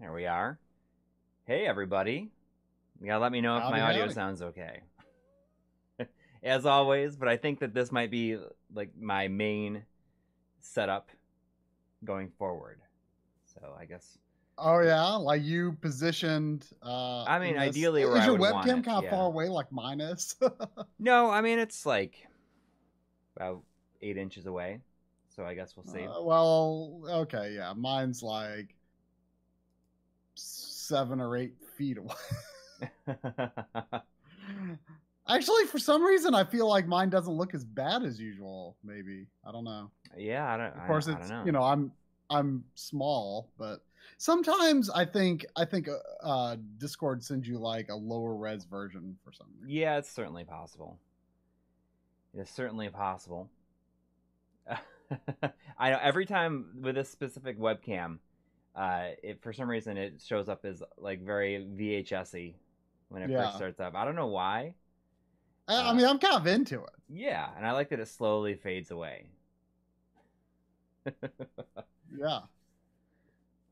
There we are. Hey, everybody. You gotta let me know if my audio sounds okay. As always, but I think that this might be like my main setup going forward. So I guess. Oh yeah, like you positioned. I mean, ideally, where I would want it. Is your webcam kind of far away, like mine is? No, I mean it's like about 8 inches away. So I guess we'll see. Well, okay, yeah, mine's like 7 or 8 feet away. Actually, for some reason, I feel like mine doesn't look as bad as usual. Maybe I don't know. Yeah, I don't. Of course, it's you know I'm small, but sometimes I think Discord sends you like a lower res version for some reason. Yeah, it's certainly possible. It's certainly possible. I know every time with this specific webcam, it for some reason it shows up as like very VHS-y when it first starts up. I don't know why. I mean, I'm kind of into it. Yeah, and I like that it slowly fades away. Yeah.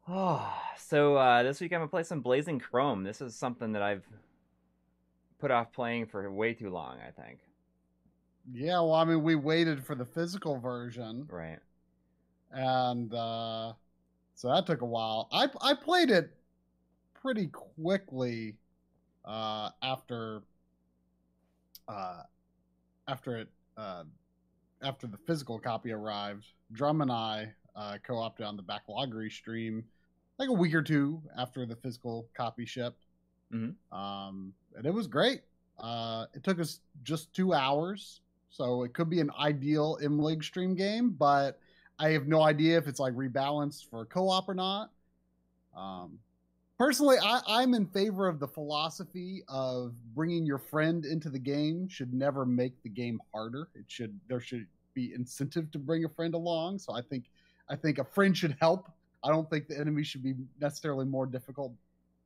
Oh, so this week I'm going to play some Blazing Chrome. This is something that I've put off playing for way too long, I think. Yeah, well, I mean, we waited for the physical version. Right. And so that took a while. I played it pretty quickly after the physical copy arrived. Drum and I co-opted on the Backloggery stream like a week or two after the physical copy shipped. Mm-hmm. And it was great. It took us just 2 hours, so it could be an ideal M-League stream game, but I have no idea if it's like rebalanced for co-op or not. Personally, I'm in favor of the philosophy of bringing your friend into the game should never make the game harder. It should there should be incentive to bring a friend along. So I think a friend should help. I don't think the enemy should be necessarily more difficult.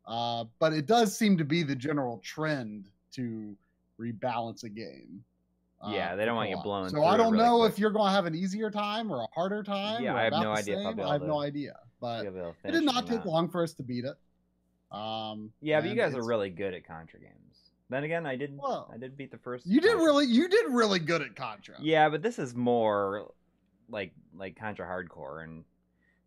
But it does seem to be the general trend to rebalance a game. Yeah, they don't want you blown. So I don't know if you're going to have an easier time or a harder time. Yeah, I have no idea. I have no idea. But it did not take long for us to beat it. Yeah, but you guys are really good at Contra games. Then again, I did beat the first. You did really good at Contra. Yeah, but this is more like Contra Hardcore and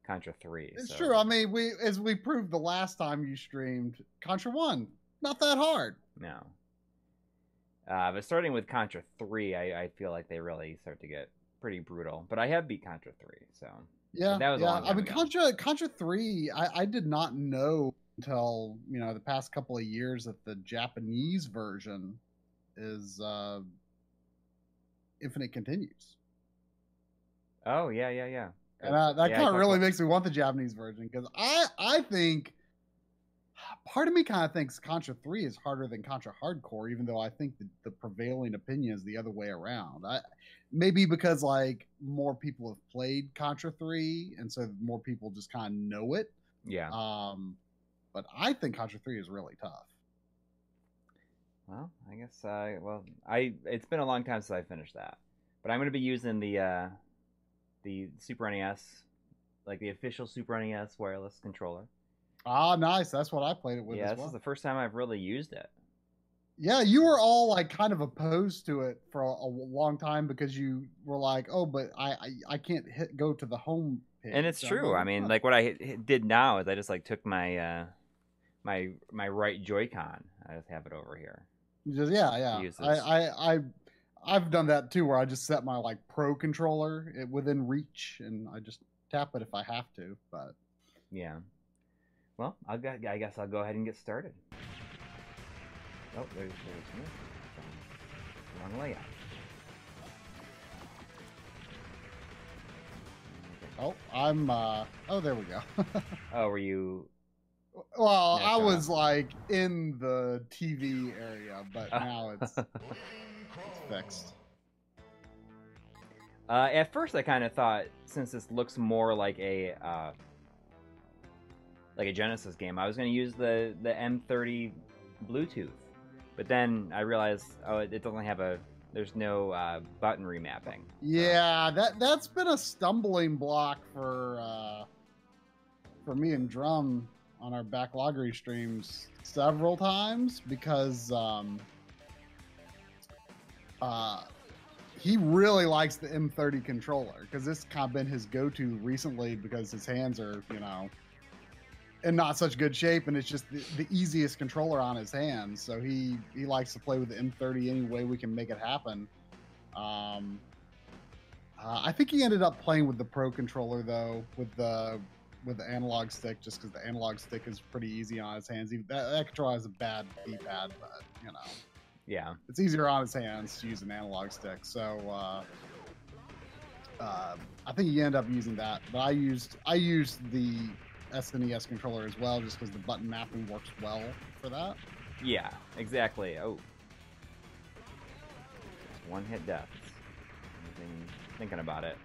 Contra 3. It's true. I mean, as we proved the last time you streamed Contra 1, not that hard. No. But starting with Contra 3, I feel like they really start to get pretty brutal. But I have beat Contra 3, so yeah, that was I mean, Contra 3, I did not know until the past couple of years that the Japanese version is Infinite Continues. Oh yeah. And that kind of really makes me want the Japanese version, because I think part of me kind of thinks Contra 3 is harder than Contra Hardcore, even though I think the prevailing opinion is the other way around. Maybe because like more people have played Contra 3, and so more people just kind of know it. Yeah. But I think Contra 3 is really tough. Well, I guess it's been a long time since I finished that, but I'm going to be using the Super NES, like the official Super NES wireless controller. Ah, nice. That's what I played it with. Yeah, this is the first time I've really used it. Yeah, you were all like kind of opposed to it for a long time because you were like, "Oh, but I can't go to the home page." And it's true. I mean, like what I did now is I just like took my my right Joy-Con. I just have it over here. Just, yeah. I've done that too, where I just set my like Pro controller within reach, and I just tap it if I have to. But yeah. Well, I guess I'll go ahead and get started. Oh, there's me. Wrong layout. Oh, I'm, oh, there we go. Oh, were you? Well, I was like in the TV area, but now it's fixed. At first, I kind of thought, since this looks more like a Genesis game, I was going to use the M30 Bluetooth, but then I realized it doesn't have there's no button remapping. Yeah, that's been a stumbling block for me and Drum on our backloggery streams several times because he really likes the M30 controller because it's kind of been his go-to recently because his hands are, you know, in not such good shape, and it's just the easiest controller on his hands. So he likes to play with the M30 any way we can make it happen. I think he ended up playing with the Pro controller though, with the analog stick, just because the analog stick is pretty easy on his hands. That controller has a bad D-pad, but you know, yeah, it's easier on his hands to use an analog stick. So I think he ended up using that, but I used the SNES controller as well, just because the button mapping works well for that. Yeah, exactly. Oh, just one hit death. Anything thinking about it.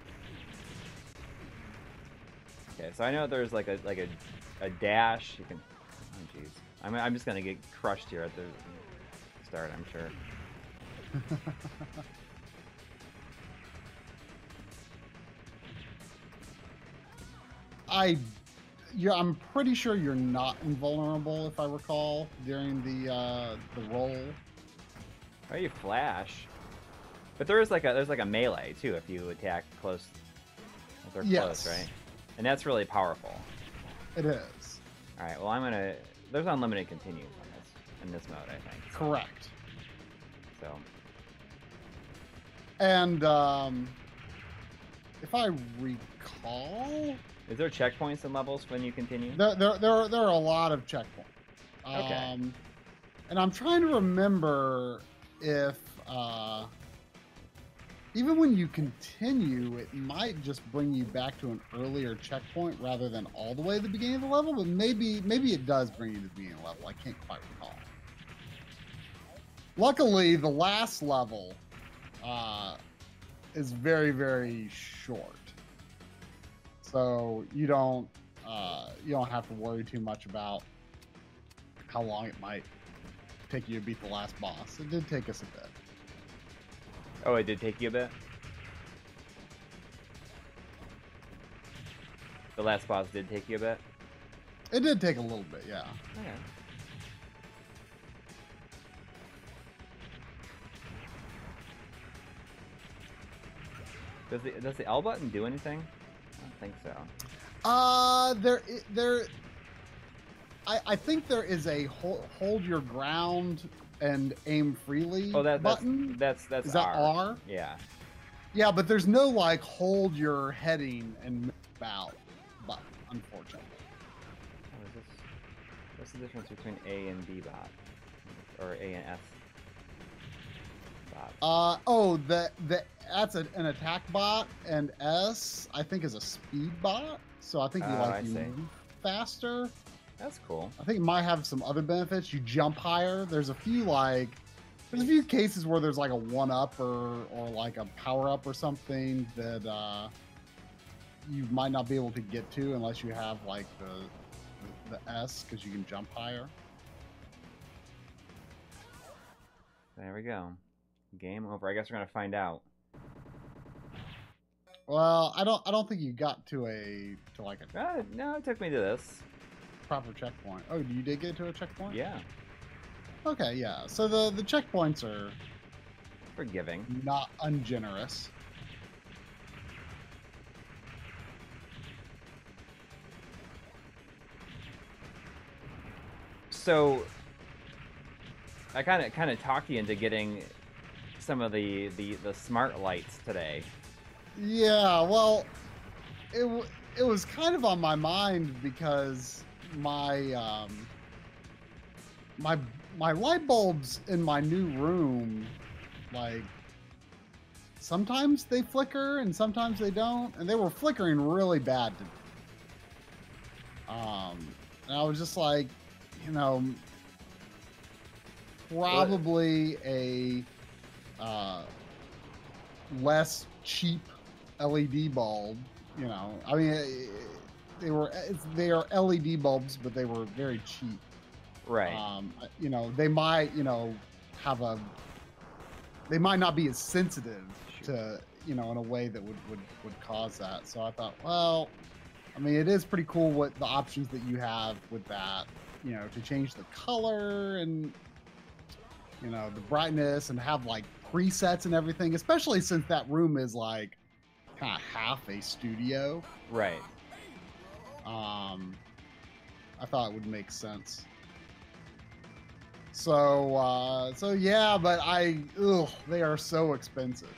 Okay, so I know there's like a dash. You can. Oh jeez, I'm just gonna get crushed here at the start, I'm sure. I'm pretty sure you're not invulnerable, if I recall, during the roll. Oh, you flash, but there is there's a melee too if you attack close. If they're close, right? And that's really powerful. It is. All right. Well, there's unlimited continues on this in this mode, I think. So. Correct. So. And if I recall. Is there checkpoints and levels when you continue? There are a lot of checkpoints. Okay. And I'm trying to remember if even when you continue, it might just bring you back to an earlier checkpoint rather than all the way to the beginning of the level. But maybe it does bring you to the beginning of the level. I can't quite recall. Luckily, the last level is very, very short. So you don't have to worry too much about how long it might take you to beat the last boss. It did take us a bit. Oh, it did take you a bit? The last boss did take you a bit? It did take a little bit, yeah. Okay. Does the L button do anything? I think so. I think there is a hold your ground and aim freely button. That's is that R? Yeah. Yeah, but there's no like hold your heading and move out button, unfortunately. What is this? What's the difference between A and B bot? Or A and F bot? That's an attack bot, and S, I think, is a speed bot. So I think you move faster. That's cool. I think it might have some other benefits. You jump higher. There's a few cases where there's like a one up or like a power up or something that you might not be able to get to unless you have like the S, because you can jump higher. There we go. Game over. I guess we're gonna find out. Well, I don't think you got to like a. No, it took me to this proper checkpoint. Oh, you did get to a checkpoint? Yeah. Okay, yeah. So the checkpoints are forgiving, not ungenerous. So I kind of talked you into getting some of the smart lights today. Yeah, well, it was kind of on my mind because my my light bulbs in my new room, like, sometimes they flicker and sometimes they don't, and they were flickering really bad to me. And I was just like, you know, probably a less cheap LED bulb, you know. I mean, they are LED bulbs, but they were very cheap. Right. You know, they might, you know, they might not be as sensitive to, you know, in a way that would cause that. So I thought, well, I mean, it is pretty cool what the options that you have with that, you know, to change the color and, you know, the brightness and have like presets and everything, especially since that room is like kind of half a studio. Right. I thought it would make sense. So, so yeah, but they are so expensive.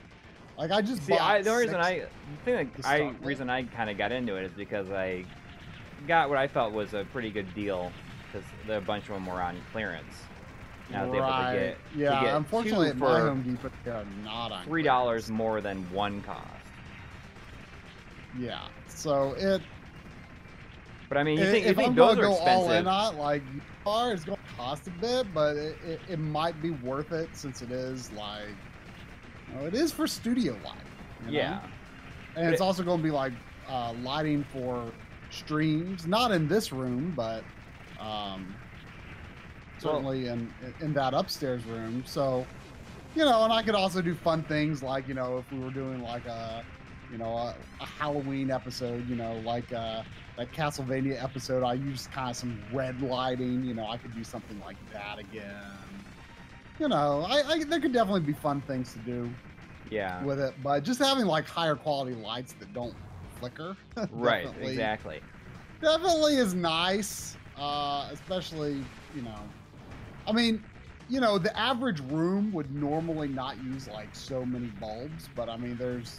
Like I just the reason I kind of got into it is because I got what I felt was a pretty good deal because a bunch of them were on clearance. And I was right. able to get yeah. Unfortunately, at my Home Depot, they're not on $3 more than one cost. Yeah. So it. But I mean, you think those are expensive? All in on, like, car is going to cost a bit, but it might be worth it since it is like. It is for studio lighting. Yeah. And it's also going to be like lighting for streams. Not in this room, but certainly in that upstairs room. So, you know, and I could also do fun things like, you know, if we were doing like a, you know, a Halloween episode, you know, like that Castlevania episode, I used kind of some red lighting. You know, I could do something like that again. You know, there could definitely be fun things to do with it, but just having like higher quality lights that don't flicker. Right, exactly. Definitely is nice, especially, you know, I mean, you know, the average room would normally not use like so many bulbs, but I mean, there's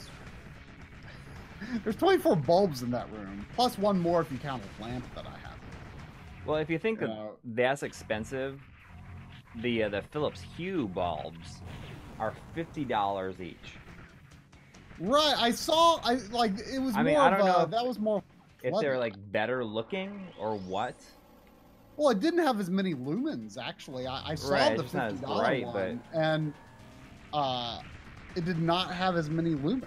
24 bulbs in that room, plus one more if you count the lamp that I have. Well, if you think that's expensive, the Philips Hue bulbs are $50 each. Right, I don't know if they're like better looking or what. Well, it didn't have as many lumens actually. I saw the $50 one, but... and it did not have as many lumens.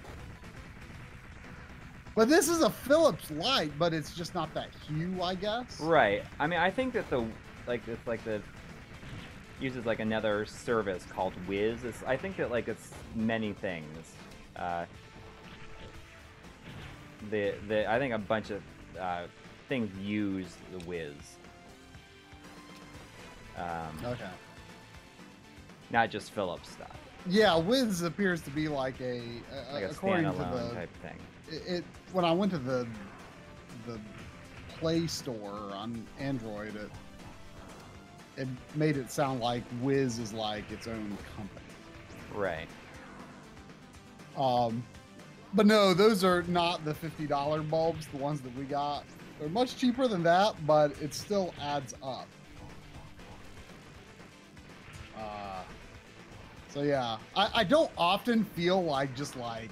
But this is a Philips light, but it's just not that hue, I guess. Right. I mean, I think that the uses like another service called Wiz. I think that like it's many things. I think a bunch of things use the Wiz. Okay. Not just Philips stuff. Yeah, Wiz appears to be like a standalone type thing. When I went to the Play Store on Android, it made it sound like Wiz is like its own company. Right. But no, those are not the $50 bulbs, the ones that we got. They're much cheaper than that, but it still adds up. So yeah, I don't often feel like just like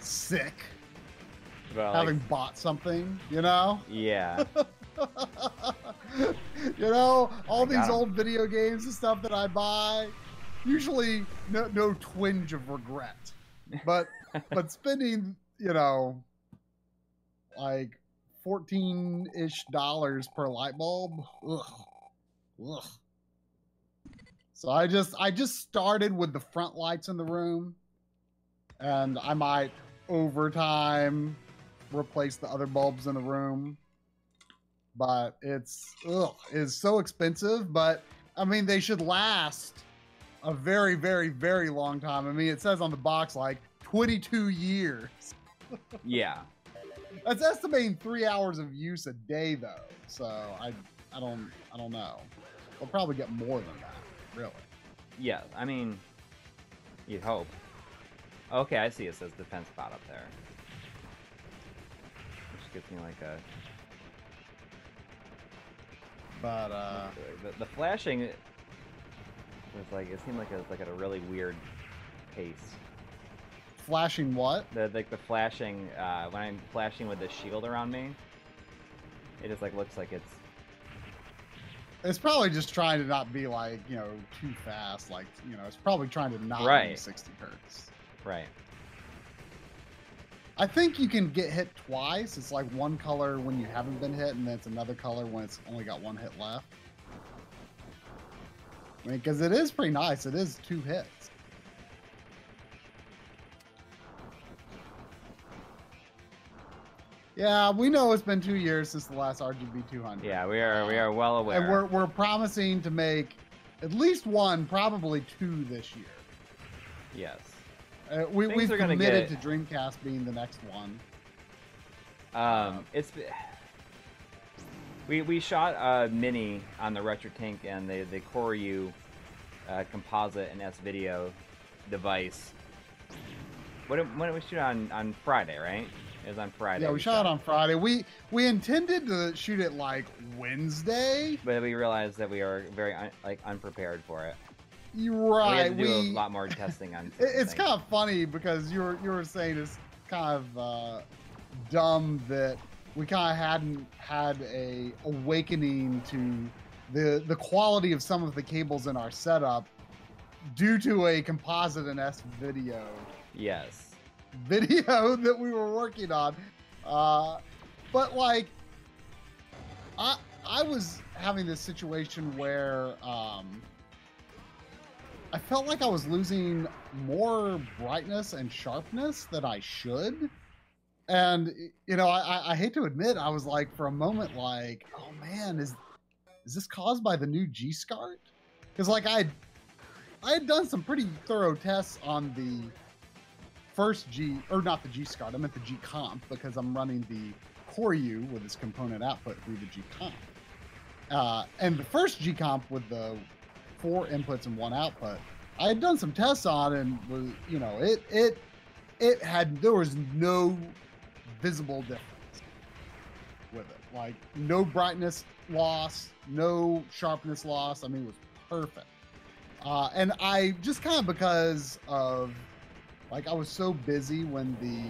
sick having bought something, you know? Yeah. You know, all these old video games and stuff that I buy, usually no twinge of regret, but but spending, you know, like $14-ish per light bulb, ugh. So I just started with the front lights in the room, and I might over time replace the other bulbs in the room. But it's so expensive. But I mean, they should last a very, very, very long time. I mean, it says on the box like 22 years. Yeah. That's estimating 3 hours of use a day, though. So I don't know. We'll probably get more than that, really. Yeah, I mean, you'd hope. Okay, I see. It says defense bot up there, which gives me like a. But the flashing was like it seemed like it was like at a really weird pace. Flashing what? The flashing when I'm flashing with the shield around me, it just like looks like it's. It's probably just trying to not be like, you know, too fast. Like, you know, it's probably trying to not be 60 hertz. Right. I think you can get hit twice. It's like one color when you haven't been hit, and then it's another color when it's only got one hit left. I mean, because it is pretty nice. It is 2 hits. Yeah, we know it's been 2 years since the last RGB 200. Yeah, we are well aware. And we're promising to make at least one, probably two this year. Yes. We've committed to Dreamcast being the next one. We shot a mini on the RetroTink and the CoreU composite and S-Video device. When did we shoot on Friday, right? It was on Friday. Yeah, we shot it on Friday. We intended to shoot it like Wednesday, but we realized that we are very unprepared for it. You're right. We had to do a lot more testing on. It's kind of funny because you were saying it's kind of dumb that we kind of hadn't had a awakening to the quality of some of the cables in our setup due to a composite and S-Video. Yes. Video that we were working on, but like I was having this situation where I felt like I was losing more brightness and sharpness than I should, and you know, I hate to admit, I was like for a moment like, oh man, is this caused by the new G-SCART? Because like I had done some pretty thorough tests on the first G, or not the G-SCART, I meant the G-Comp, because I'm running the CoreU with its component output through the G-Comp. And the first G-Comp with the 4 inputs and 1 output, I had done some tests on, and was, you know, it had, there was no visible difference with it. Like, no brightness loss, no sharpness loss. I mean, it was perfect. And I just kind of, because of, like, I was so busy when the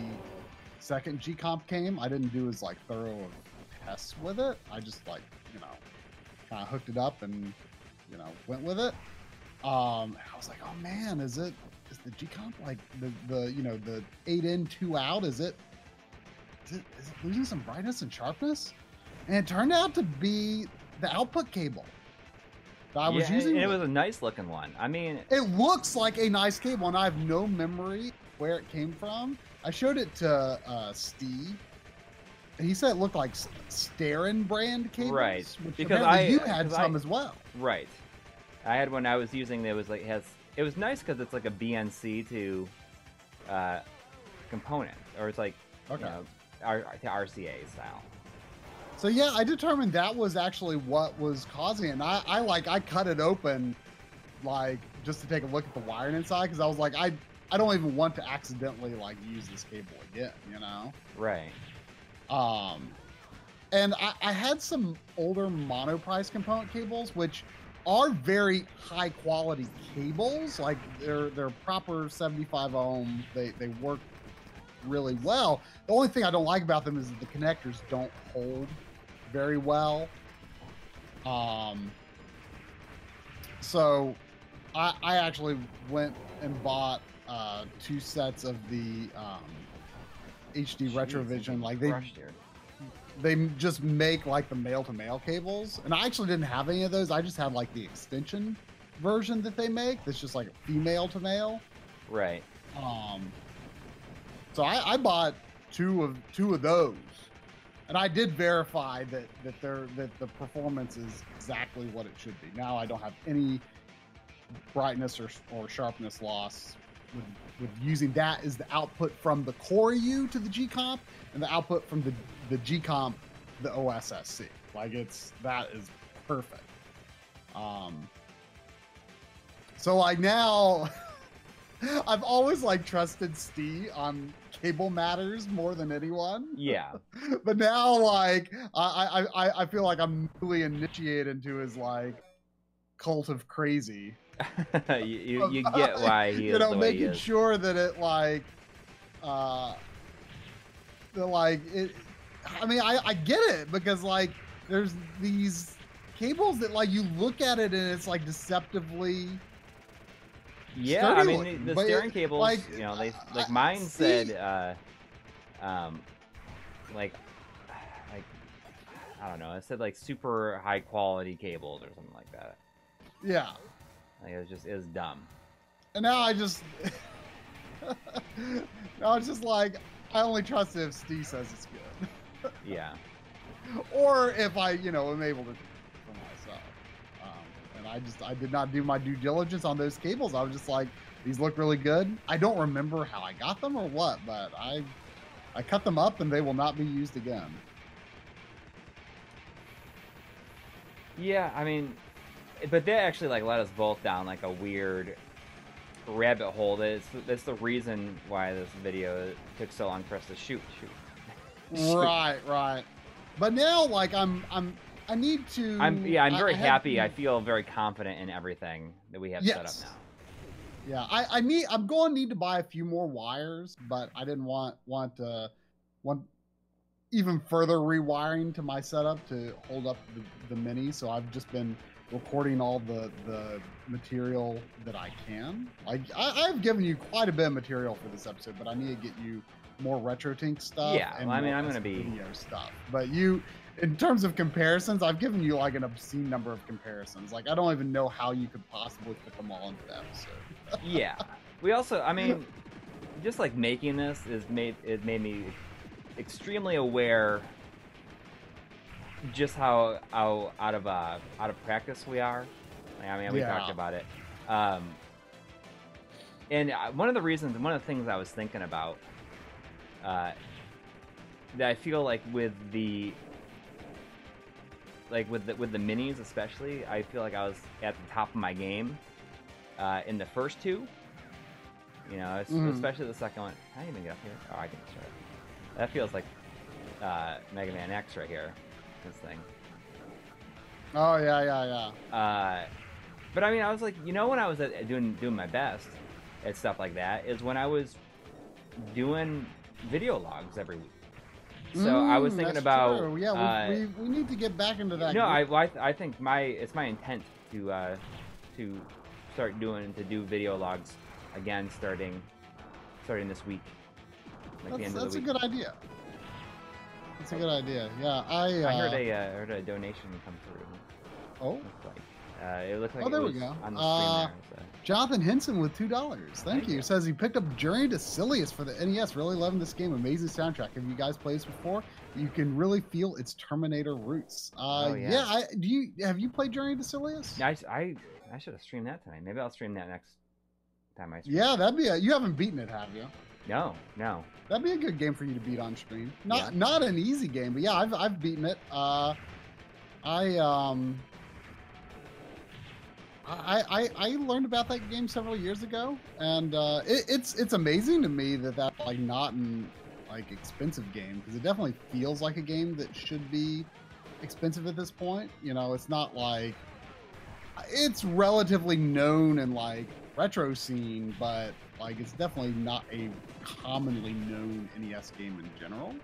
second G-Comp came, I didn't do as, like, thorough tests with it. I just, like, you know, kind of hooked it up and, you know, went with it. I was like, oh, man, is the G-Comp, like, the you know, the 8-in, 2-out, is it losing some brightness and sharpness? And it turned out to be the output cable that I was using. And it was a nice looking one. I mean, it looks like a nice cable, and I have no memory where it came from. I showed it to Steve, and he said it looked like Steren brand cables, right? Which because you had some as well, right? I had one I was using that was like it was nice because it's like a BNC to component, or it's like you know, RCA style. So yeah, I determined that was actually what was causing it. And I cut it open, like, just to take a look at the wiring inside, because I was like, I don't even want to accidentally, like, use this cable again, you know? Right. And I had some older monoprice component cables, which are very high quality cables. Like, they're proper 75 ohm. They work really well. The only thing I don't like about them is that the connectors don't hold very well. So I actually went and bought 2 sets of the HD Retrovision. Like they just make like the male-to-male cables, and I actually didn't have any of those. I just had like the extension version that they make. That's just like female to male. Right. So I bought two of those. And I did verify that the performance is exactly what it should be. Now I don't have any brightness or sharpness loss with using that as the output from the CoreU to the G-Comp, and the output from the G-Comp to the OSSC. Like, that is perfect. So like now, I've always like trusted Steve on cable matters more than anyone. Yeah. But now, like, I feel like I'm newly initiated into his like cult of crazy. you get why he is the way he is. You know, making sure that it like, I mean, I get it, because like there's these cables that like you look at it and it's like deceptively. Yeah, I mean the steering cables. Like, you know, they like mine said, like I don't know. It said like super high quality cables or something like that. Yeah, like it was dumb. And now now it's just like I only trust it if Steve says it's good. Yeah. Or if I, you know, am able to do it for myself. And I did not do my due diligence on those cables. I was just like, these look really good. I don't remember how I got them or what, but I cut them up and they will not be used again. Yeah, I mean, but that actually like let us both down like a weird rabbit hole. That's the reason why this video took so long for us to shoot. Right, right. But now, like, I'm very happy. I feel very confident in everything that we have set up now. Yeah, I'm going to need to buy a few more wires, but I didn't want even further rewiring to my setup to hold up the mini, so I've just been recording all the material that I can. Like, I've given you quite a bit of material for this episode, but I need to get you more RetroTink stuff. Yeah, and well, I mean, I'm gonna be video stuff, but you, in terms of comparisons, I've given you like an obscene number of comparisons. Like, I don't even know how you could possibly put them all into the episode. Yeah, we also, I mean, just like making this made me extremely aware just how out of practice we are. Like, I mean, we talked about it, and one of the things I was thinking about. That I feel like with the minis especially, I feel like I was at the top of my game in the first two. You know, especially the second one. How do you even get up here? Oh, I can start. That feels like Mega Man X right here. This thing. Oh yeah. But I mean, I was like, you know, when I was doing my best at stuff like that is when I was doing video logs every week. So I was thinking about we need to get back into that. No, I think it's my intent to start do video logs again starting this week. Like the end of the week. That's a good idea. That's a good idea. Yeah, I heard a donation come through. Oh. It looked like it was on the screen there. So. Jonathan Henson with $2. Thank you. Says he picked up Journey to Silius for the NES. Really loving this game. Amazing soundtrack. Have you guys played this before? You can really feel its Terminator roots. Have you played Journey to Silius? I should have streamed that tonight. Maybe I'll stream that next time I stream. Yeah, that'd be you haven't beaten it, have you? No. That'd be a good game for you to beat on stream. Not an easy game, but yeah, I've beaten it. I learned about that game several years ago, and it's amazing to me that that's like not an like expensive game, because it definitely feels like a game that should be expensive at this point. You know, it's not like it's relatively known in like retro scene, but like it's definitely not a commonly known NES game in general.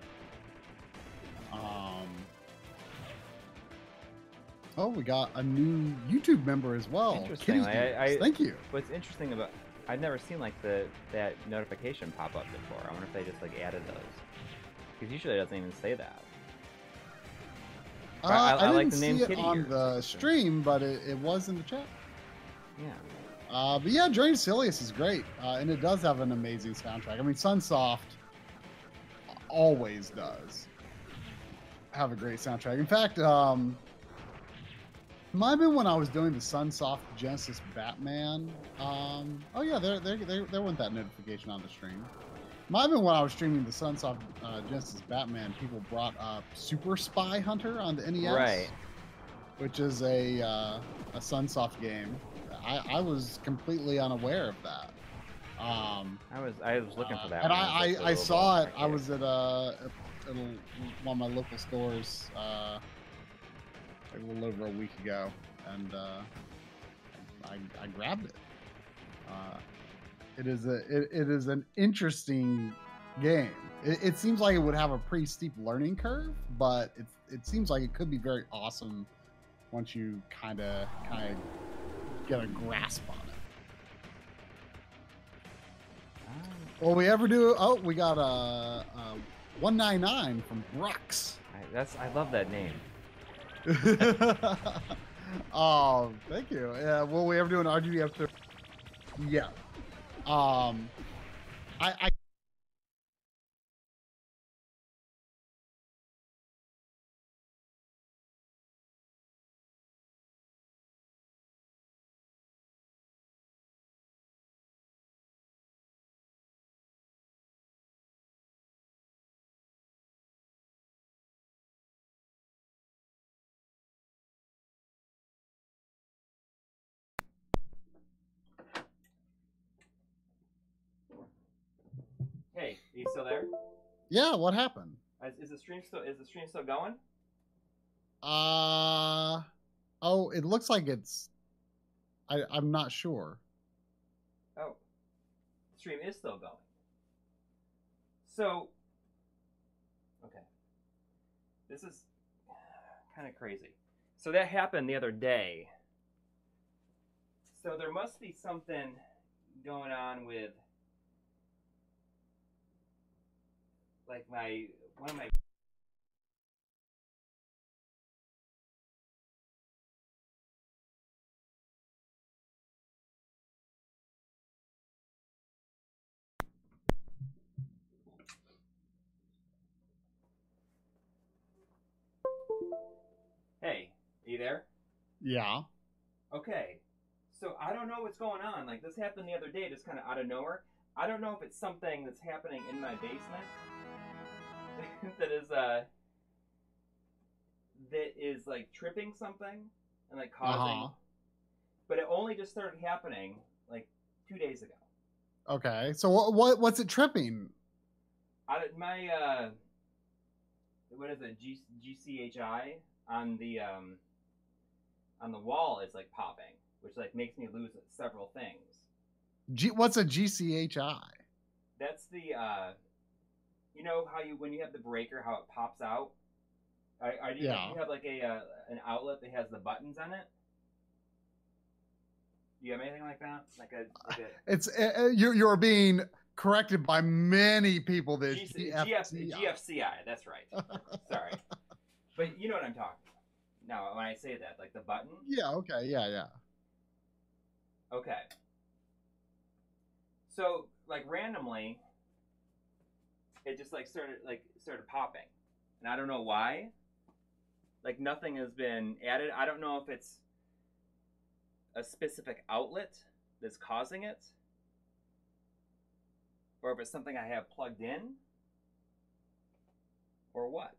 Oh, we got a new YouTube member as well. Interesting. Thank you. What's interesting about I've never seen like that notification pop up before. I wonder if they just like added those, because usually it doesn't even say that. I like the name Kitty on the stream, but it was in the chat. Yeah. But yeah, Journey to Silius is great, and it does have an amazing soundtrack. I mean, Sunsoft always does have a great soundtrack. In fact, might have been when I was doing the Sunsoft Genesis Batman. Oh yeah, there went that notification on the stream. Might have been when I was streaming the Sunsoft Genesis Batman. People brought up Super Spy Hunter on the NES, right? Which is a Sunsoft game. I was completely unaware of that. I was looking for that, and I saw it. I was at one of my local stores. A little over a week ago, and I grabbed it. It is an interesting game. It seems like it would have a pretty steep learning curve, but it seems like it could be very awesome once you kind of get a grasp on it. Will we ever do? Oh, we got a 199 from Brux. I love that name. Oh, thank you. Yeah, will we ever do an RGB F30? Yeah. I still there? Yeah, what happened? Is the stream still going? Oh, it looks like it's... I'm not sure. Oh. The stream is still going. So... Okay. This is kind of crazy. So that happened the other day. So there must be something going on with, like, one of my Hey, are you there? Yeah. Okay. So I don't know what's going on. Like, this happened the other day, just kind of out of nowhere. I don't know if it's something that's happening in my basement that is like tripping something and like causing. But it only just started happening like 2 days ago. Okay, so what's it tripping? What is it? GCHI on the wall is like popping, which like makes me lose several things. What's a GCHI? That's the, you know how when you have the breaker, how it pops out? Do you have like an outlet that has the buttons on it? Do you have anything like that? You're being corrected by many people. This GFCI, that's right. Sorry. But you know what I'm talking about. Now, when I say that, like the button? Yeah, okay, yeah. Okay. So, like, randomly, it just, like, started popping. And I don't know why. Like, nothing has been added. I don't know if it's a specific outlet that's causing it, or if it's something I have plugged in, or what.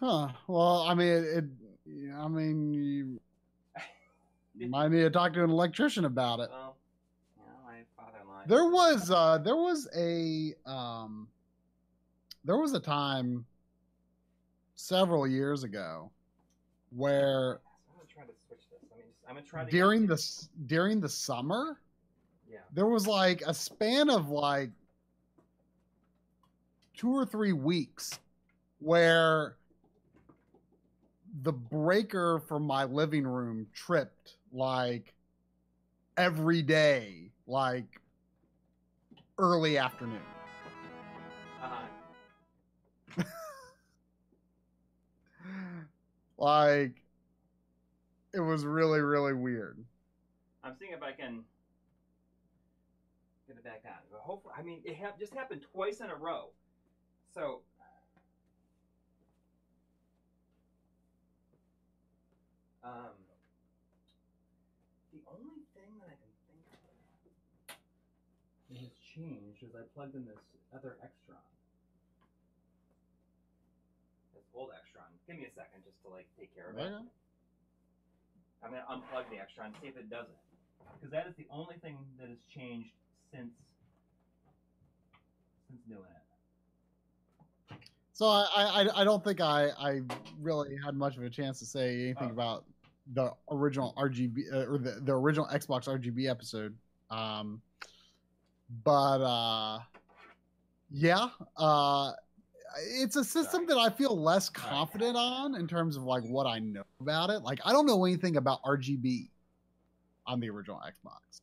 Huh. Well, I mean, you might need to talk to an electrician about it. There was a time several years ago where during the summer, yeah, there was like a span of like 2 or 3 weeks where the breaker from my living room tripped like every day, like early afternoon. Uh-huh. Like, it was really, really weird. I'm seeing if I can get it back on. But hopefully, I mean, it just happened twice in a row. So, the only thing that I can think of that has changed is I plugged in this other Extron. This old Extron. Give me a second just to, like, take care of it. I'm going to unplug the Extron and see if it does it. Because that is the only thing that has changed since doing it. So I don't think I really had much of a chance to say anything about the original RGB or the original Xbox RGB episode. But it's a system that I feel less confident on in terms of like what I know about it. Like, I don't know anything about RGB on the original Xbox.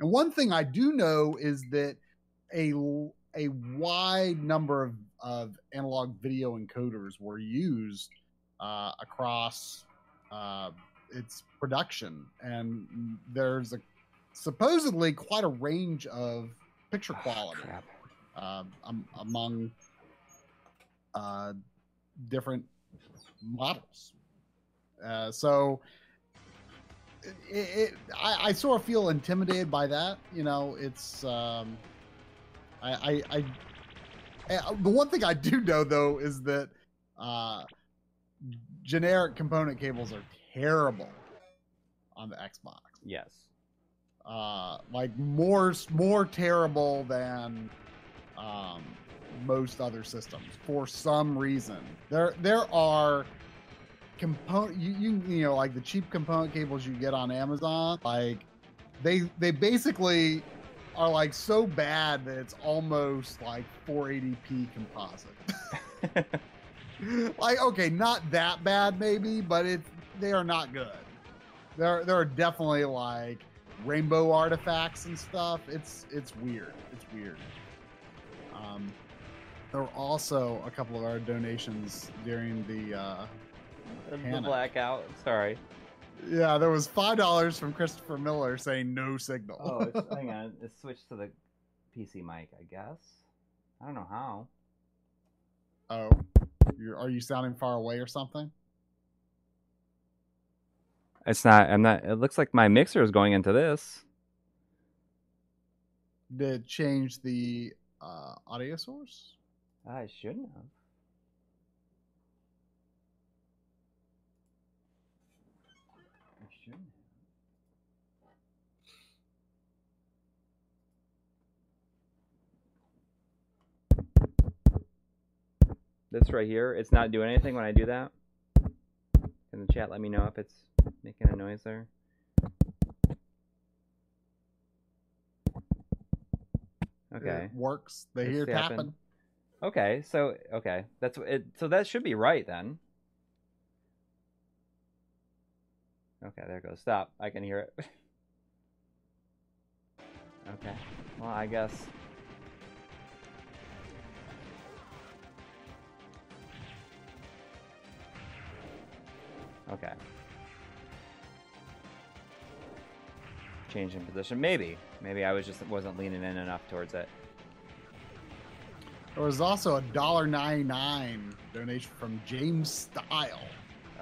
And one thing I do know is that a wide number of analog video encoders were used across its production, and there's supposedly quite a range of picture quality among different models. So I sort of feel intimidated by that. You know, it's the one thing I do know, though, is that generic component cables are terrible on the Xbox. Yes. Like more terrible than most other systems for some reason. There are component you know, like the cheap component cables you get on Amazon, like they basically are like so bad that it's almost like 480p composite. Like, okay, not that bad maybe, but they are not good. There are definitely like rainbow artifacts and stuff. It's weird. It's weird. There were also a couple of our donations during the blackout. Sorry. Yeah, there was $5 from Christopher Miller saying no signal. Oh, hang on. It switched to the PC mic, I guess. I don't know how. Oh, are you sounding far away or something? It's not. I'm not. It looks like my mixer is going into this. Did it change the audio source? I shouldn't have. This right here, it's not doing anything when I do that. In the chat, let me know if it's making a noise there. Okay. It works. They hear tapping. Okay, so that's it. So that should be right then. Okay, there it goes. Stop. I can hear it. Okay. Well, I guess. Okay. Change in position. Maybe. Maybe I was just wasn't leaning in enough towards it. There was also a $1.99 donation from James Style.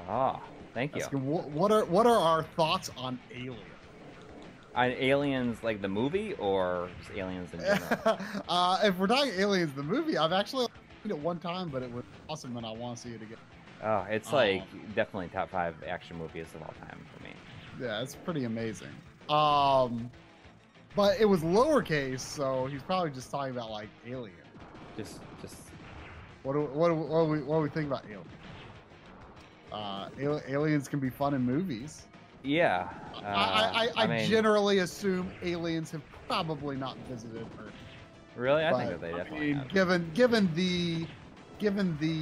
Ah. Thank you. Asking, what are our thoughts on Alien? On Aliens, like the movie, or just Aliens in general? If we're talking Aliens, the movie, I've actually seen it one time, but it was awesome, and I want to see it again. Oh, it's like definitely top 5 action movies of all time for me. Yeah, it's pretty amazing. But it was lowercase, so he's probably just talking about like Alien. Just. What do we think about Alien? Aliens can be fun in movies. Yeah. I mean, generally assume aliens have probably not visited Earth. Really? I think that they definitely have. Given the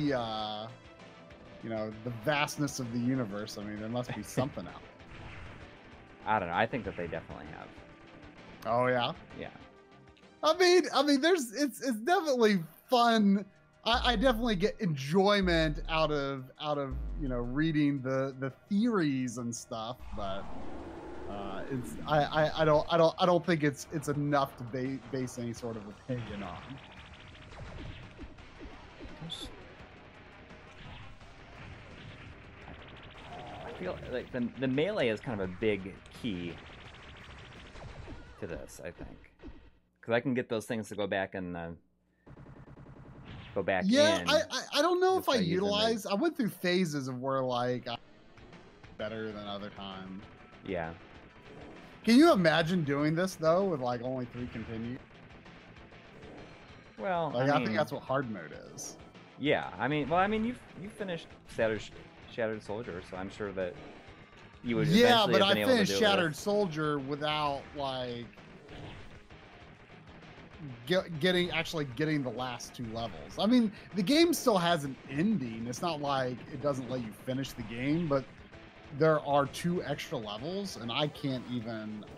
you know, the vastness of the universe, I mean, there must be something out there. I don't know. I think that they definitely have. Oh yeah? Yeah. I mean there's it's definitely fun. I definitely get enjoyment out of you know, reading the theories and stuff, but it's I don't think it's enough to base any sort of opinion on. I feel like the melee is kind of a big key to this, I think, because I can get those things to go back and. Go back in. I don't know if I utilized. I went through phases of where like I better than other times. Yeah. Can you imagine doing this though with like only 3 continue? Well, like, I mean, think that's what hard mode is. Yeah, I mean, well, I mean, you finished Shattered Soldier, so I'm sure that you would. Yeah, but I finished Shattered Soldier without like. Getting the last 2 levels. I mean, the game still has an ending. It's not like it doesn't let you finish the game, but there are 2 extra levels, and I cannot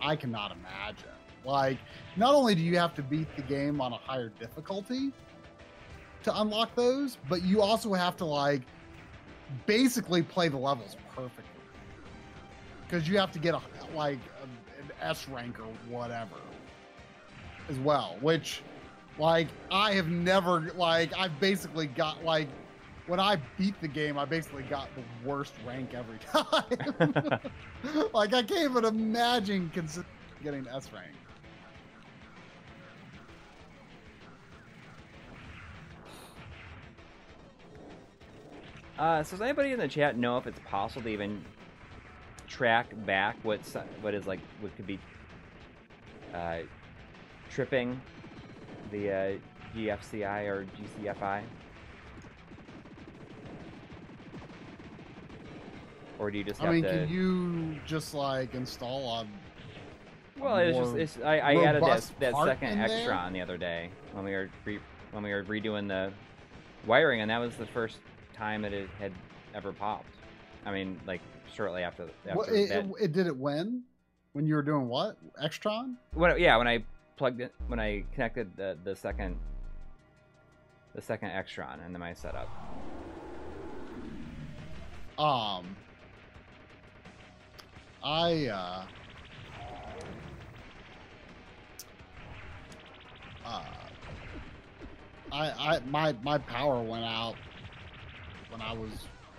imagine. Like, not only do you have to beat the game on a higher difficulty to unlock those, but you also have to like basically play the levels perfectly, because you have to get an S rank or whatever. As well, which like I have never, like I basically got, like when I beat the game I basically got the worst rank every time. Like I can't even imagine getting S rank. So does anybody in the chat know if it's possible to even track back what is like what could be tripping the GFCI or GCFI? Or do you just have can you just like install on? Well, it's just I added that second Extron the other day when we were redoing the wiring, and that was the first time it had ever popped. I mean, like shortly after. It did it when you were doing what Extron? Yeah, when I plugged it, when I connected the second Extron into my setup. My power went out when I was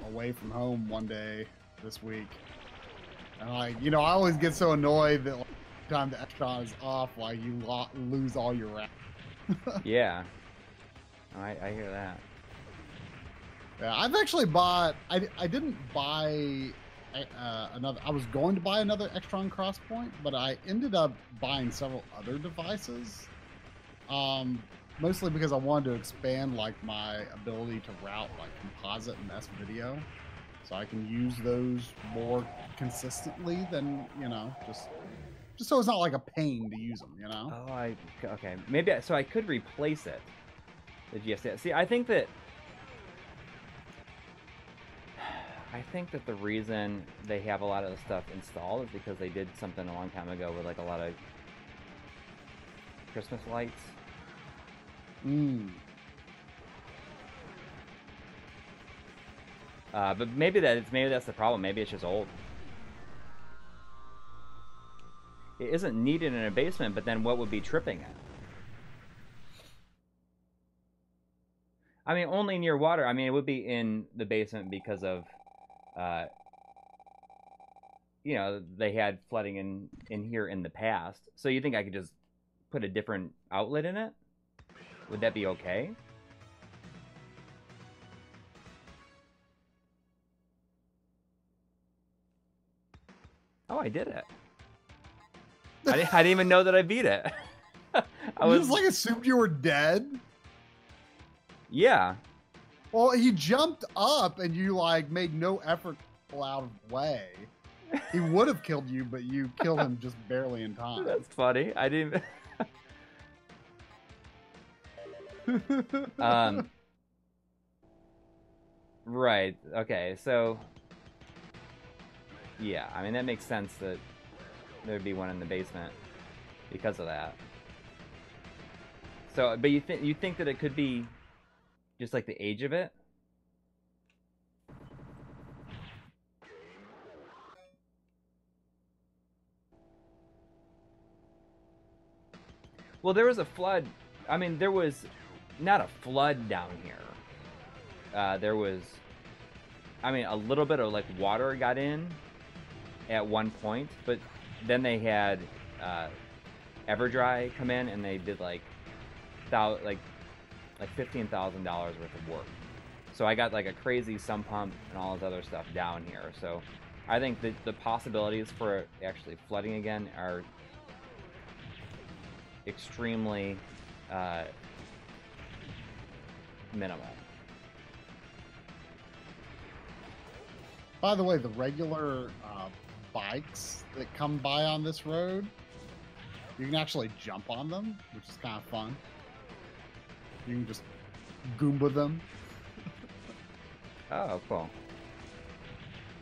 away from home one day this week, and I always get so annoyed that like, the time the Extron is off, like you lose all your RAM. Yeah, I hear that. Yeah, I've actually bought. I didn't buy another. I was going to buy another Extron Crosspoint, but I ended up buying several other devices. Mostly because I wanted to expand like my ability to route like composite and S video, so I can use those more consistently than just so it's not like a pain to use them. Oh, okay. Maybe so I could replace it. The GFCI. See, I think that the reason they have a lot of the stuff installed is because they did something a long time ago with like a lot of Christmas lights. But maybe that's the problem. Maybe it's just old. It isn't needed in a basement, but then what would be tripping it? I mean, only near water. I mean, it would be in the basement because of they had flooding in here in the past. So you think I could just put a different outlet in it? Would that be okay? Oh, I did it. I didn't even know that I beat it. I just like assumed you were dead. Yeah. Well, he jumped up and you like made no effort out of the way. He would have killed you, but you killed him just barely in time. That's funny. I didn't. Right. Okay. So. Yeah. I mean, that makes sense that there'd be one in the basement because of that. So, but you think that it could be just like the age of it? Well, there was a flood. I mean, there was not a flood down here. There was, I mean, a little bit of like water got in at one point, but then they had EverDry come in and they did like $15,000 worth of work. So I got like a crazy sump pump and all this other stuff down here. So I think that the possibilities for actually flooding again are extremely minimal. By the way, the regular bikes that come by on this road, you can actually jump on them, which is kind of fun. You can just Goomba them. Oh, cool.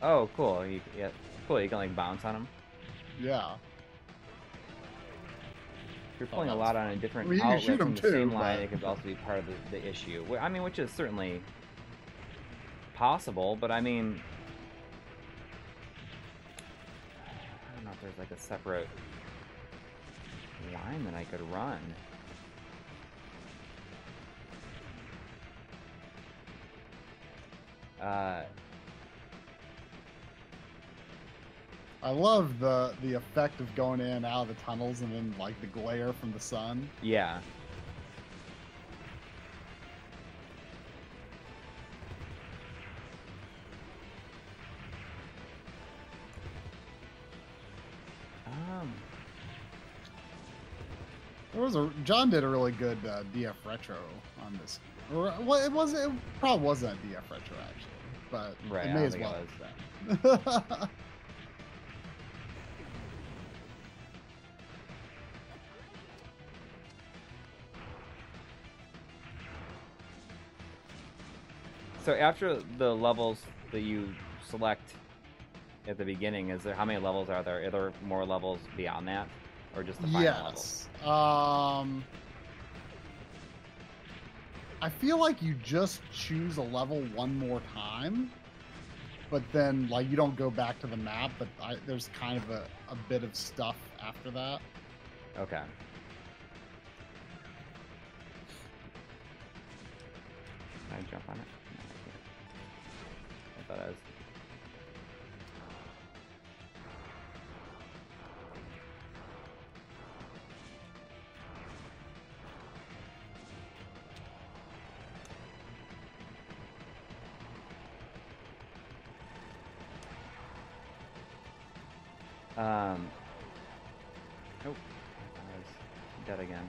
Oh, cool. Cool. You can like bounce on them. Yeah. If you're pulling a lot on a different outlet from the same line, it could also be part of the issue. I mean, which is certainly possible, but I mean, I don't know if there's like a separate line that I could run. I love the effect of going in and out of the tunnels and then like the glare from the sun. Yeah. There was a John did a really good DF Retro on this. Or, well, it probably wasn't a DF Retro actually, but right, it may as well. That. So after the levels that you select at the beginning, is there how many levels are there? Are there more levels beyond that, or just the final levels? Yes. I feel like you just choose a level one more time, but then like you don't go back to the map. But there's kind of a bit of stuff after that. Okay. Can I jump on it? I thought I was. Oh, I was dead again.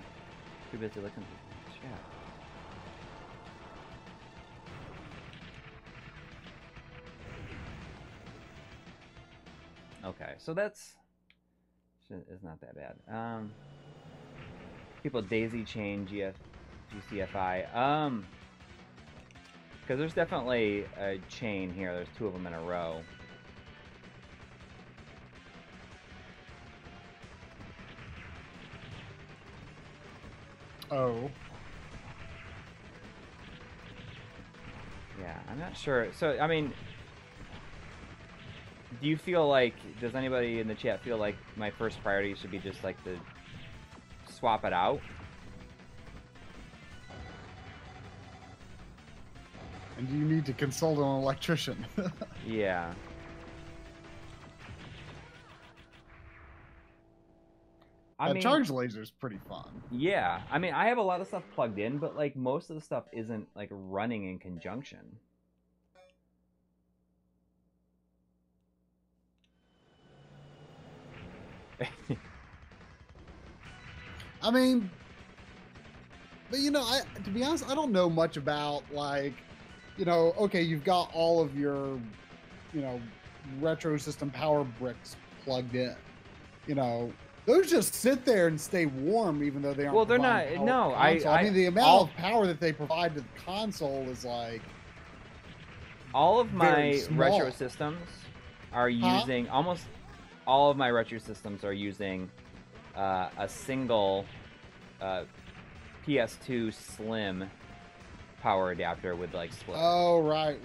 Too busy looking for the chat. Okay, so it's not that bad. People daisy chain GCFI. Because there's definitely a chain here. There's two of them in a row. Oh. Yeah, I'm not sure. So, I mean, do you feel like, does anybody in the chat feel like my first priority should be just like to swap it out? And you need to consult an electrician. Yeah. I mean, charge laser's pretty fun. Yeah. I mean, I have a lot of stuff plugged in, but like most of the stuff isn't like running in conjunction. I mean, but you know, to be honest, I don't know much about like, you know, okay, you've got all of your, you know, retro system power bricks plugged in, you know, those just sit there and stay warm even though they aren't. Well, they're not. No, I mean, the amount of power that they provide to the console is like. All of my retro systems are using almost. All of my retro systems are using a single PS2 Slim power adapter with like split. Oh, right.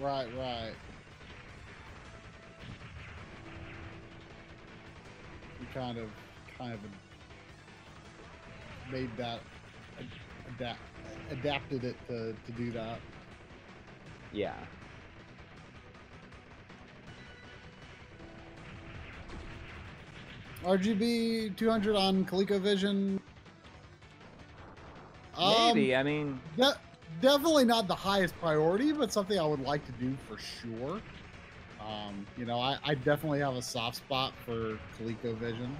We kind of made that adapted it to do that. Yeah. RGB 200 on ColecoVision. Maybe, I mean... Definitely not the highest priority, but something I would like to do for sure. You know, I definitely have a soft spot for ColecoVision.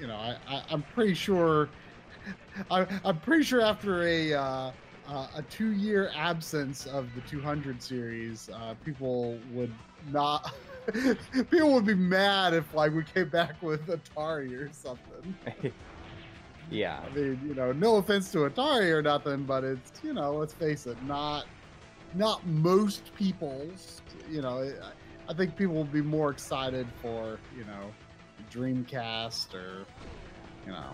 You know, I'm pretty sure... I'm pretty sure after a 2-year absence of the 200 series, people would... Not people would be mad if like we came back with Atari or something. Yeah, I mean, you know, no offense to Atari or nothing, but it's, you know, let's face it, not most people's. You know, I think people will be more excited for, you know, Dreamcast or, you know,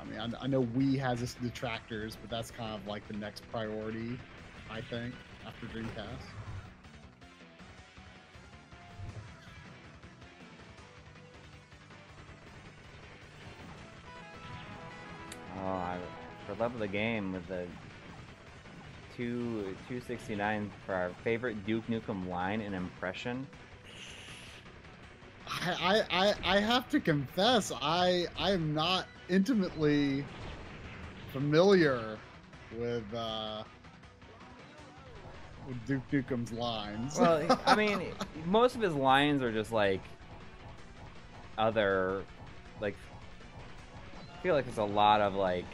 I mean, I know Wii has its detractors, but that's kind of like the next priority, I think, after Dreamcast. Oh, for love of the game, with the 269 for our favorite Duke Nukem line and impression. I have to confess, I am not intimately familiar with Duke Nukem's lines. Well, I mean, most of his lines are just like other, like, I feel like there's a lot of, like,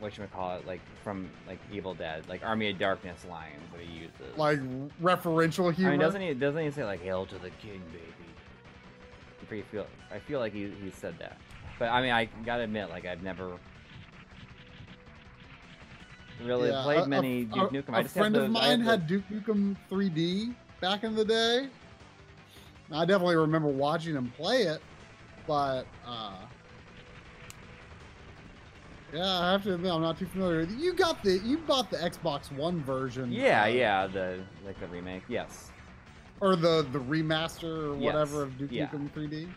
whatchamacallit, like, from, like, Evil Dead, like, Army of Darkness lines that he uses. Like, referential humor? I mean, doesn't he say, like, hail to the king, baby? I feel like he said that. But, I mean, I gotta admit, like, I've never really played many Duke Nukem. A friend of mine had Duke Nukem 3D back in the day. I definitely remember watching him play it, but, yeah, I have to admit, I'm not too familiar. You bought the Xbox One version. Yeah, the remake, yes. Or the remaster or whatever of Duke Nukem 3D.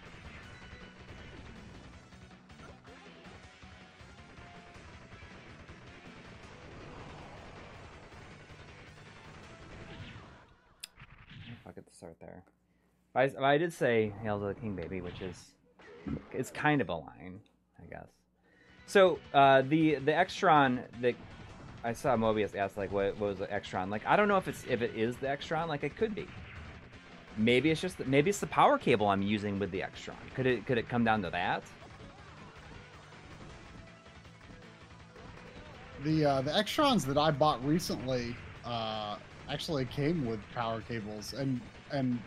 If I could start there. I did say Hail to the King, baby, which is, it's kind of a line, I guess. So the Extron that I saw Mobius asked, like, what was the Extron? Like, I don't know if it is the Extron. Like, it could be. Maybe it's just the power cable I'm using with the Extron. Could it come down to that? The Extrons that I bought recently actually came with power cables, and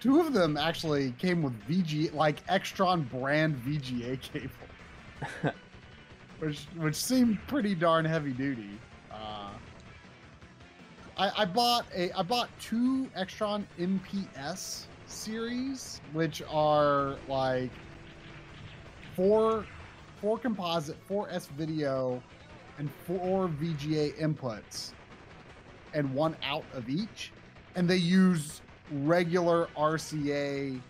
two of them actually came with VGA, like Extron brand VGA cable. which seemed pretty darn heavy duty. I bought two Extron MPS series, which are like four composite, 4S video, and 4 VGA inputs, and 1 out of each, and they use regular RCA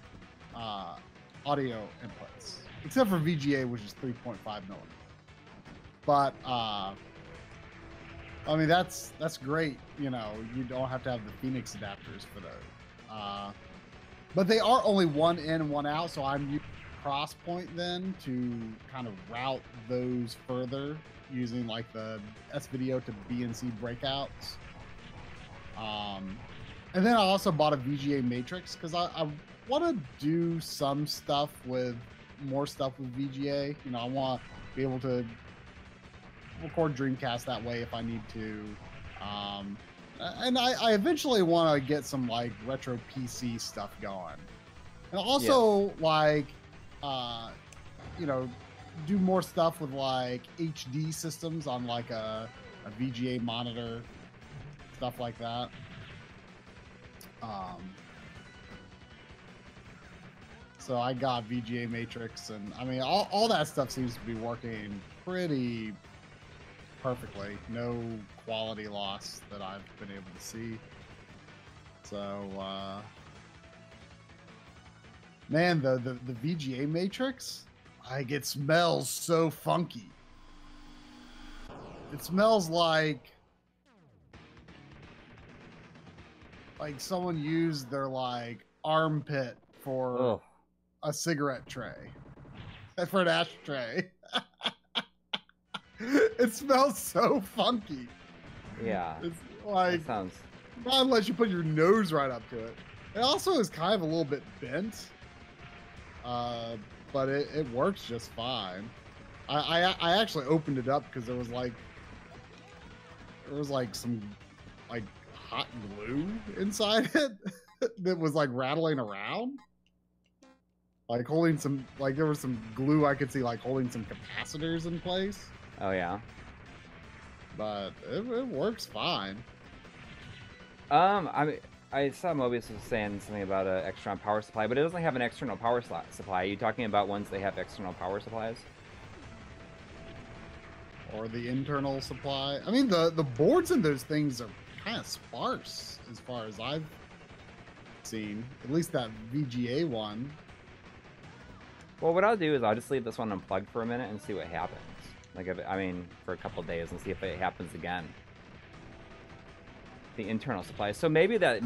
audio inputs. Except for VGA, which is 3.5mm. But, I mean, that's great. You know, you don't have to have the Phoenix adapters for those. But they are only 1 in, 1 out, so I'm using Crosspoint then to kind of route those further using, like, the S-Video to BNC breakouts. And then I also bought a VGA Matrix, because I want to do some stuff with... more stuff with VGA. You know, I want to be able to record Dreamcast that way if I need to. And I eventually want to get some, like, retro PC stuff going. And also, like, you know, do more stuff with, like, HD systems on, like, a VGA monitor, stuff like that. So I got VGA Matrix, and I mean, all that stuff seems to be working pretty perfectly. No quality loss that I've been able to see. So, man, the VGA Matrix, like, it smells so funky. It smells like someone used their, like, armpit for... Ugh. A cigarette tray, for an ashtray. It smells so funky. Yeah, it's like, that sounds. Not unless you put your nose right up to it. It also is kind of a little bit bent, but it works just fine. I actually opened it up because there was like some, like, hot glue inside it that was, like, rattling around. Like, holding some, like, there was some glue I could see, like, holding some capacitors in place. Oh, yeah. But it works fine. I mean, I saw Mobius was saying something about an external power supply, but it doesn't have an external power supply. Are you talking about ones that have external power supplies? Or the internal supply? I mean, the boards in those things are kind of sparse, as far as I've seen. At least that VGA one. Well, what I'll do is I'll just leave this one unplugged for a minute and see what happens. Like, I mean, for a couple of days, and see if it happens again. The internal supply. So maybe that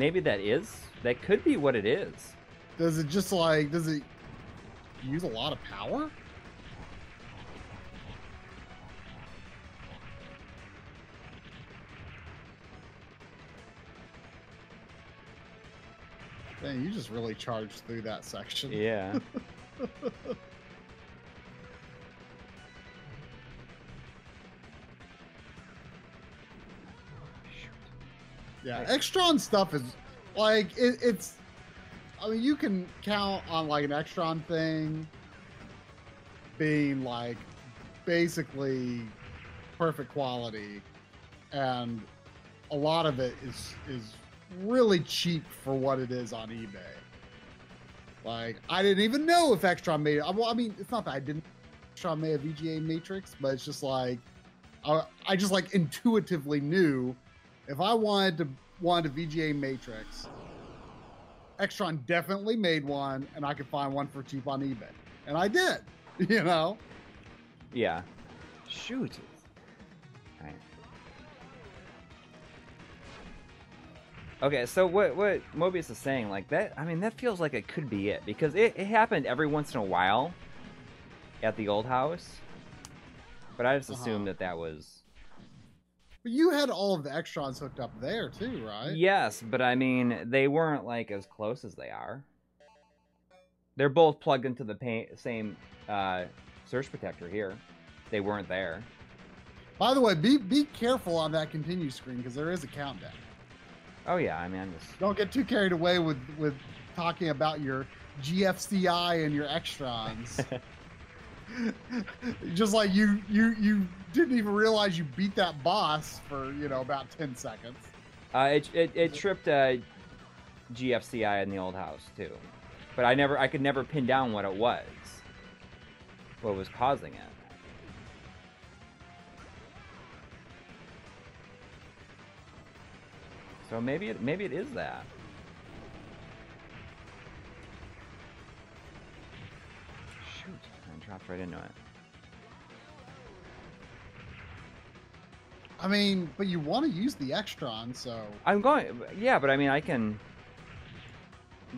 could be what it is. Does it just, like, does it use a lot of power? Dang, you just really charged through that section. Yeah. Yeah, Extron stuff is like it's. I mean, you can count on like an Extron thing being like basically perfect quality, and a lot of it is really cheap for what it is on eBay. Like, I didn't even know if Extron made it. Well, I mean, it's not that I didn't. Extron made a VGA Matrix, but it's just like I just like intuitively knew. If I wanted a VGA Matrix, Extron definitely made one, and I could find one for cheap on eBay, and I did. You know? Yeah. Shoot. All right. Okay, so what Mobius is saying, like that, I mean, that feels like it could be it because it happened every once in a while at the old house, but I just assumed that was. But you had all of the Extrons hooked up there too, right? Yes, but I mean, they weren't like as close as they are. They're both plugged into the same surge protector here. They weren't there. By the way, be careful on that continue screen because there is a countdown. Oh yeah, I mean, don't get too carried away with talking about your GFCI and your Extrons. Just like you didn't even realize you beat that boss for, you know, about 10 seconds. It tripped GFCI in the old house too, but I could never pin down what was causing it. So maybe it is that. Shoot, I dropped right into it. I mean, but you want to use the Extron, so... Yeah, but I mean, I can...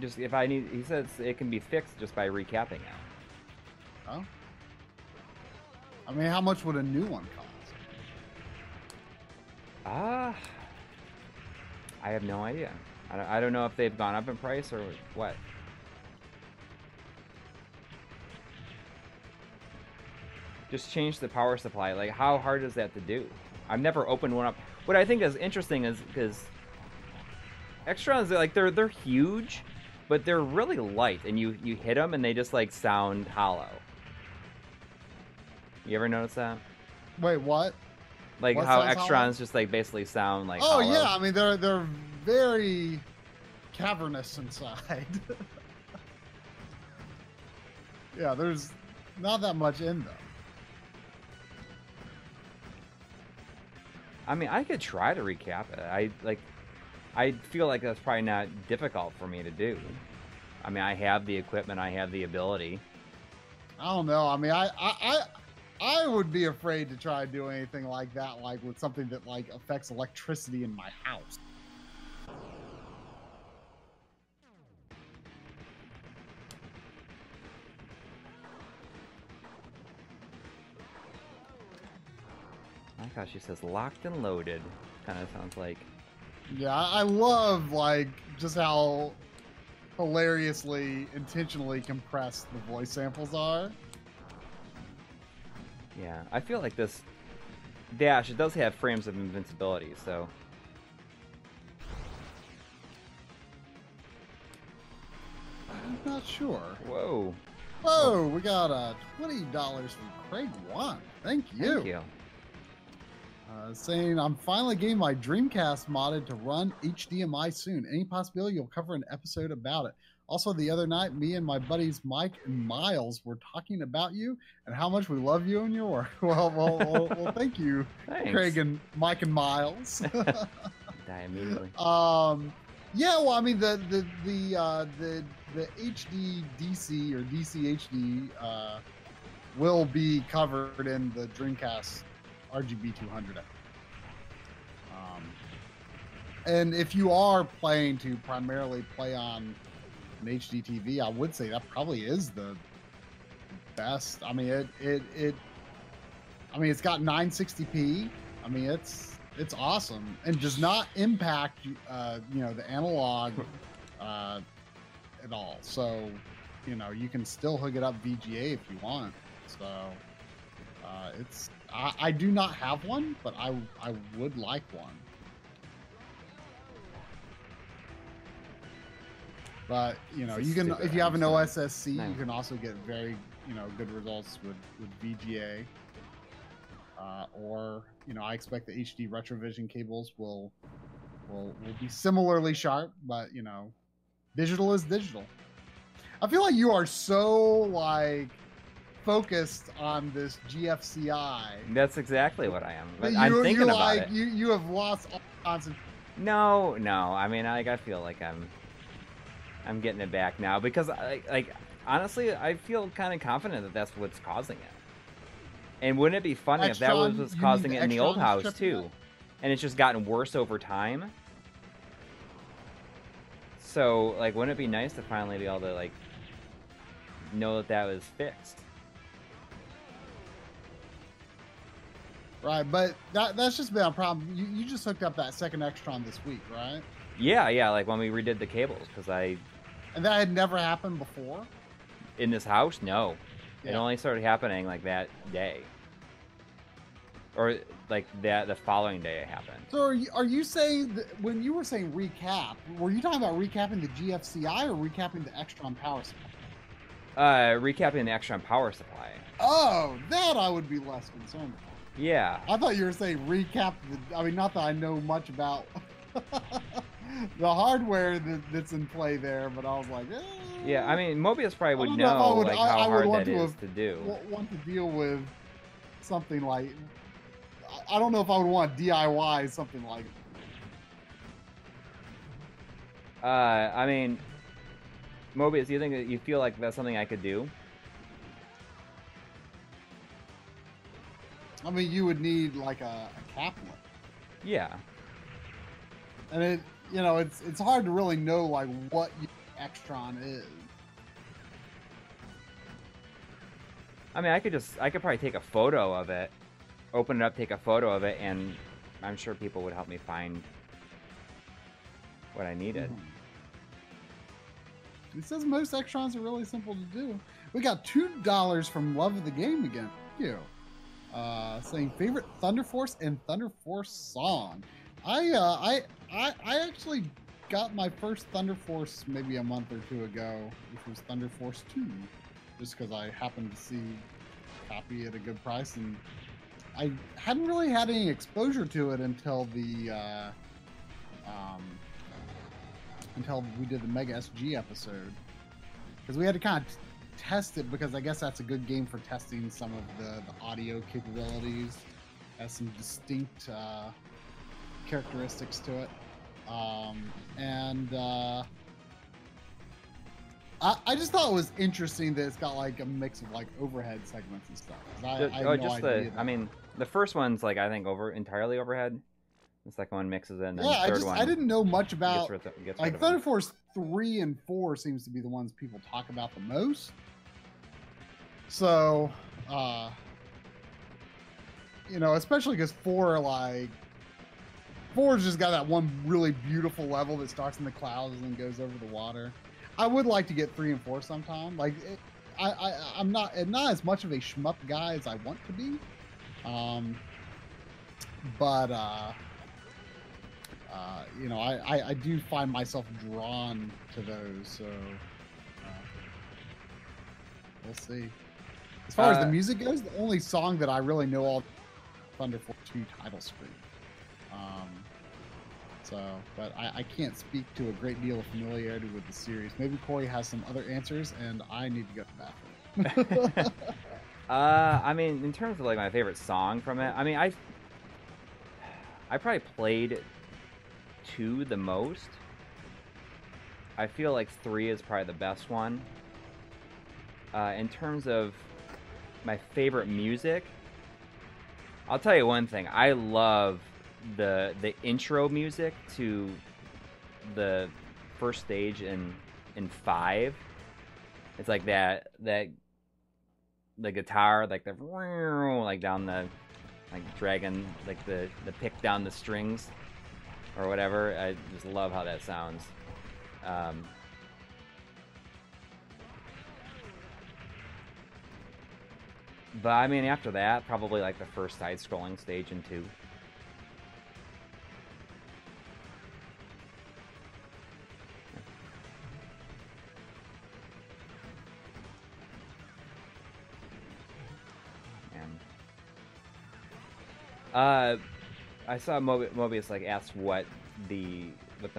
Just, if I need... He says it can be fixed just by recapping it. Oh? I mean, how much would a new one cost? I have no idea. I don't know if they've gone up in price or what. Just change the power supply. Like, how hard is that to do? I've never opened one up. What I think is interesting is because Extrons, like they're huge, but they're really light, and you hit them and they just like sound hollow. You ever notice that? Wait, what? Like what, how Extrons hollow? Just like basically sound like. Oh hollow. Yeah, I mean they're very cavernous inside. Yeah, there's not that much in them. I mean, I could try to recap it. I feel like that's probably not difficult for me to do. I mean, I have the equipment, I have the ability. I don't know. I mean, I would be afraid to try to do anything like that, like with something that like affects electricity in my house. Gosh, she says locked and loaded. Kind of sounds like. Yeah, I love like just how hilariously intentionally compressed the voice samples are. Yeah, I feel like this dash, it does have frames of invincibility, so. I'm not sure. Whoa. Whoa, we got $20 from Craig One. Thank you. Thank you. Saying, I'm finally getting my Dreamcast modded to run HDMI soon. Any possibility you'll cover an episode about it? Also, the other night, me and my buddies Mike and Miles were talking about you and how much we love you and your work. Well, thank you, thanks. Craig and Mike and Miles. Die immediately. Yeah, well, I mean the HD DC or DC HD will be covered in the Dreamcast. RGB 200. And if you are planning to primarily play on an HD TV, I would say that probably is the best. I mean, it's got 960p. I mean, it's awesome and does not impact the analog at all. So, you know, you can still hook it up VGA if you want. So it's, I do not have one, but I would like one. But, you know, you can, if you have an OSSC, you can also get very, you know, good results with VGA. Or, you know, I expect the HD retrovision cables will be similarly sharp, but, you know, digital is digital. I feel like you are so, like, focused on this GFCI. That's exactly what I am. But I'm thinking about it. You have lost all concentration. No, no. I mean, I feel like I'm getting it back now, because like honestly, I feel kind of confident that that's what's causing it. And wouldn't it be funny if that was what's causing it in the old house too? And it's just gotten worse over time. So like, wouldn't it be nice to finally be able to like know that that was fixed? Right, but that's just been a problem. You just hooked up that second Extron this week, right? Yeah, yeah, like when we redid the cables, because And that had never happened before? In this house? No. Yeah. It only started happening, like, that day. Or, like, the following day it happened. So are you saying, when you were saying recap, were you talking about recapping the GFCI or recapping the Extron power supply? Recapping the Extron power supply. Oh, that I would be less concerned about. Yeah. I thought you were saying recap the... I mean, not that I know much about... the hardware that's in play there, but I was like, eh. Yeah, I mean, Mobius probably would know like how hard that is to do. I would want to deal with something like, I don't know if I would want DIY something like that. I mean, Mobius, do you think that you feel like that's something I could do? I mean, you would need like a cap one. Yeah. And it, you know, it's hard to really know like what Extron is. I mean, I could probably take a photo of it, open it up, take a photo of it, and I'm sure people would help me find what I needed. Mm-hmm. It says most Extrons are really simple to do. We got $2 from Love of the Game again. Thank you. Saying favorite Thunder Force and Thunder Force song. I actually got my first Thunder Force maybe a month or two ago, which was Thunder Force 2, just because I happened to see a copy at a good price, and I hadn't really had any exposure to it until we did the Mega SG episode, because we had to kind of test it, because I guess that's a good game for testing some of the audio capabilities. It has some distinct characteristics to it, and I just thought it was interesting that it's got like a mix of like overhead segments and stuff. I mean, the first one's like I think entirely overhead. The second one mixes in. Yeah, I didn't know much about like Thunder Force 3 and 4 seems to be the ones people talk about the most. So, you know, especially because 4 like. 4's just got that one really beautiful level that starts in the clouds and goes over the water. I would like to get 3 and 4 sometime. Like, I'm not as much of a shmup guy as I want to be, but you know, I do find myself drawn to those. So we'll see. As far as the music goes, the only song that I really know all Thunder Force 2 title screen. But I can't speak to a great deal of familiarity with the series. Maybe Corey has some other answers, and I need to go to the bathroom. I mean, in terms of like my favorite song from it, I mean, I probably played 2 the most. I feel like 3 is probably the best one. In terms of my favorite music, I'll tell you one thing. I love the intro music to the first stage in 5. It's like that the guitar, like the like down the like dragging like the pick down the strings or whatever. I just love how that sounds. But I mean, after that, probably like the first side-scrolling stage in 2. I saw Mobius like asked what the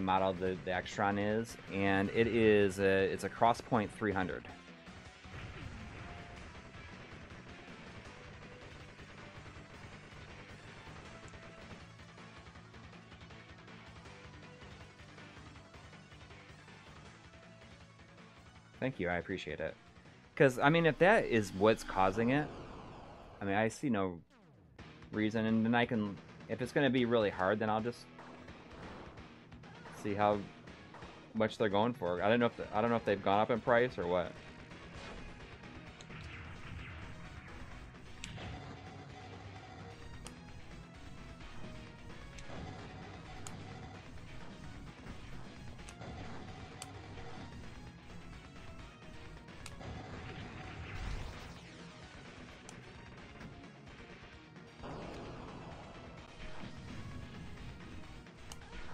model of the Extron is, and it is it's a Crosspoint 300. Thank you, I appreciate it. Because I mean, if that is what's causing it, I mean, I see no reason, and then I can, if it's going to be really hard, then I'll just see how much they're going for. I don't know if the, I don't know if they've gone up in price or what.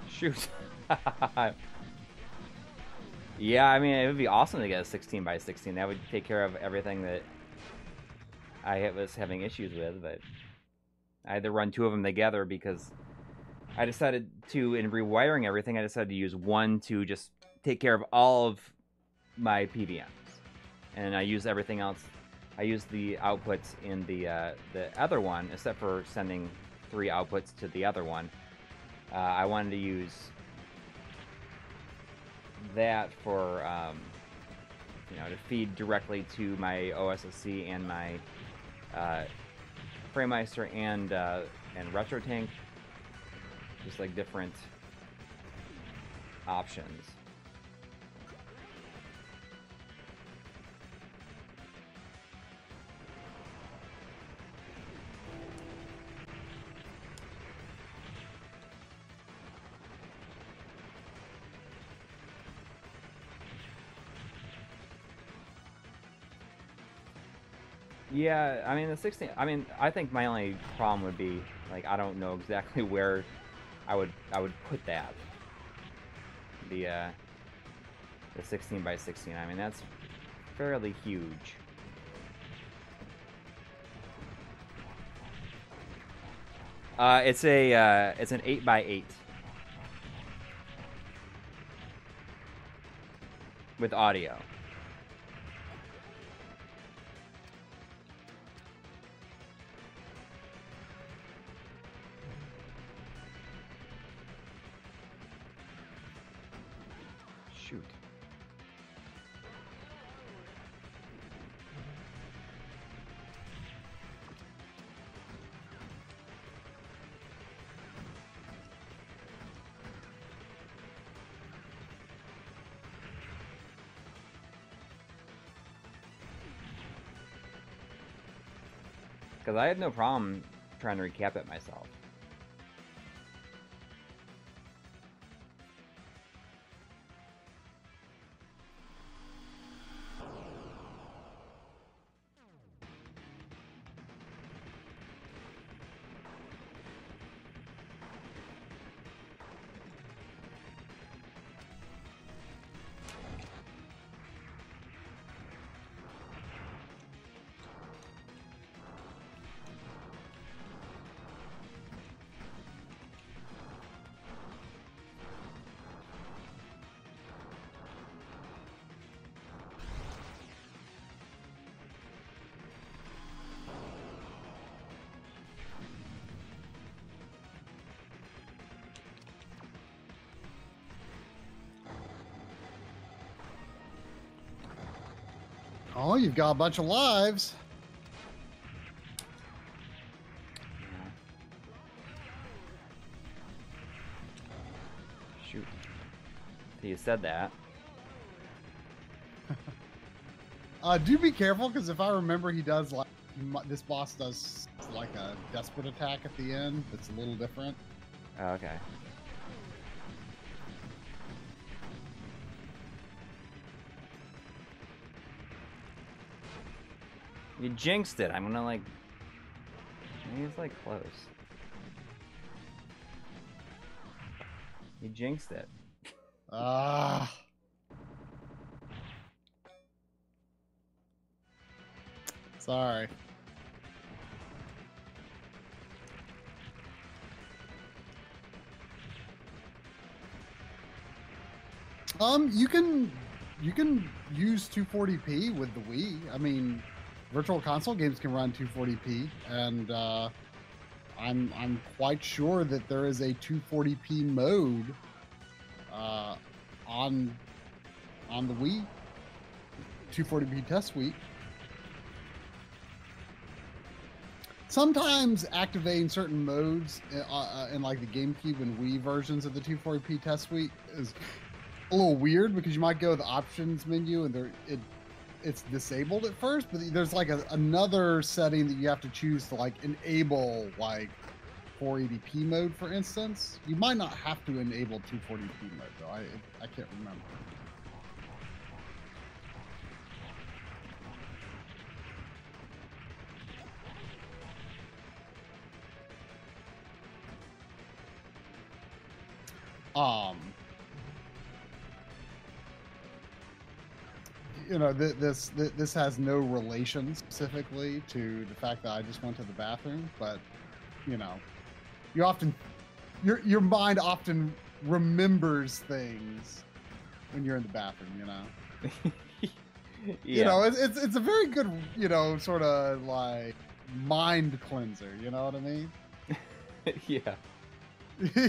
Shoot. Yeah, I mean, it would be awesome to get a 16 by 16. That would take care of everything that I was having issues with, but I had to run 2 of them together because I decided to, in rewiring everything, I decided to use one to just take care of all of my PVMs, and I used everything else. I used the outputs in the other one, except for sending 3 outputs to the other one. I wanted to use that for, you know, to feed directly to my OSSC and my Framemeister and RetroTink, just like different options. Yeah, I mean, the 16, I mean, I think my only problem would be, like, I don't know exactly where I would put that. The 16 by 16, I mean, that's fairly huge. It's an 8 by 8. With audio. Because I have no problem trying to recap it myself. Oh, you've got a bunch of lives. Shoot. You said that. Do be careful, because if I remember, he does, like, this boss does like a desperate attack at the end that's a little different. Oh, okay. You jinxed it. I'm gonna like. Maybe it's like close. You jinxed it. Ah. Sorry. You can use 240p with the Wii. I mean, Virtual Console games can run 240p, and I'm quite sure that there is a 240p mode on the Wii 240p test suite. Sometimes activating certain modes in like the GameCube and Wii versions of the 240p test suite is a little weird, because you might go to the options menu and it's disabled at first, but there's like another setting that you have to choose to like enable like 480p mode, for instance. You might not have to enable 240p mode though. I can't remember. You know, this has no relation specifically to the fact that I just went to the bathroom, but you know, your mind often remembers things when you're in the bathroom, you know. Yeah. You know, it's a very good, you know, sort of like mind cleanser, you know what I mean? Yeah.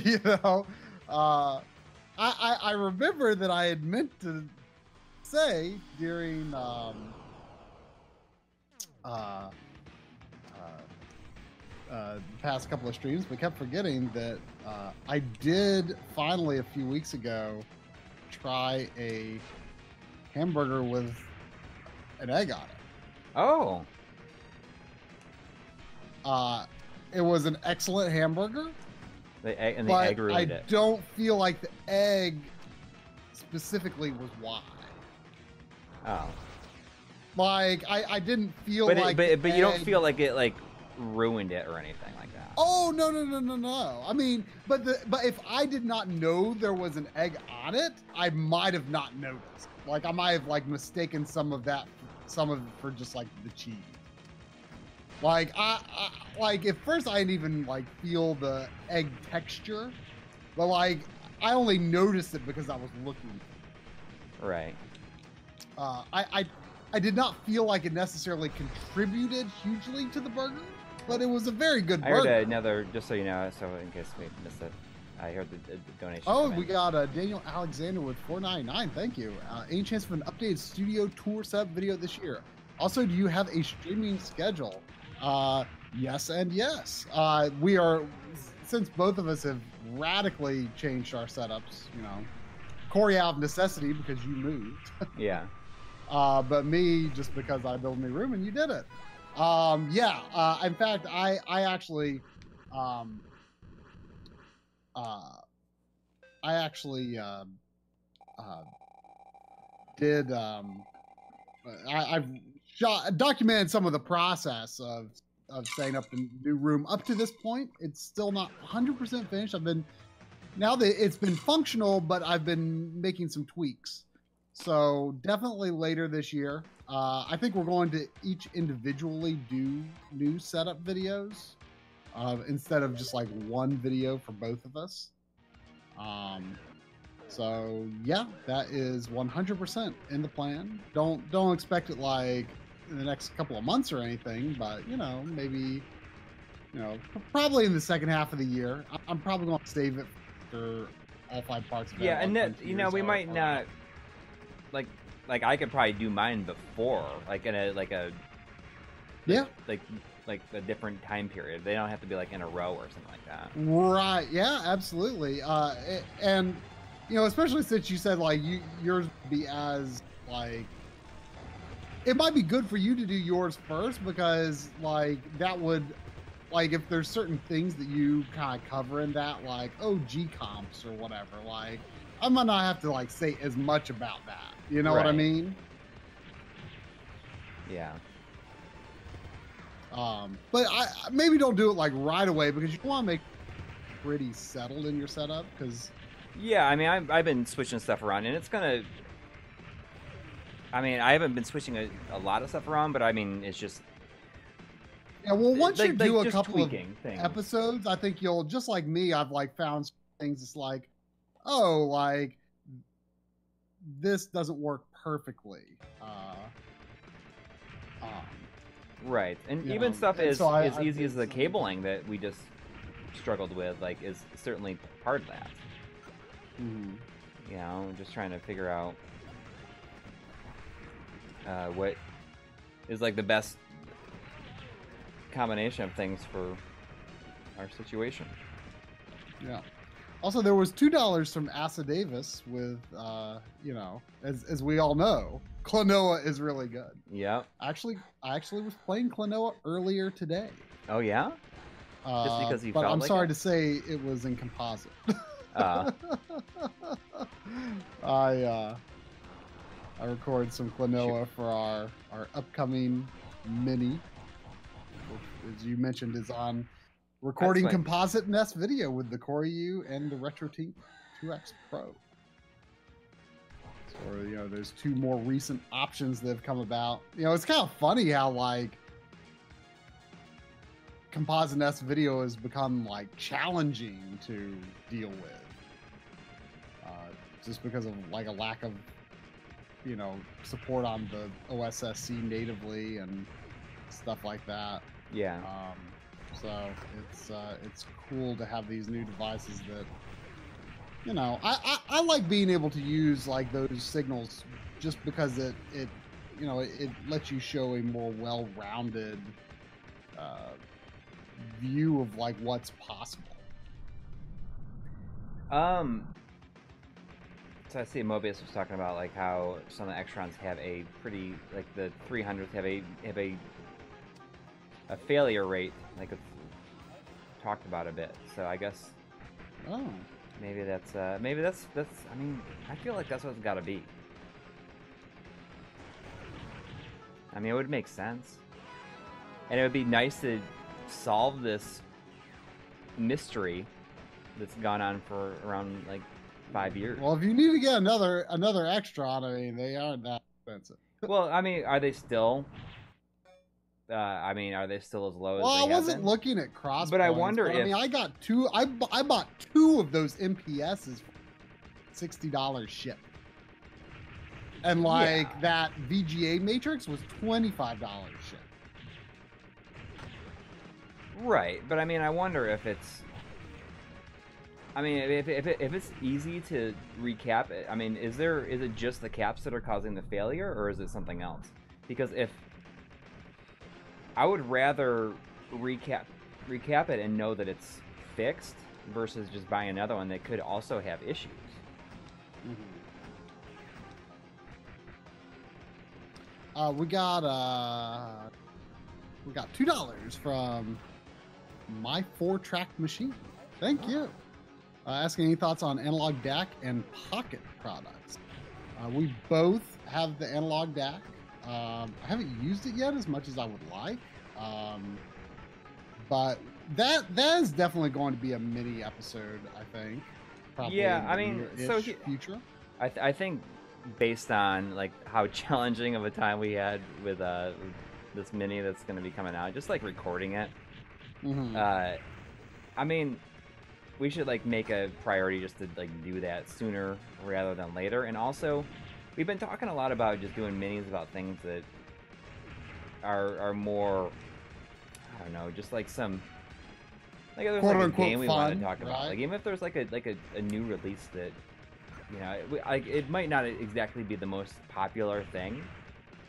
You know, I remember that I had meant to say during the past couple of streams, but kept forgetting that I did finally a few weeks ago try a hamburger with an egg on it. Oh. It was an excellent hamburger. The egg, and the egg ruined it. I don't feel like the egg specifically was why. Oh. Like, I didn't feel like... But you don't feel like it, like, ruined it or anything like that. Oh, no. I mean, but if I did not know there was an egg on it, I might have not noticed. Like, I might have, like, mistaken some of it for just, like, the cheese. Like, like, at first I didn't even, like, feel the egg texture. But, like, I only noticed it because I was looking. Right. I did not feel like it necessarily contributed hugely to the burger, but it was a very good burger. I heard another, just so you know, so in case we missed it, I heard the donation. Oh, we got Daniel Alexander with $4.99. Thank you. Any chance of an updated studio tour sub video this year? Also, do you have a streaming schedule? Yes and yes. We are, since both of us have radically changed our setups, you know, Corey out of necessity because you moved. Yeah. But me, just because I built a new room and you did it. In fact, I've documented some of the process of setting up the new room up to this point. It's still not 100% finished. Now that it's been functional, but I've been making some tweaks. So definitely later this year. I think we're going to each individually do new setup videos instead of just like one video for both of us. So yeah, that is 100% in the plan. Don't expect it like in the next couple of months or anything, but you know, maybe, you know, probably in the second half of the year. I'm probably going to save it for all 5 parts of it. Yeah, and that, you know, we might not. Like I could probably do mine before, like in a a different time period. They don't have to be like in a row or something like that. Right? Yeah, absolutely. And you know, especially since you said like yours be as like, it might be good for you to do yours first, because like that would, like if there's certain things that you kind of cover in that, like oh G-Comps or whatever, like I might not have to like say as much about that. You know what I mean? Yeah. But maybe don't do it like right away, because you want to make it pretty settled in your setup. Because yeah, I mean, I've been switching stuff around, and it's gonna. I mean, I haven't been switching a lot of stuff around, but I mean, it's just. Yeah, well, once you do a couple of episodes, I think you'll just like me. I've like found things. It's like, oh, like this doesn't work perfectly. Right, and even stuff as easy as the cabling that we just struggled with, like, is certainly part of that. Mm-hmm. You know, just trying to figure out what is like the best combination of things for our situation. Yeah. Also, there was $2 from Asa Davis with, you know, as we all know, Klonoa is really good. Yeah. Actually, I was playing Klonoa earlier today. Oh, yeah? Just because you felt like it? But I'm sorry to say it was in composite. I recorded some Klonoa for our upcoming mini, which, as you mentioned, is on... Recording Composite Nest video with the CoreU and the RetroTink 2X Pro. So, you know, there's two more recent options that have come about. You know, it's kind of funny how, like, Composite Nest video has become, like, challenging to deal with. Just because of, like, a lack of, you know, support on the OSSC natively and stuff like that. Yeah. So it's cool to have these new devices that, you know, I like being able to use like those signals just because it you know, it lets you show a more well-rounded view of like what's possible. So I see Mobius was talking about like how some of the Extrons have a pretty, like the 300s have a failure rate, like it's talked about a bit. So I guess, oh, maybe that's. I mean, I feel like that's what it's got to be. I mean, it would make sense, and it would be nice to solve this mystery that's gone on for around like 5 years. Well, if you need to get another Extron, I mean, they aren't that expensive. Well, I mean, are they still? I mean, are they still as low as they have been? Well, I wasn't looking at cross. But I wonder if... I mean, I got two... I bought two of those MPSs for $60 shipped. And, like, that VGA Matrix was $25 shipped. Right. But, I mean, I wonder if it's... I mean, if it's easy to recap it... I mean, is it just the caps that are causing the failure, or is it something else? Because if... I would rather recap it and know that it's fixed versus just buying another one that could also have issues. Mm-hmm. We got $2 from my 4-track machine. Thank you. Asking any thoughts on analog DAC and pocket products. We both have the analog DAC. I haven't used it yet as much as I would like, but that is definitely going to be a mini episode, I think. Probably, yeah, I mean, so future. I think based on like how challenging of a time we had with this mini that's going to be coming out, just like recording it. Mm-hmm. I mean, we should like make a priority just to like do that sooner rather than later, and also. We've been talking a lot about just doing minis about things that are more, I don't know, just like some, like if there's like a game we want to talk about, like even if there's like a new release that, you know, it might not exactly be the most popular thing,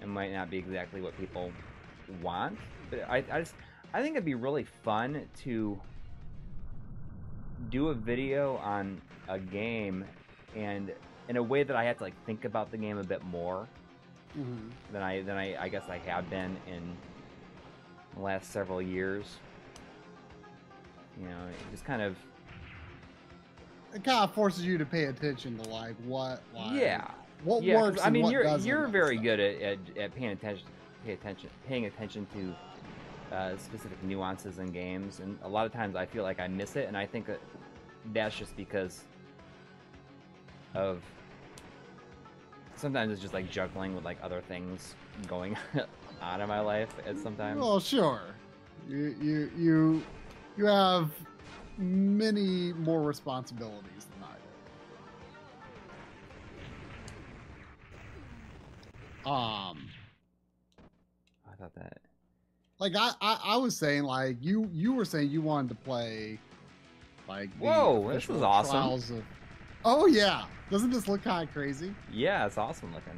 it might not be exactly what people want, but I think it'd be really fun to do a video on a game and. In a way that I had to like think about the game a bit more than I guess I have been in the last several years. You know, it just kind of forces you to pay attention to like what works. I mean, you're very good at paying attention to specific nuances in games, and a lot of times I feel like I miss it, and I think that that's just because of sometimes it's just like juggling with like other things going on in my life at sometimes. Well, sure, you have many more responsibilities than I do. I thought that. Like I was saying, like you were saying you wanted to play, like whoa, this is awesome. Oh yeah, doesn't this look kind of crazy? Yeah, it's awesome looking.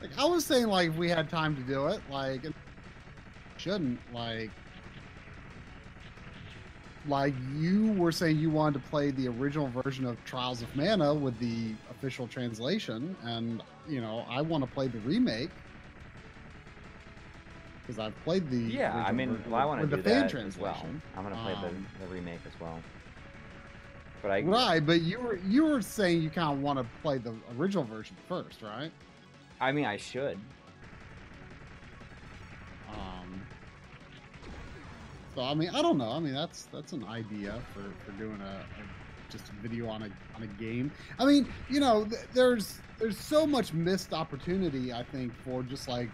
Like I was saying, like if we had time to do it, like shouldn't like you were saying you wanted to play the original version of Trials of Mana with the official translation, and you know I want to play the remake because I've played the yeah. I mean, well, I want to do the fan translation as well. I'm gonna play the remake as well. But I right, but you were saying you kind of want to play the original version first, right? I mean, I should. So I mean, I don't know. I mean, that's an idea for doing a just a video on a game. I mean, you know, there's so much missed opportunity, I think, for just like,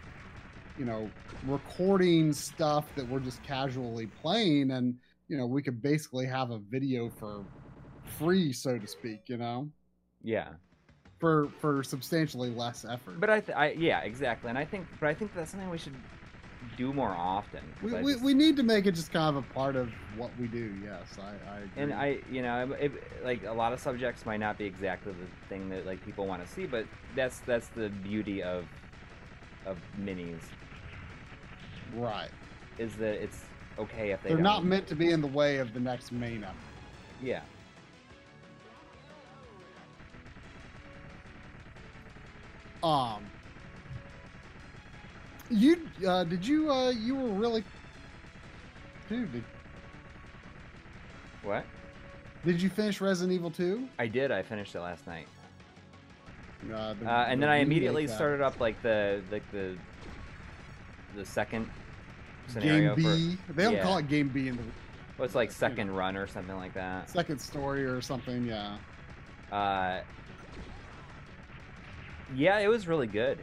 you know, recording stuff that we're just casually playing, and you know, we could basically have a video for free, so to speak. You know? Yeah. For substantially less effort. But I yeah, exactly, and I think that's something we should do more often. We need to make it just kind of a part of what we do. Yes, I agree. And I, you know, it, like a lot of subjects might not be exactly the thing that like people want to see, but that's the beauty of minis, right? Is that it's okay if they're don't. Not meant to be in the way of the next main up. Yeah. You did you you were really dude. What? Did you finish Resident Evil 2? I did. I finished it last night. And then I immediately started up like the second scenario. Game B. They don't call it Game B in the. Well, it's like second run or something like that. Second story or something. Yeah. Yeah, it was really good.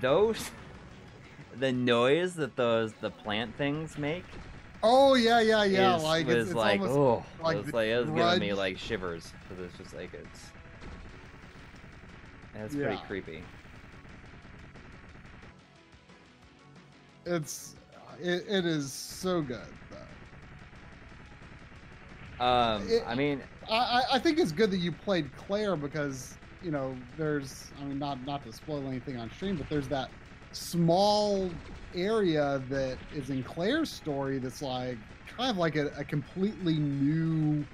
Those, the noise that the plant things make. Oh yeah. Is, like it's like oh, like it was, like, it was giving me like shivers because it's just like it's yeah. Pretty creepy. It is so good though. I mean, I think it's good that you played Claire because. You know, there's, I mean, not to spoil anything on stream, but there's that small area that is in Claire's story that's like kind of like a completely new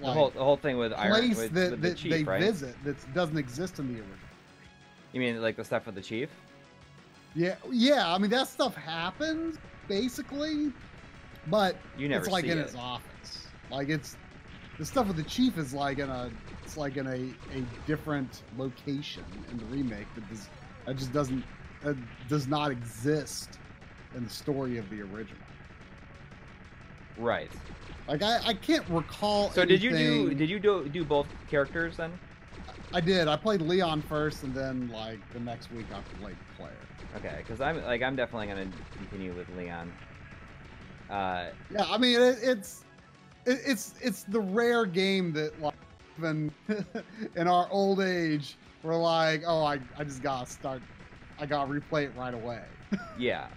like, the whole thing with Iron place with the chief, they right? visit that doesn't exist in the original. You mean like the stuff with the chief? Yeah. I mean that stuff happens basically, but you never it's like see in it. His office, like it's. The stuff with the chief is like in a different location in the remake that does not exist in the story of the original. Right. Like I can't recall. So anything. did you do both characters then? I did. I played Leon first, and then like the next week I played Claire. Okay, because I'm definitely gonna continue with Leon. Yeah, I mean it's the rare game that like even in our old age we're like oh I just gotta start I gotta replay it right away. Yeah.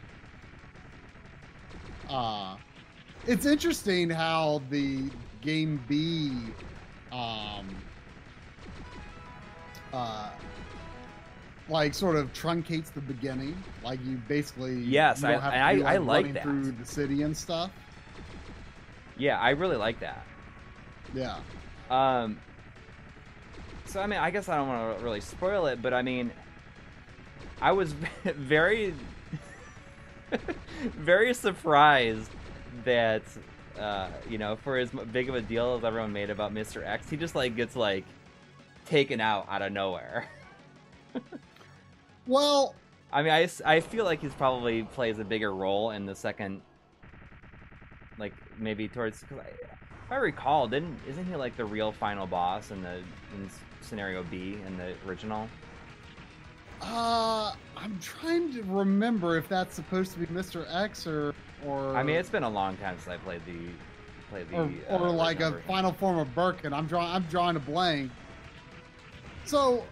It's interesting how the Game B like sort of truncates the beginning, like you basically yes you don't have to be, like, I like that through the city and stuff. Yeah, I really like that. Yeah. So, I mean, I guess I don't want to really spoil it, but, I mean, I was very, very surprised that, you know, for as big of a deal as everyone made about Mr. X, he just, like, gets, like, taken out of nowhere. Well, I mean, I feel like he's probably plays a bigger role in the second, like maybe towards. Cause if I recall, isn't he like the real final boss in scenario B in the original? I'm trying to remember if that's supposed to be Mr. X or. I mean, it's been a long time since I played the. Or like a version. Final form of Birkin. I'm drawing a blank. So,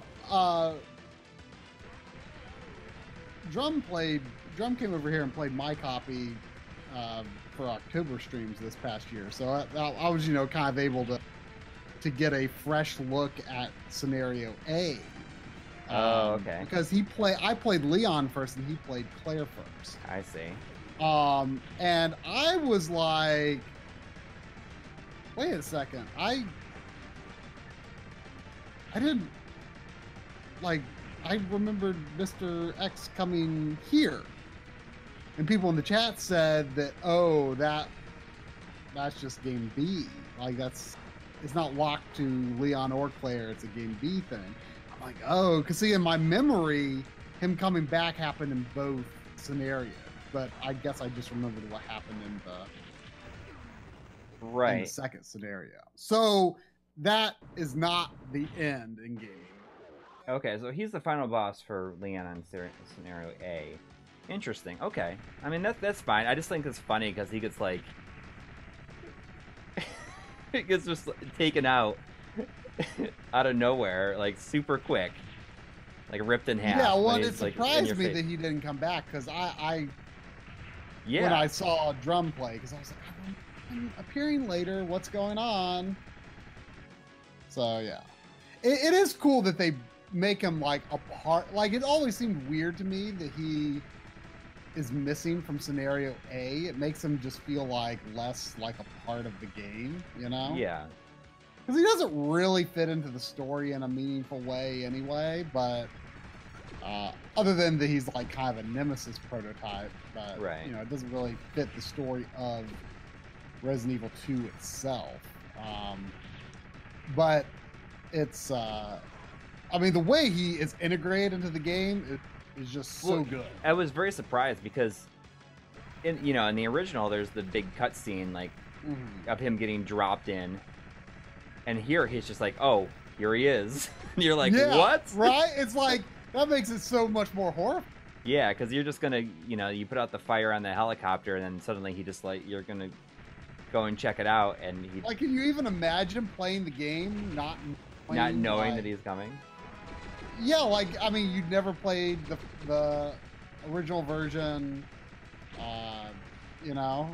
Drum came over here and played my copy for October streams this past year. So I was, you know, kind of able to get a fresh look at scenario A. Oh, okay. Because I played Leon first and he played Claire first. I see. And I was like, wait a second. I didn't, like, I remembered Mr. X coming here. And people in the chat said that, oh, that's just game B. Like, it's not locked to Leon or Claire. It's a game B thing. I'm like, oh, because see, in my memory, him coming back happened in both scenarios. But I guess I just remembered what happened in the, right. In the second scenario. So that is not the end in game. Okay, so he's the final boss for Leon on scenario A. Interesting. Okay, I mean that's fine. I just think it's funny because he gets like he gets just taken out out of nowhere, like super quick, like ripped in half. Yeah, well, it surprised me that he didn't come back because when I saw a drum play, because I was like, I'm appearing later. What's going on? So yeah, it is cool that they make him like a part. Like it always seemed weird to me that he is missing from scenario A. It makes him just feel like less like a part of the game, you know? Yeah. Because he doesn't really fit into the story in a meaningful way anyway, but other than that he's like kind of a nemesis prototype, but right. You know, it doesn't really fit the story of Resident Evil 2 itself. But it's I mean, the way he is integrated into the game is just so good. I was very surprised because, in the original, there's the big cutscene like of him getting dropped in, and here he's just like, oh, here he is. And you're like, yeah, what? Right? It's like that makes it so much more horrifying. Yeah, because you're just gonna, you put out the fire on the helicopter, and then suddenly he just like you're gonna go and check it out, and he like, can you even imagine playing the game not knowing that he's coming? Yeah, like, I mean, you'd never played the original version, and yeah.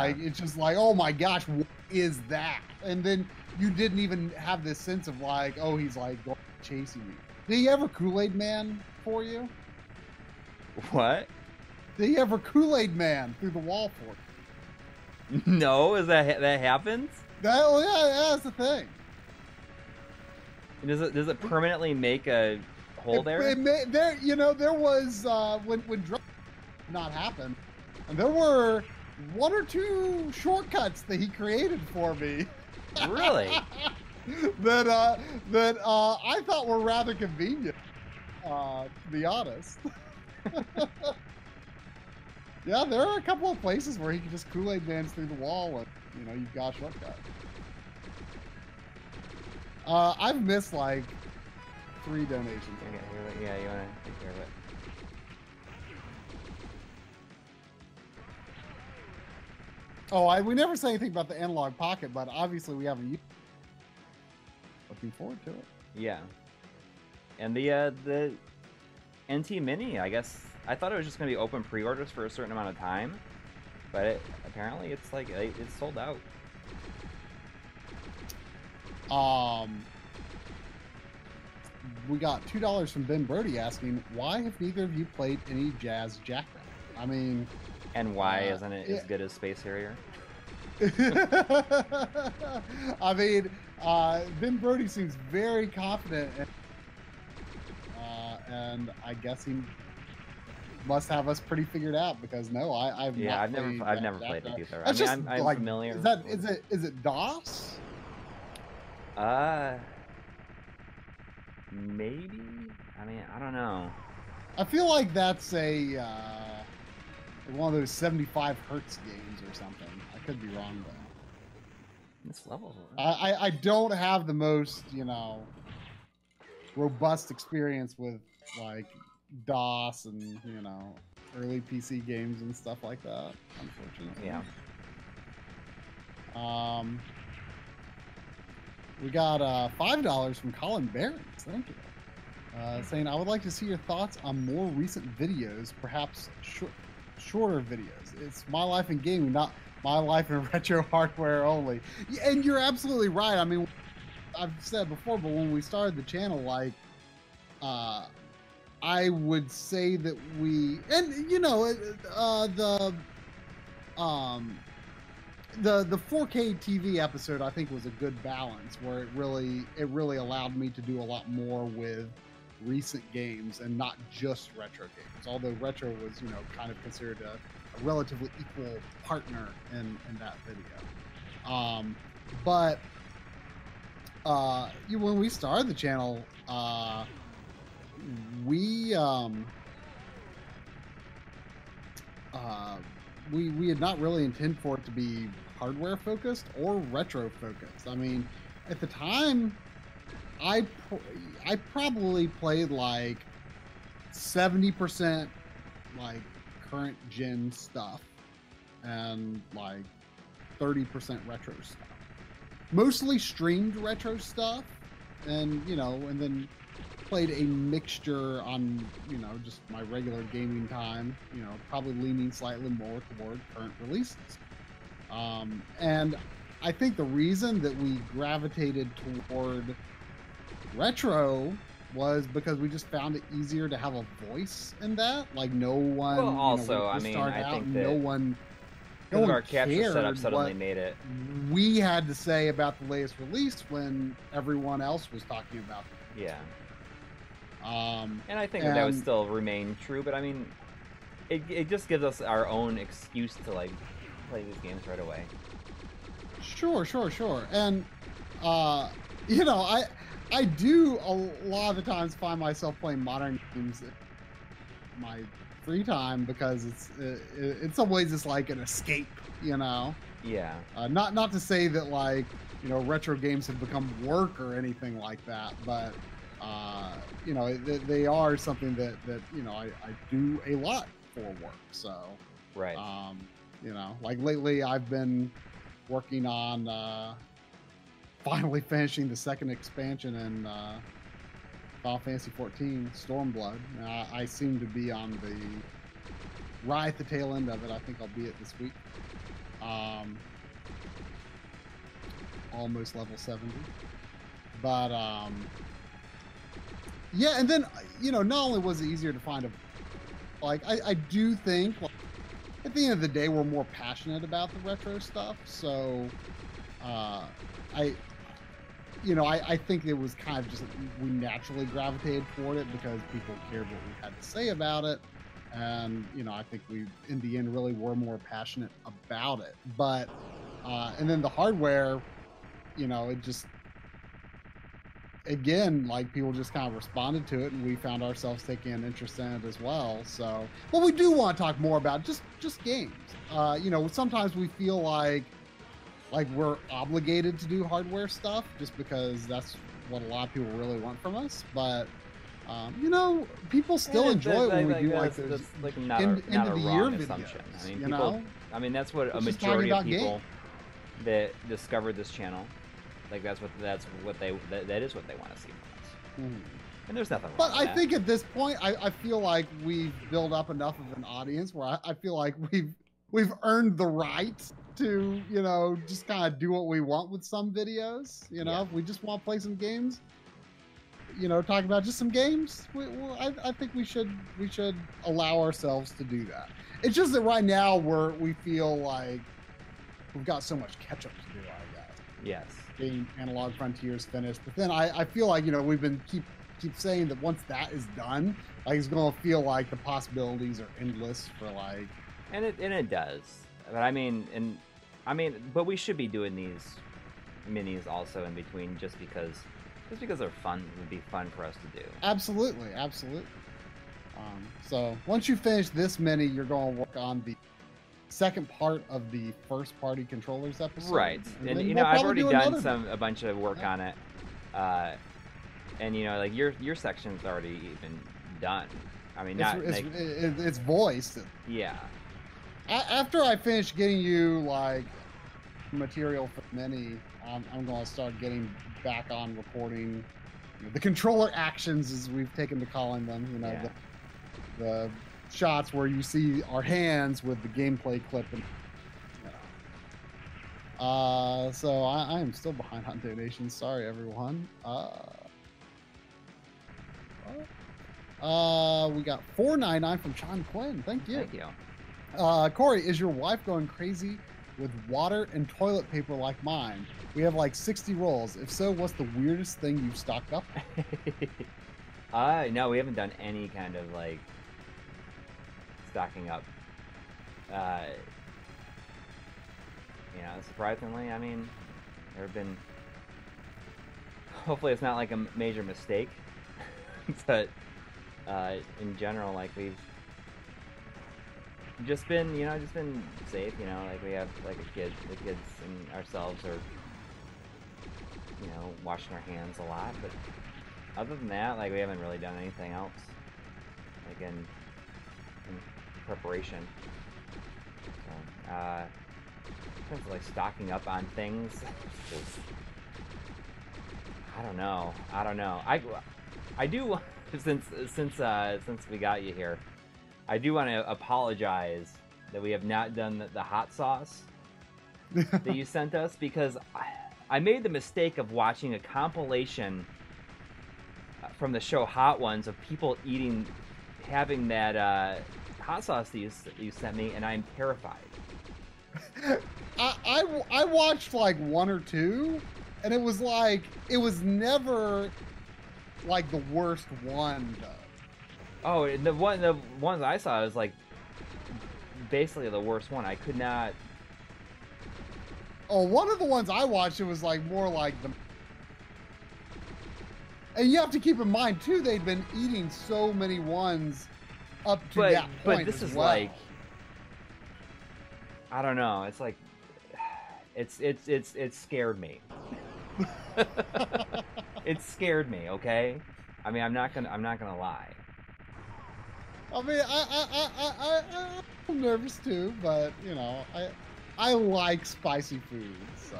Like, it's just like, oh my gosh, what is that? And then you didn't even have this sense of like, oh, he's like chasing you. Did he ever Kool-Aid Man for you? What? Did he ever Kool-Aid Man through the wall for you? No, is that happens? Yeah, that's the thing. Does it permanently make a hole there? There was when drugs did not happen, and there were one or two shortcuts that he created for me. Really? that I thought were rather convenient, to be honest. Yeah, there are a couple of places where he can just Kool-Aid dance through the wall, and you've got a shortcut. I've missed like 3 donations. Okay, yeah, you wanna take care of it. Oh, we never say anything about the analog pocket, but obviously we haven't. Looking forward to it. Yeah, and the NT Mini. I guess I thought it was just gonna be open pre-orders for a certain amount of time, but apparently it's like it's sold out. We got $2 from Ben Brody asking, why have neither of you played any Jazz Jackrabbit? I mean... And why isn't it as good as Space Harrier? I mean, Ben Brody seems very confident. And I guess he must have us pretty figured out because, no, I've never played it either. I mean, I'm like, familiar. Is it DOS? Maybe? I mean, I don't know. I feel like that's a one of those 75 hertz games or something. I could be wrong though. This level. I don't have the most, you know, robust experience with like DOS and, you know, early PC games and stuff like that, unfortunately. Yeah. We got $5 from Colin Barrons. Thank you. Saying, I would like to see your thoughts on more recent videos, perhaps shorter videos. It's my life in gaming, not my life in retro hardware only. And you're absolutely right. I mean, I've said before, but when we started the channel, like, I would say that we, and you know, the 4K TV episode I think was a good balance where it really allowed me to do a lot more with recent games and not just retro games, although retro was, you know, kind of considered a relatively equal partner in that video. When we started the channel, we had not really intended for it to be hardware focused or retro focused. I mean, at the time, I probably played like 70% like current gen stuff and like 30% retro stuff. Mostly streamed retro stuff, and you know, and then played a mixture on, you know, just my regular gaming time, you know, probably leaning slightly more toward current releases. And I think the reason that we gravitated toward retro was because we just found it easier to have a voice in that. Like, no one... Well, also, you know, I mean, I think that... No one our capture setup suddenly made it. We had to say about the latest release when everyone else was talking about it. Yeah. And I think that would still remain true, but I mean, it just gives us our own excuse to like play these games right away. Sure. And you know, I do a lot of the times find myself playing modern games in my free time because it's in some ways it's like an escape, you know. Yeah. Not to say that like, you know, retro games have become work or anything like that, but. You know, they are something that you know, I do a lot for work. So, right. You know, like lately I've been working on finally finishing the second expansion in Final Fantasy XIV Stormblood. And I seem to be on the right at the tail end of it. I think I'll be it this week. Almost level 70. But, yeah, and then, you know, not only was it easier to find a... Like, I do think, like, at the end of the day, we're more passionate about the retro stuff, so... You know, I think it was kind of just... We naturally gravitated toward it because people cared what we had to say about it, and, you know, I think we, in the end, really were more passionate about it. But, and then the hardware, you know, it just... Again, like, people just kind of responded to it, and we found ourselves taking an interest in it as well. So, but we do want to talk more about just games. You know, sometimes we feel like we're obligated to do hardware stuff just because that's what a lot of people really want from us. But you know, people still enjoy it when we do like those end of the year videos. I mean, people, I mean, that's what a majority of people that discovered this channel. Like that is what they want to see from us. And there's nothing wrong with that. But I think at this point, I feel like we've built up enough of an audience where I feel like we've earned the right to, you know, just kind of do what we want with some videos. You know, yeah. If we just want to play some games, you know, talk about just some games. I think we should allow ourselves to do that. It's just that right now we feel like we've got so much catch up to do. I guess. Yes. Being Analog Frontiers finished, but then I feel like, you know, we've been keep saying that once that is done, like, it's gonna feel like the possibilities are endless for like, and it does. But I mean, but we should be doing these minis also in between, just because Just because they're fun, it would be fun for us to do. Absolutely, absolutely. So once you finish this many, you're going to work on the second part of the first party controllers episode. Right. And you know, I've already done a bunch of work on it. And you know, like your section's already even done. I mean, not it's voiced. Yeah. After I finish getting you like material for many, I'm going to start getting back on recording the controller actions, as we've taken to calling them. You know, yeah. the shots where you see our hands with the gameplay clip. And, you know. So I am still behind on donations. Sorry, everyone. We got $4.99 from Sean Quinn. Thank you. Thank you. Corey, is your wife going crazy with water and toilet paper like mine? We have like 60 rolls. If so, what's the weirdest thing you've stocked up? No, we haven't done any kind of like stocking up. You know, surprisingly, I mean, there have been. Hopefully, it's not like a major mistake, but in general, like we've just been, you know, just been safe. You know, like we have like the kids and ourselves are, you know, washing our hands a lot, but other than that, like we haven't really done anything else, like in preparation. So, in terms of like stocking up on things, just, I don't know. I do, since we got you here, I do want to apologize that we have not done the hot sauce that you sent us, because I made the mistake of watching a compilation from the show Hot Ones of people eating, having that hot sauce that you sent me, and I'm terrified. I watched like one or two, and it was like, it was never like the worst one though. Oh, the one that I saw was like basically the worst one. I could not. Oh, one of the ones I watched, it was like more like the. And you have to keep in mind too, they've been eating so many ones up to that point. But this is like, I don't know. It's like, it scared me. It scared me. Okay, I mean, I'm not gonna lie. I mean, I'm nervous too, but you know, I like spicy food, so.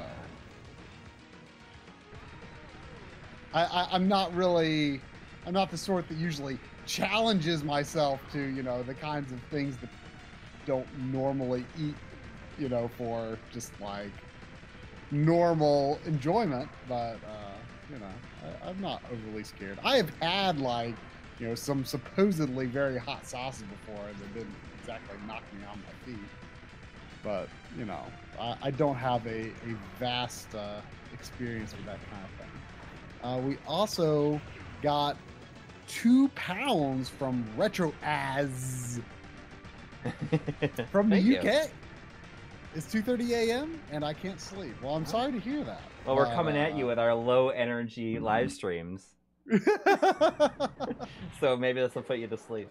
I'm not the sort that usually challenges myself to, you know, the kinds of things that don't normally eat, you know, for just like normal enjoyment. But, you know, I'm not overly scared. I have had like, you know, some supposedly very hot sauces before, and it didn't exactly knock me on my feet. But, you know, I don't have a vast experience with that kind of thing. We also got £2 from RetroAz from the UK. You. It's 2:30 a.m. and I can't sleep. Well, I'm sorry to hear that. Well, we're coming at you with our low energy live streams. So maybe this will put you to sleep.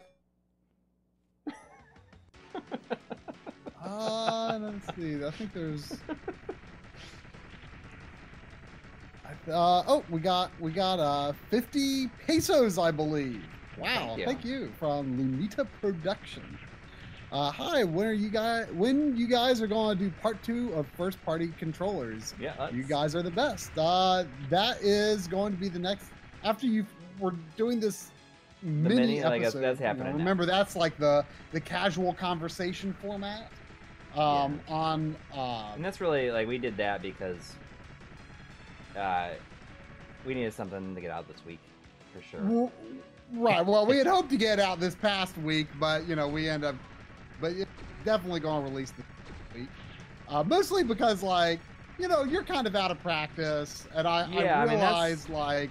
Let's see. I think there's. Oh, we got 50 pesos, I believe. Wow, thank you from Lunita Production. Hi, when you guys are going to do part 2 of first party controllers? Yeah, you guys are the best. That is going to be the next after you. We're doing this mini episode. That's happening. You know, remember, that's like the casual conversation format. On and that's really like we did that because. We needed something to get out this week, for sure. Well, right. Well, we had hoped to get out this past week, but you know we end up. But it's definitely going to release this week, mostly because like you know you're kind of out of practice, and I realize like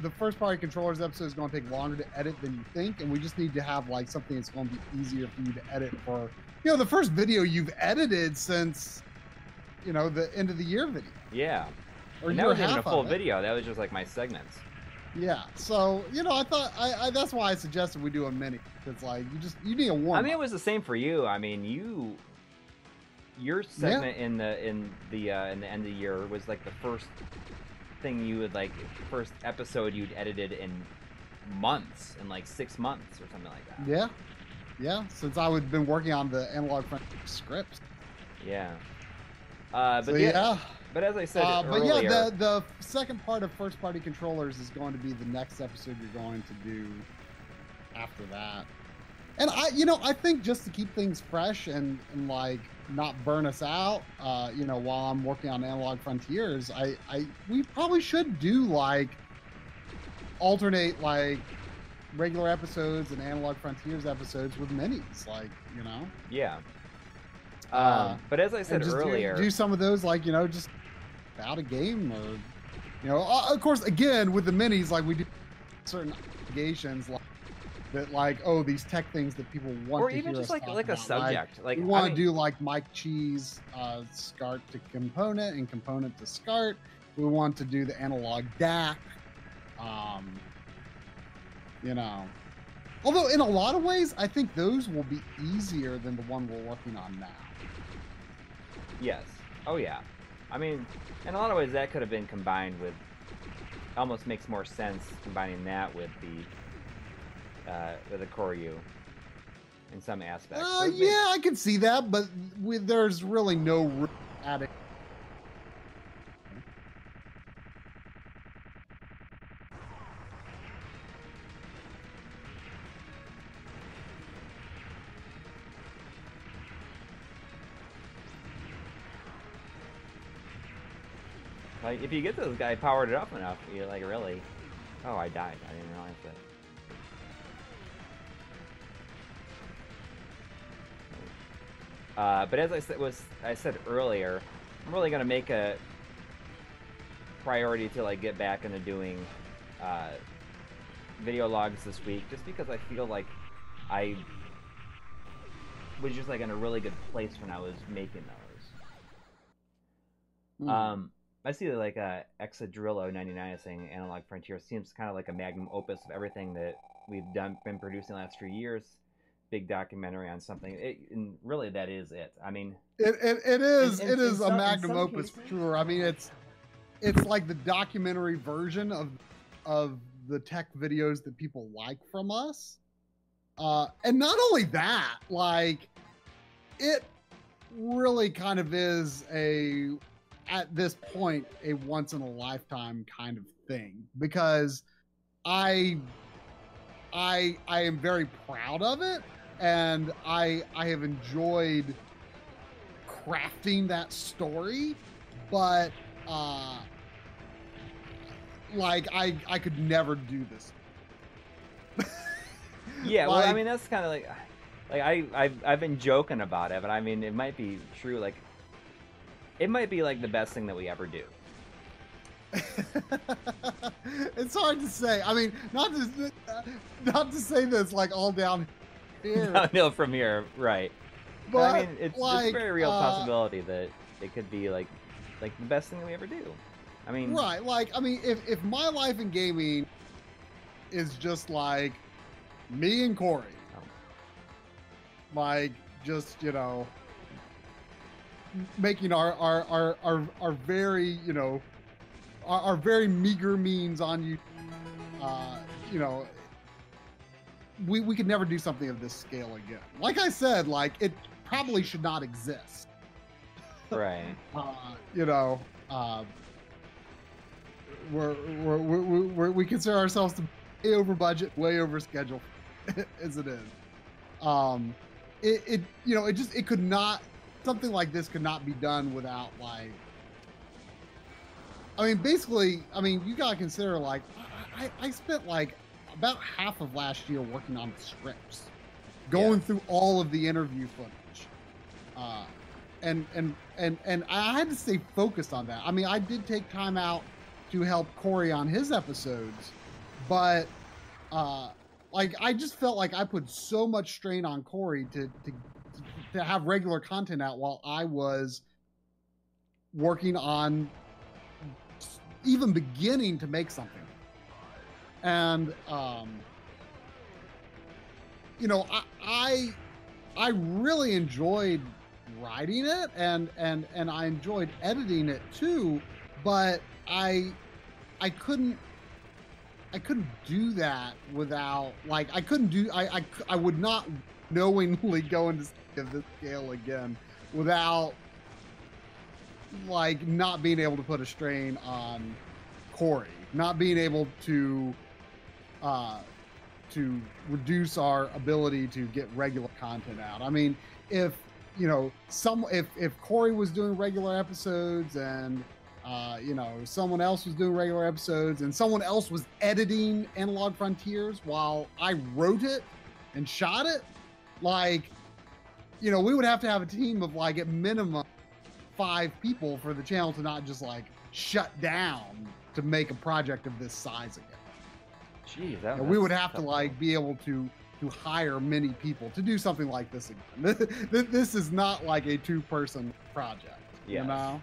the first party controllers episode is going to take longer to edit than you think, and we just need to have like something that's going to be easier for you to edit for. You know, the first video you've edited since, you know, the end of the year video. Yeah. Or that wasn't even a full video. That was just like my segments. Yeah, so you know, I thought that's why I suggested we do a mini. It's like you need a warm-up. I mean, it was the same for you. I mean, your segment in the end of the year was like the first thing you would like first episode you'd edited in months, in like 6 months or something like that. Yeah, yeah. Since I would been working on the analog front scripts. Yeah. But so, yeah. But as I said earlier... But yeah, the second part of first-party controllers is going to be the next episode you're going to do after that. And, you know, I think just to keep things fresh and like, not burn us out, you know, while I'm working on Analog Frontiers, we probably should do, like, alternate, like, regular episodes and Analog Frontiers episodes with minis, like, you know? Yeah. But as I said earlier... Do some of those, like, you know, just... out of game mode, you know. Of course, again with the minis, like we do certain obligations, like that, like oh, these tech things that people want, or to even hear just us like a about. Subject, like we want to do like Mike Cheese, SCART to component and component to SCART. We want to do the analog DAC, you know. Although in a lot of ways, I think those will be easier than the one we're working on now. Yes. Oh yeah. I mean, in a lot of ways, that could have been combined with. Almost makes more sense combining that with the CoreU in some aspects. Yeah, I can see that, but there's really no adding. Like, if you get this guy powered it up enough, you're like, really? Oh, I died. I didn't realize that. But as I said earlier, I'm really going to make a priority to, like, get back into doing video logs this week, just because I feel like I was just, like, in a really good place when I was making those. Mm. I see like Exadrillo99 is saying Analog Frontier seems kind of like a magnum opus of everything that we've been producing the last few years. Big documentary on something. And really, that is it. I mean, it is a magnum opus for sure. I mean, it's like the documentary version of the tech videos that people like from us. And not only that, like it really kind of is a. At this point, a once in a lifetime kind of thing, because I am very proud of it, and I have enjoyed crafting that story, but like I could never do this. Yeah, like, well, I mean that's kind of like I've been joking about it, but I mean it might be true, like. It might be like the best thing that we ever do. It's hard to say. I mean, not to say this like all down here. No, from here, right? But I mean, it's like, it's a very real possibility that it could be like the best thing that we ever do. I mean, right? Like, I mean, if my life in gaming is just like me and Corey, like just you know. Making our very you know our very meager means on you you know we could never do something of this scale again. Like I said, like it probably should not exist, right? You know we consider ourselves to be way over budget, way over schedule as it is. It you know it could not. Something like this could not be done without, like, I mean, basically, I mean, you gotta consider, like, I spent, like, about half of last year working on the scripts, going through all of the interview footage, and I had to stay focused on that. I mean, I did take time out to help Corey on his episodes, but, like, I just felt like I put so much strain on Corey to have regular content out while I was working on even beginning to make something. And you know, I really enjoyed writing it, and I enjoyed editing it too, but I couldn't do that without, like, I would not knowingly go into this scale again without, like, not being able to put a strain on Corey, not being able to reduce our ability to get regular content out. I mean, if, you know, if Corey was doing regular episodes and, you know, someone else was doing regular episodes and someone else was editing Analog Frontiers while I wrote it and shot it, like, you know, we would have to have a team of, like, at minimum 5 people for the channel to not just, like, shut down to make a project of this size again. Jeez, that we would have to, like, be able to hire many people to do something like this again. This is not like a 2-person project, yes. You know?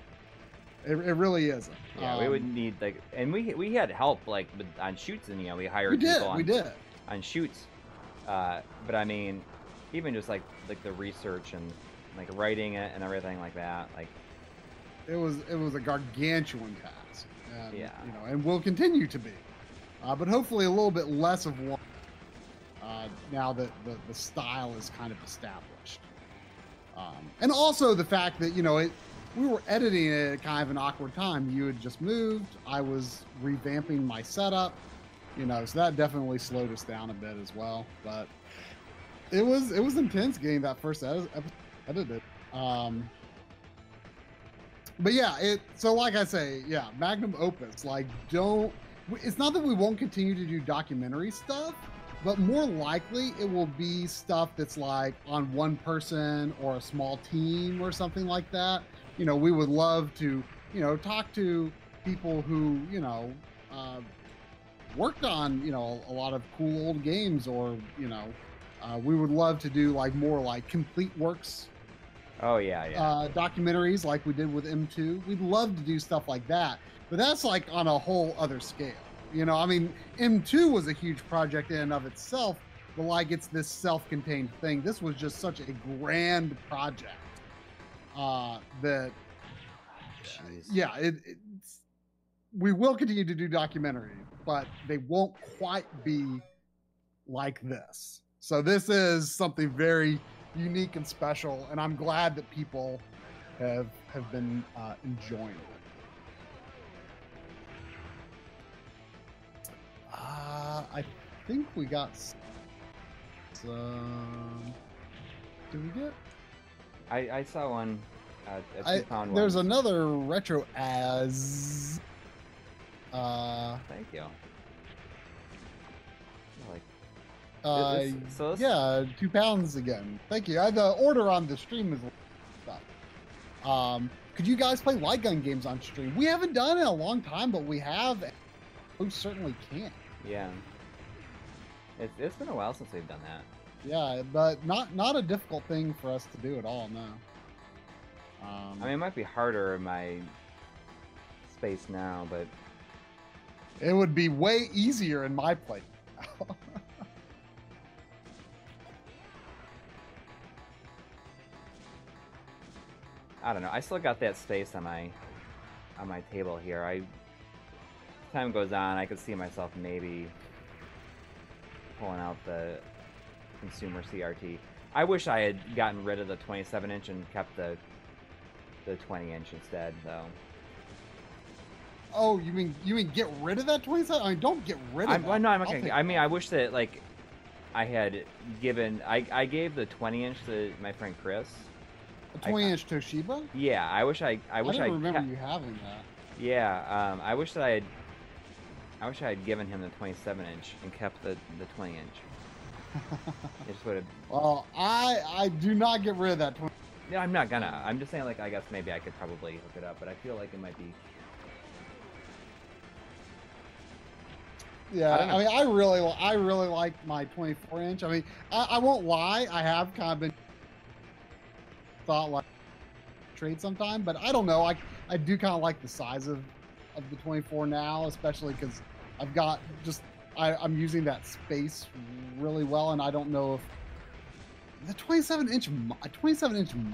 It really isn't. Yeah, we would need, like, and we had help, like, on shoots, and, you know, we hired people on shoots. But I mean, even just like the research and, like, writing it and everything like that, like, it was a gargantuan task. And, yeah. You know, and will continue to be, but hopefully a little bit less of one now that the style is kind of established, and also the fact that, you know, we were editing it at kind of an awkward time. You had just moved. I was revamping my setup, you know, so that definitely slowed us down a bit as well. But it was intense getting that first edited. But yeah, so like I say, yeah, magnum opus. Like, it's not that we won't continue to do documentary stuff, but more likely it will be stuff that's, like, on one person or a small team or something like that. You know, we would love to, you know, talk to people who, you know, worked on, you know, a lot of cool old games, or, you know, we would love to do, like, more like complete works. Oh yeah, yeah. Documentaries like we did with M2. We'd love to do stuff like that, but that's, like, on a whole other scale. You know, I mean, M2 was a huge project in and of itself, but, like, it's this self-contained thing. This was just such a grand project. That, yeah, we will continue to do documentary, but they won't quite be like this. So this is something very unique and special, and I'm glad that people have been enjoying it. I think we got some. Did we get? I saw one. There's one. Another retro as. Thank you. Like, so yeah, £2 again. Thank you. The order on the stream is stuff. Could you guys play light gun games on stream? We haven't done it in a long time, but we have. We certainly can. Yeah. It's been a while since we've done that. Yeah, but not a difficult thing for us to do at all, no. I mean, it might be harder in my space now, but... It would be way easier in my place now. I don't know. I still got that space on my table here. As time goes on, I could see myself maybe pulling out the... consumer CRT. I wish I had gotten rid of the 27-inch and kept the 20-inch instead, though. Oh, you mean get rid of that 27? I mean, don't get rid of it. Well, no, I'm not gonna, I mean, I wish that, like, I had given. I gave the 20-inch to my friend Chris. A 20-inch Toshiba? Yeah, I wish I remember you having that. Yeah, I wish I had given him the 27-inch and kept the 20-inch. Well, I do not get rid of that 20. Yeah, I'm not gonna. I'm just saying, like, I guess maybe I could probably hook it up, but I feel like it might be. Yeah, I mean, I really like my 24-inch. I mean, I won't lie. I have kind of been thought like trade sometime, but I don't know. I do kind of like the size of of the 24 now, especially because I've got just, I'm using that space really well, and I don't know if the 27 inch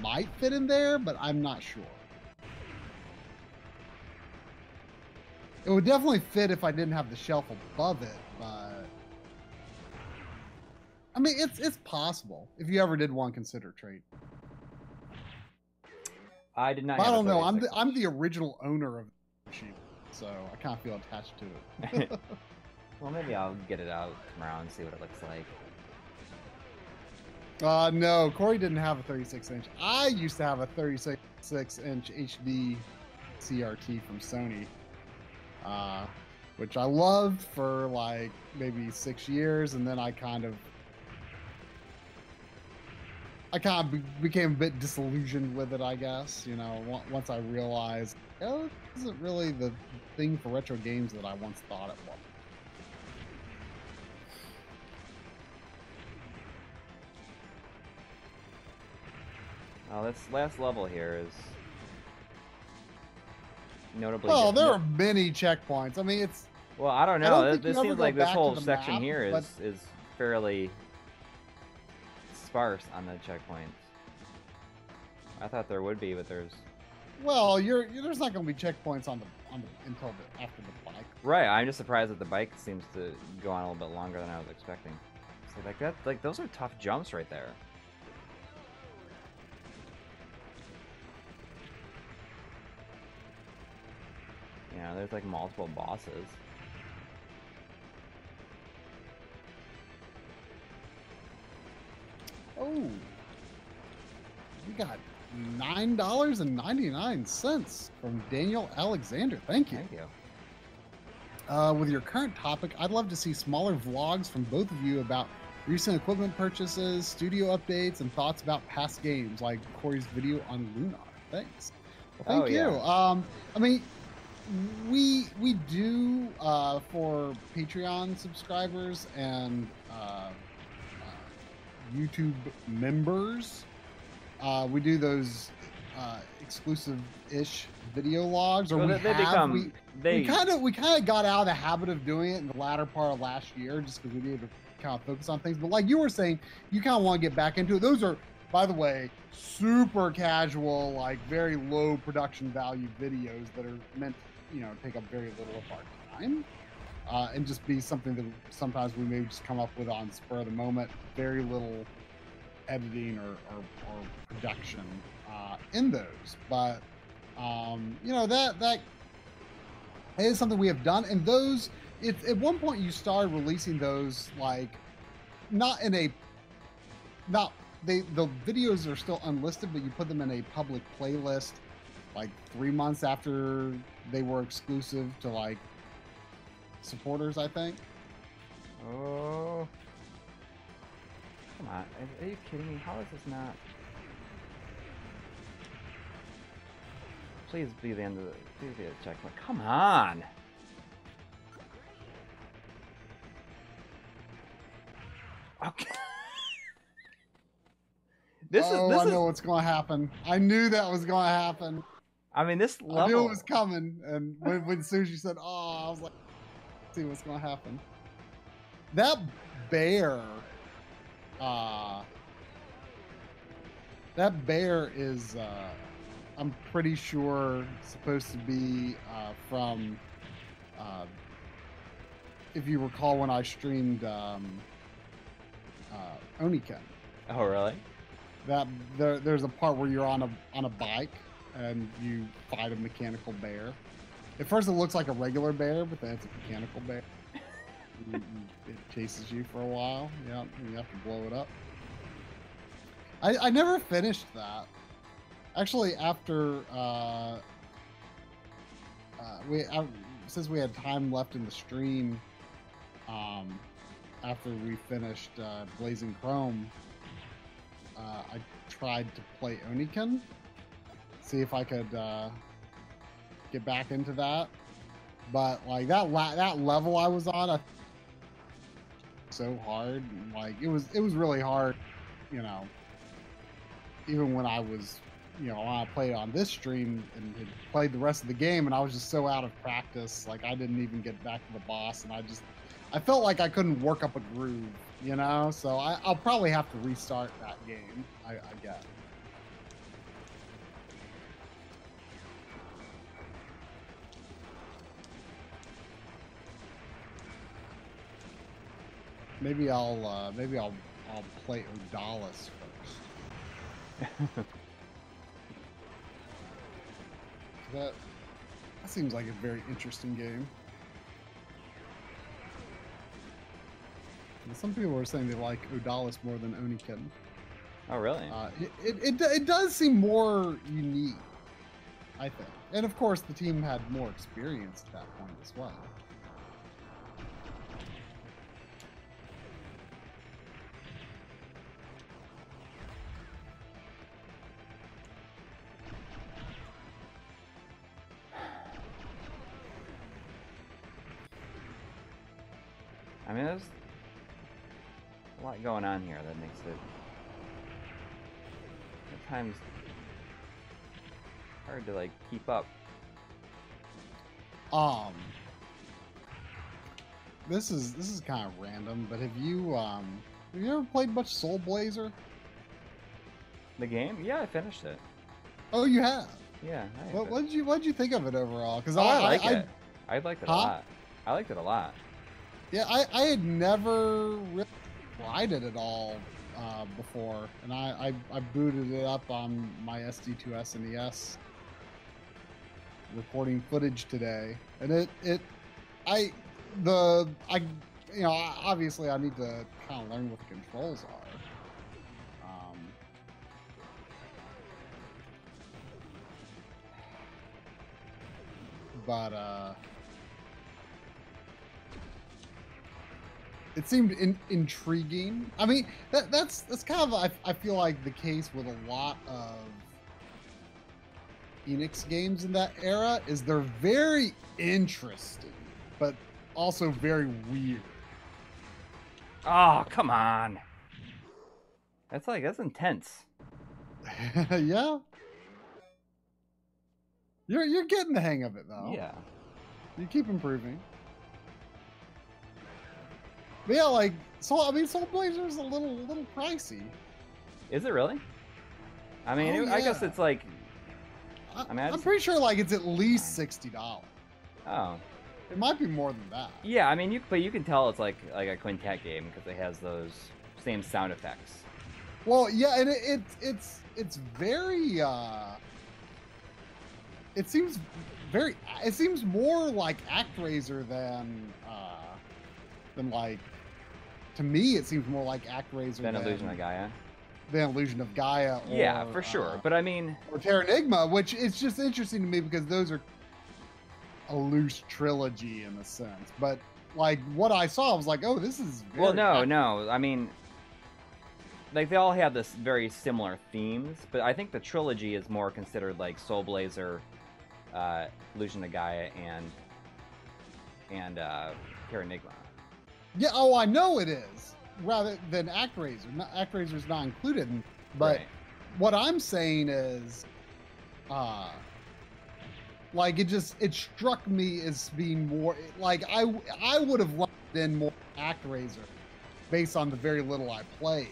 might fit in there, but I'm not sure. It would definitely fit if I didn't have the shelf above it, but I mean, it's possible if you ever did want to consider trade. I did not. But I don't know. I'm the original owner of the machine, so I kind of feel attached to it. Well, maybe I'll get it out tomorrow and see what it looks like. No, Corey didn't have a 36 inch. I used to have a 36 inch HD CRT from Sony, which I loved for like maybe 6 years, and then I kind of became a bit disillusioned with it, I guess. You know, once I realized, oh, this isn't really the thing for retro games that I once thought it was. This last level here is notably. Well, there are many checkpoints. I mean, it's. Well, I don't know. This seems like this whole section map, here is fairly sparse on the checkpoints. I thought there would be, but there's. Well, there's not going to be checkpoints until after the bike. Right. I'm just surprised that the bike seems to go on a little bit longer than I was expecting. So like that, like those are tough jumps right there. You know, there's like multiple bosses. Oh, we got $9.99 from Daniel Alexander. Thank you. Thank you. With your current topic, I'd love to see smaller vlogs from both of you about recent equipment purchases, studio updates, and thoughts about past games, like Corey's video on Lunar. Thanks. Well, thank you. Yeah. I mean, we do for Patreon subscribers and. YouTube members, we do those exclusive-ish video logs, or well, we kind of got out of the habit of doing it in the latter part of last year, just because we needed to kind of focus on things. But like you were saying, you kind of want to get back into it. Those are, by the way, super casual, like very low production value videos that are meant, you know, take up very little of our time. And just be something that sometimes we may just come up with on spur of the moment. Very little editing or production in those, but you know, that is something we have done. And those, at one point you started releasing those, like the videos are still unlisted, but you put them in a public playlist, like 3 months after they were exclusive to like. Supporters, I think. Oh, come on! Are you kidding me? How is this not? Please be the end of the. Please be the checkpoint. Come on! Okay. I know what's going to happen. I knew that was going to happen. I mean, this level. I knew it was coming, and when Susie said, "Oh," I was like. See what's gonna happen. That bear, is, I'm pretty sure, supposed to be from, if you recall when I streamed Oniken. Oh, really? That there's a part where you're on a bike and you fight a mechanical bear. At first it looks like a regular bear, but then it's a mechanical bear. It chases you for a while. Yeah, and you have to blow it up. I never finished that. Actually, after since we had time left in the stream, after we finished Blazing Chrome, I tried to play Oniken, see if I could. Get back into that, but like that level I was on, so hard, and, like it was really hard, you know. Even when I was when I played on this stream and played the rest of the game, and I was just so out of practice, like I didn't even get back to the boss, and I felt like I couldn't work up a groove, so I'll probably have to restart that game, I guess. Maybe I'll play Odalis first. That seems like a very interesting game. And some people were saying they like Odalis more than Oniken. Oh, really? It does seem more unique, I think. And of course, the team had more experience at that point as well. I mean, there's a lot going on here that makes it at times hard to like keep up. This is kind of random, but have you ever played much Soul Blazer? The game? Yeah, I finished it. Oh, you have? Yeah. What did you think of it overall? Because I liked it a lot. I liked it a lot. Yeah, I had never really tried it at all before, and I booted it up on my SD2S NES recording footage today, and obviously I need to kind of learn what the controls are. It seemed intriguing. I mean, that's kind of I feel like the case with a lot of Enix games in that era is they're very interesting, but also very weird. Oh, come on! That's intense. Yeah. You're getting the hang of it though. Yeah. You keep improving. But yeah, Soul Blazer's a little pricey. Is it really? I mean, yeah. I guess it's like. I'm pretty sure it's at least $60. Oh. It might be more than that. Yeah, I mean, you can tell it's like a quintet game because it has those same sound effects. Well, yeah, and it's very. It seems more like ActRaiser than. To me, it seems more like ActRaiser than Illusion of Gaia. Than Illusion of Gaia. Or, yeah, for sure. But I mean, or Terranigma, which it's just interesting to me because those are a loose trilogy in a sense. But what I saw, I was like, oh, this is. Very no. I mean, they all have this very similar themes, but I think the trilogy is more considered like Soul Blazer, Illusion of Gaia, and Terranigma. Yeah, oh, I know it is, rather than ActRaiser. ActRaiser's not included, but right. What I'm saying is, it struck me as being more, I would have loved in more ActRaiser, based on the very little I played,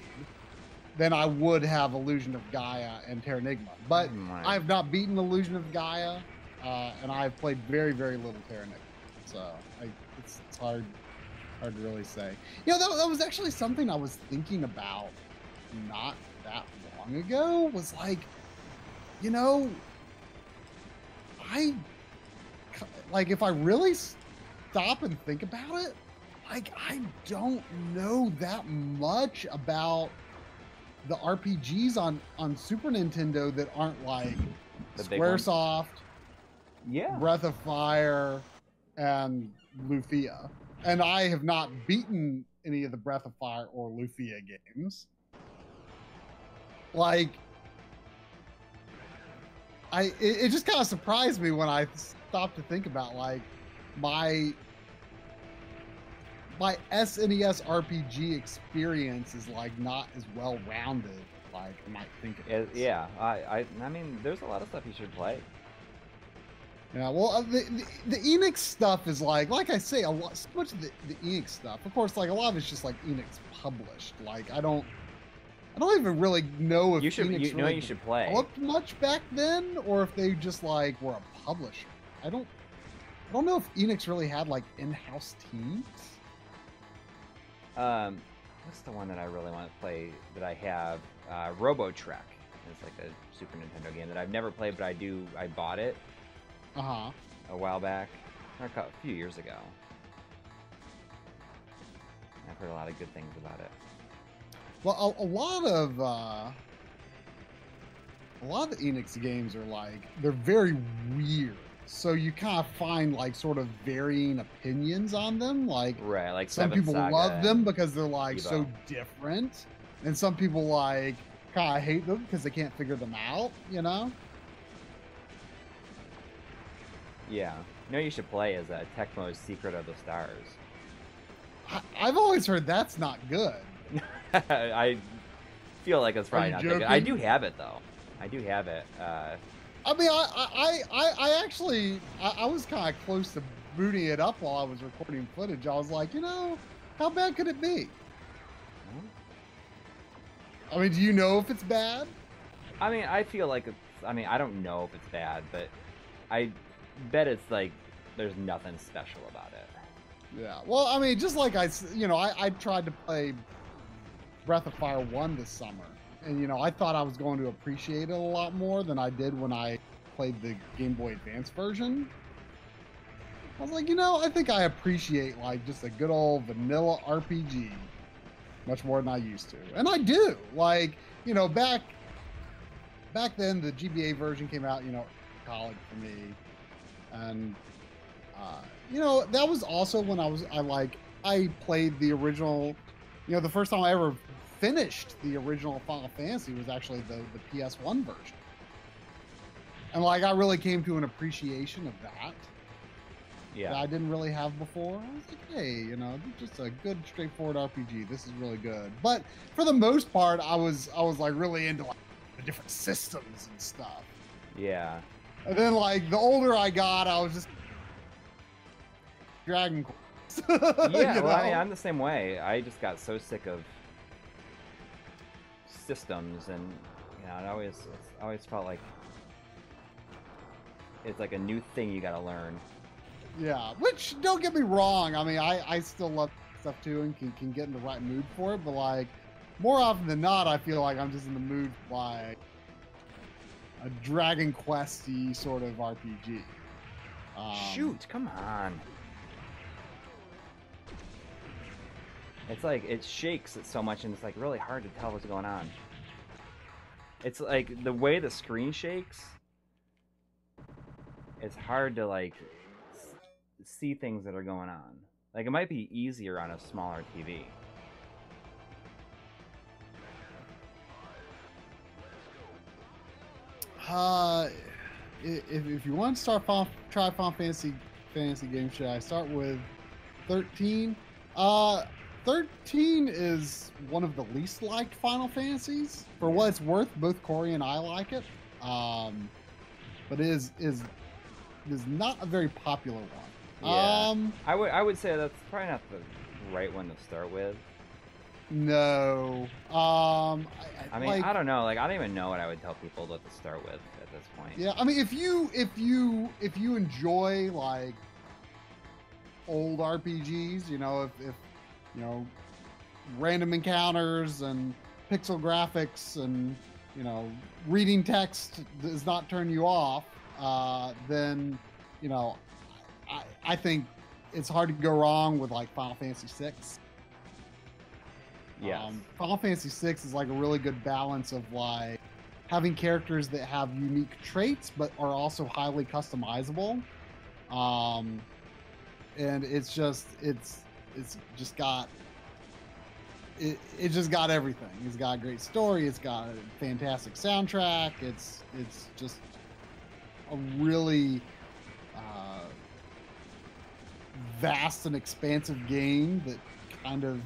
than I would have Illusion of Gaia and Terranigma. But I have not beaten Illusion of Gaia, and I have played very, very little Terranigma, so it's hard. Hard to really say. That was actually something I was thinking about not that long ago, was if I really stop and think about it, I don't know that much about the RPGs on Super Nintendo that aren't the Squaresoft, yeah, Breath of Fire, and Lufia. And I have not beaten any of the Breath of Fire or Lufia games. It just kind of surprised me when I stopped to think about my SNES RPG experience is not as well rounded like might think it is. Yeah, I mean, there's a lot of stuff you should play. Yeah, well, the Enix stuff is like I say, a lot. So much of the Enix stuff, of course, like a lot of it's just like Enix published. Like I don't even really know if you should. Enix really you should play. Looked much back then, or if they just like were a publisher. I don't know if Enix really had like in-house teams. What's the one that I really want to play that I have? RoboTrek. It's like a Super Nintendo game that I've never played, but I bought it. A while back, or a few years ago. I've heard a lot of good things about it. Well, a lot of the Enix games are like, they're very weird. So you kind of find like sort of varying opinions on them. Like, right, like some people love them because they're like Evo. So different. And some people like kind of hate them because they can't figure them out, you know? Yeah, you know you should play as Tecmo's Secret of the Stars. I've always heard that's not good. I feel like it's probably not that good. I do have it though. I do have it. I mean, I actually, I was kind of close to booting it up while I was recording footage. I was like, you know, how bad could it be? I mean, do you know if it's bad? I mean, I feel like it's. I mean, I don't know if it's bad, but I bet it's like there's nothing special about it. Yeah, well, I mean, just like I tried to play Breath of Fire 1 this summer, and you know, I thought I was going to appreciate it a lot more than I did when I played the Game Boy Advance version. I was like, you know, I think I appreciate like just a good old vanilla RPG much more than I used to. And I do, like, you know, back then the GBA version came out, you know, college for me. And you know, that was also when I played the original. You know, the first time I ever finished the original Final Fantasy was actually the PS1 version, and like I really came to an appreciation of that. Yeah, that I didn't really have before. I was like, hey, you know, just a good straightforward RPG. This is really good. But for the most part, I was like really into like the different systems and stuff. Yeah. And then, like, the older I got, I was just Dragon Quest. Yeah, you know? Well, I mean, I'm the same way. I just got so sick of systems, and you know, it always felt like it's like a new thing you got to learn. Yeah, which don't get me wrong. I mean, I still love stuff too, and can get in the right mood for it. But like, more often than not, I feel like I'm just in the mood for, like, a Dragon Quest-y sort of RPG. Shoot, come on. It's like, it shakes it so much, and it's like really hard to tell what's going on. It's like, the way the screen shakes, it's hard to like, see things that are going on. Like, it might be easier on a smaller TV. If you want to try Final Fantasy games, should I start with 13? 13 is one of the least liked Final Fantasies. For what it's worth, both Corey and I like it, but it is not a very popular one. Yeah. I would say that's probably not the right one to start with. No. I mean, like, I don't know. Like, I don't even know what I would tell people what to start with at this point. Yeah, I mean, if you enjoy like old RPGs, you know, if you know, random encounters and pixel graphics and, you know, reading text does not turn you off, then, you know, I think it's hard to go wrong with like Final Fantasy VI. Yeah, Final Fantasy VI is like a really good balance of like having characters that have unique traits but are also highly customizable, and it's just got everything. It's got a great story. It's got a fantastic soundtrack. It's just a really vast and expansive game that kind of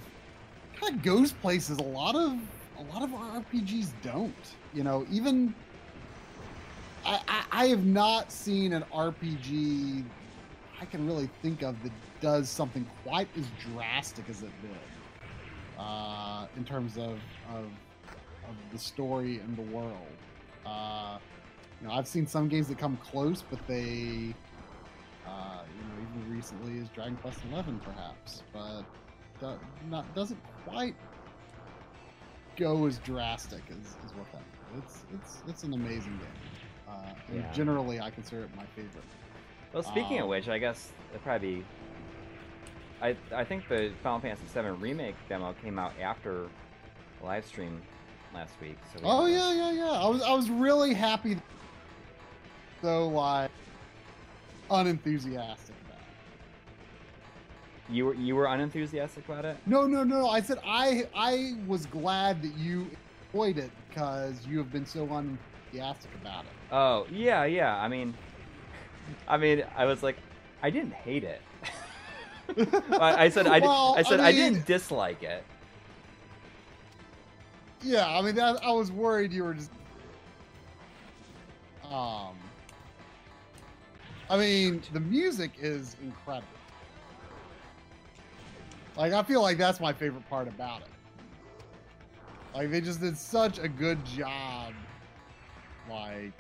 goes places a lot of a lot of RPGs don't. You know, even I have not seen an RPG I can really think of that does something quite as drastic as it did in terms of the story and the world. You know, I've seen some games that come close, but they, you know, even recently is Dragon Quest XI, perhaps, but doesn't quite go as drastic as what that is. It's an amazing game. Yeah. And generally, I consider it my favorite. Well, speaking of which, I guess it'd probably be, I think the Final Fantasy VII Remake demo came out after the live stream last week. So yeah. I was really happy, though, like, unenthusiastic about it. You were unenthusiastic about it? No. I said I was glad that you enjoyed it because you have been so unenthusiastic about it. Oh, yeah. I mean, I was like, I didn't hate it. I didn't dislike it. Yeah, I mean, I was worried you were just. I mean, the music is incredible. Like, I feel like that's my favorite part about it. Like, they just did such a good job, like,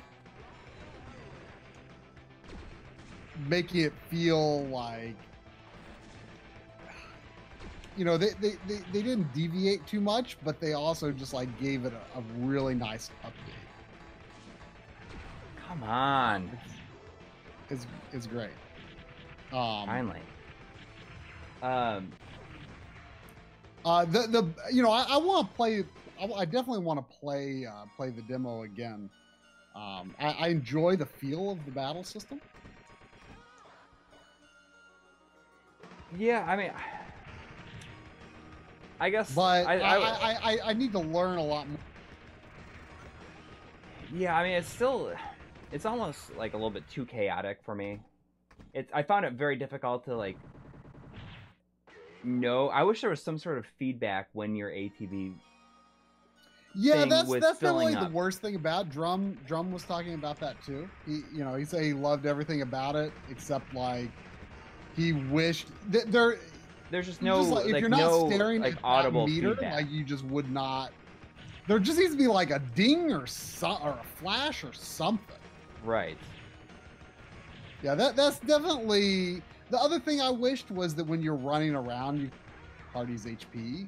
making it feel like, you know, they didn't deviate too much, but they also just, like, gave it a really nice update. Come on. It's great. Finally. You know, I want to play, I definitely want to play the demo again. I enjoy the feel of the battle system. Yeah, I mean, I guess, but I need to learn a lot more. Yeah, I mean, it's almost like a little bit too chaotic for me. I found it very difficult to, like, know. I wish there was some sort of feedback when your ATV. Yeah, that's definitely the worst thing about Drum. Drum was talking about that too. He said he loved everything about it except, like, he wished there. There's just no, just like, if you're not staring at audible meter, feedback. Like, you just would not. There just needs to be, like, a ding or a flash or something. Right. Yeah, that's definitely the other thing I wished was that when you're running around, you party's HP,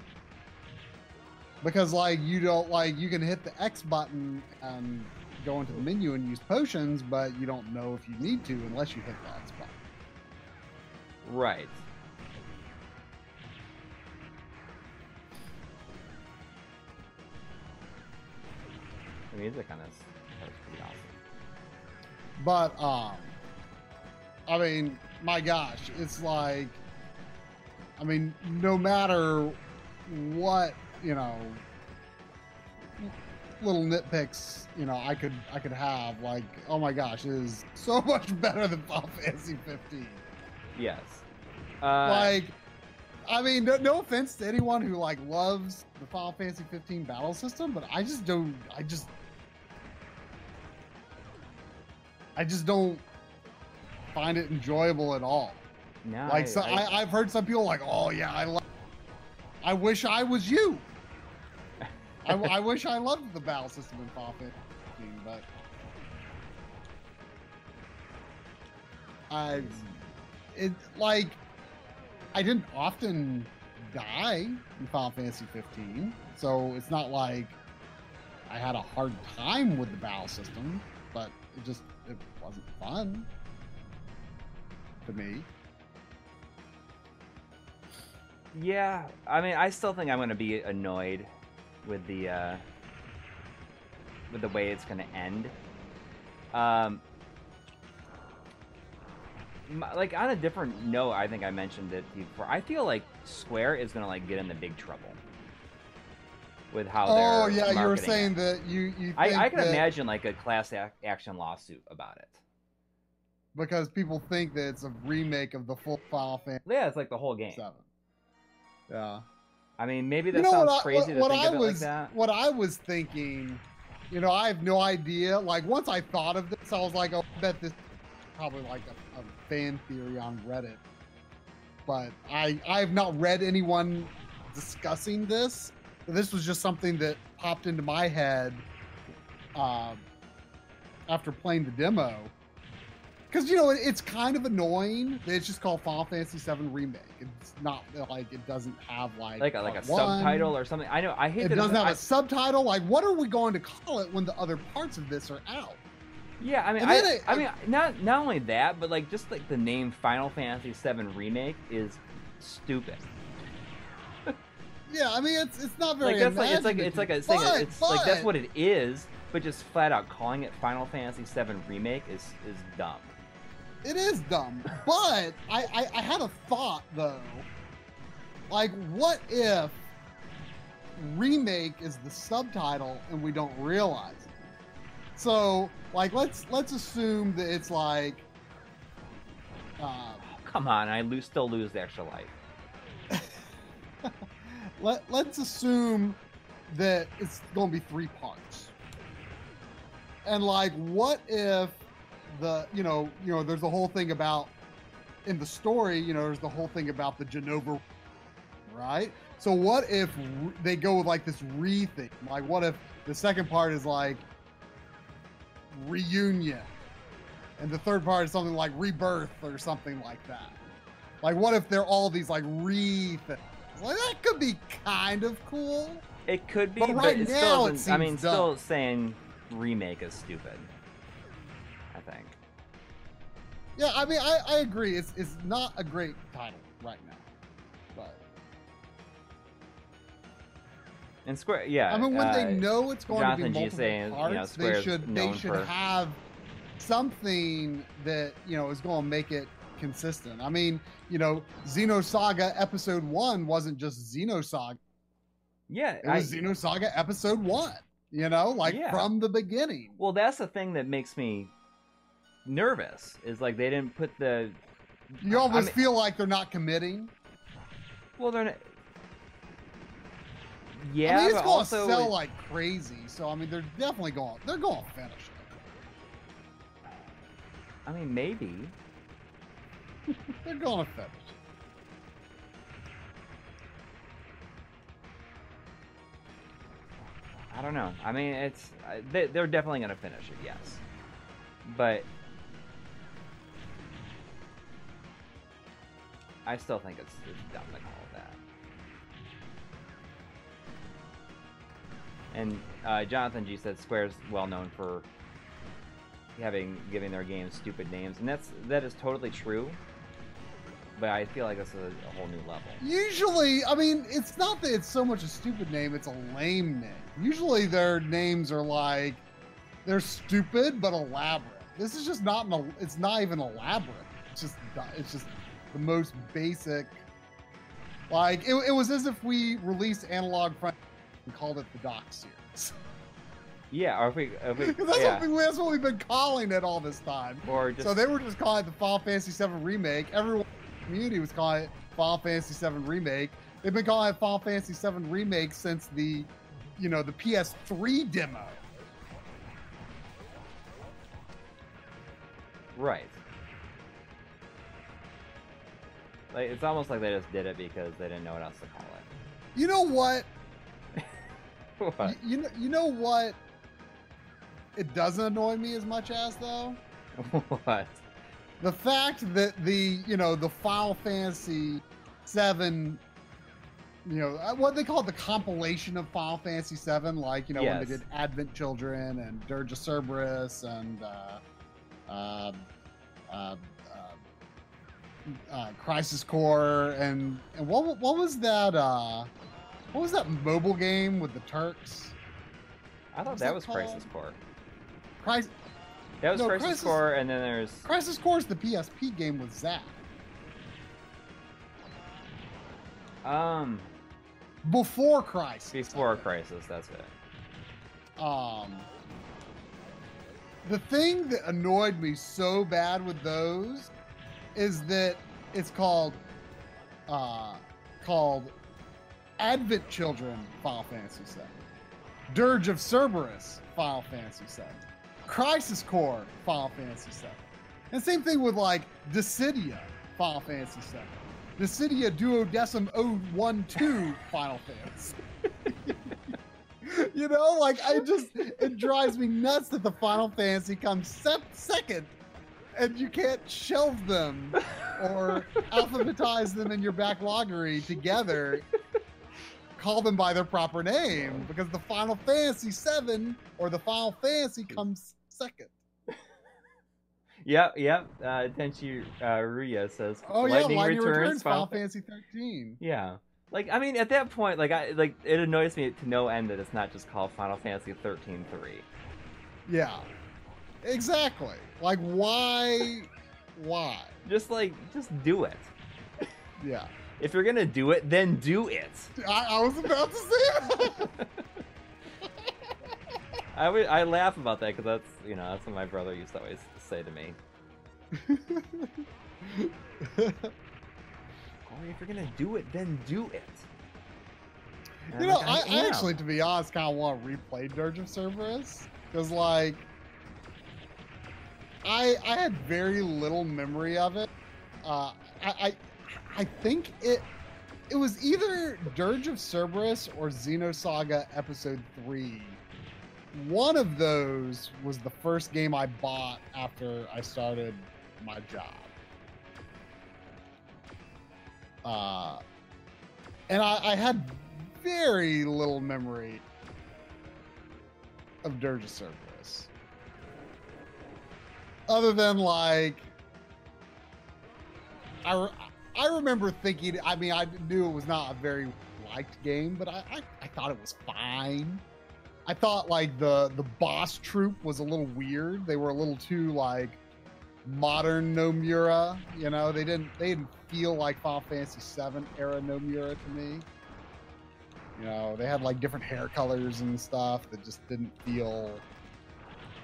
because, like, you don't, like, you can hit the X button and go into the menu and use potions, but you don't know if you need to unless you hit the X button. Right. The music on this was pretty awesome. But, I mean, my gosh, it's like, I mean, no matter what, you know, little nitpicks, you know, I could have, like, oh my gosh, it is so much better than Final Fantasy 15. Yes. Like, I mean, no offense to anyone who, like, loves the Final Fantasy 15 battle system, but I just don't find it enjoyable at all. No, like, so I've heard some people like, oh yeah, I wish I was you. I wish I loved the battle system in Final Fantasy 15, but I didn't often die in Final Fantasy 15, so it's not like I had a hard time with the battle system, but it wasn't fun to me. Yeah, I mean, I still think I'm going to be annoyed with the way it's going to end. Like, on a different note, I think I mentioned it before. I feel like Square is going to, like, get into big trouble with how they're marketing. Oh yeah, you were saying it. That you think I can imagine, like, a class action lawsuit about it. Because people think that it's a remake of the full Final Fantasy. Yeah, it's like the whole game. 7. Yeah. I mean, maybe that sounds crazy to think of it like that. What I was thinking, you know, I have no idea. Like, once I thought of this, I was like, oh, I bet this is probably like a fan theory on Reddit. But I have not read anyone discussing this. This was just something that popped into my head after playing the demo. Because, you know, it's kind of annoying that it's just called Final Fantasy VII Remake. It's not, like, it doesn't have, like a subtitle or something. I know, I hate that. It doesn't have a subtitle. Like, what are we going to call it when the other parts of this are out? Yeah, I mean, not only that, but, like, just, like, the name Final Fantasy VII Remake is stupid. Yeah, I mean, it's not very imaginative. Like, that's what it is, but just flat out calling it Final Fantasy VII Remake is dumb. It is dumb, but I had a thought, though. Like, what if remake is the subtitle and we don't realize it? So, like, let's assume that it's like... come on, I still lose the extra life. Let's assume that it's going to be 3 parts. And, like, what if... there's the whole thing about in the story, you know, there's the whole thing about the Genova, right? So what if they go with like this re-thing? Like, what if the second part is like reunion and the third part is something like rebirth or something like that? Like, what if they're all these like re-things? Like, that could be kind of cool. It could be, but right now it seems dumb. I mean, still saying remake is stupid. Think. Yeah, I mean, I agree. It's not a great title right now, but and Square, yeah. I mean, when they know it's going to be multiple parts, they should have something that is going to make it consistent. I mean, Xenosaga Episode 1 wasn't just Xenosaga. Yeah, it was Xenosaga Episode 1. From the beginning. Well, that's the thing that makes me nervous, is like they didn't put the... You almost feel like they're not committing. Well, they're not... Yeah, I mean, it's going to sell like crazy, so I mean, they're definitely going... They're going to finish it. I mean, maybe. They're going to finish it. I don't know. I mean, it's... They're definitely going to finish it, yes. But I still think it's dumb and all of that. And Jonathan G said Square's well known for giving their games stupid names, and that is totally true. But I feel like this is a whole new level. Usually, I mean, it's not that it's so much a stupid name; it's a lame name. Usually, their names are like they're stupid but elaborate. This is just not. It's not even elaborate. It's just the most basic. Like it was as if we released Analog Frontier and called it the Doc series. Yeah, or if we that's what we've been calling it all this time. Or just, so they were just calling it the Final Fantasy VII Remake. Everyone in the community was calling it Final Fantasy VII Remake. They've been calling it Final Fantasy VII Remake since the PS3 demo. Right. Like, it's almost like they just did it because they didn't know what else to call it. You know what? What? You know what? It doesn't annoy me as much as though. What? The fact that the Final Fantasy VII, what they call it, the compilation of Final Fantasy VII, when they did Advent Children and Dirge of Cerberus and Crisis Core and what was that? What was that mobile game with the Turks? I thought that was Crisis Core. That was Crisis Core, and then there's Crisis Core is the PSP game with Zack. Before Crisis. Before Crisis, that's it. The thing that annoyed me so bad with those is that it's called Advent Children, Final Fantasy VII. Dirge of Cerberus, Final Fantasy VII. Crisis Core, Final Fantasy VII. And same thing with like Dissidia, Final Fantasy VII. Dissidia Duodecim 012, Final Fantasy. You know, like it drives me nuts that the Final Fantasy comes second and you can't shelve them or alphabetize them in your backloggery together, call them by their proper name, because the Final Fantasy VII or the Final Fantasy comes second. Yep. Tenchi Ruya says, oh, yeah, Lightning Returns Final Fantasy 13. Yeah. Like, I mean, at that point, like, it annoys me to no end that it's not just called Final Fantasy 13-3. Yeah, exactly. Like, why? Just do it. Yeah. If you're gonna do it, then do it. I was about to say that. I laugh about that because that's, you know, that's what my brother used to always say to me. If you're gonna do it, then do it. And you know, I actually, to be honest, kind of want to replay Dirge of Cerberus, because like I had very little memory of it. I think it was either Dirge of Cerberus or Xenosaga Episode 3. One of those was the first game I bought after I started my job. And I had very little memory of Dirge of Cerberus, other than like I remember thinking, I mean, I knew it was not a very liked game, but I thought it was fine. I thought like the boss troop was a little weird. They were a little too like modern Nomura, you know. They didn't feel like Final Fantasy VII era Nomura to me. You know, they had like different hair colors and stuff that just didn't feel.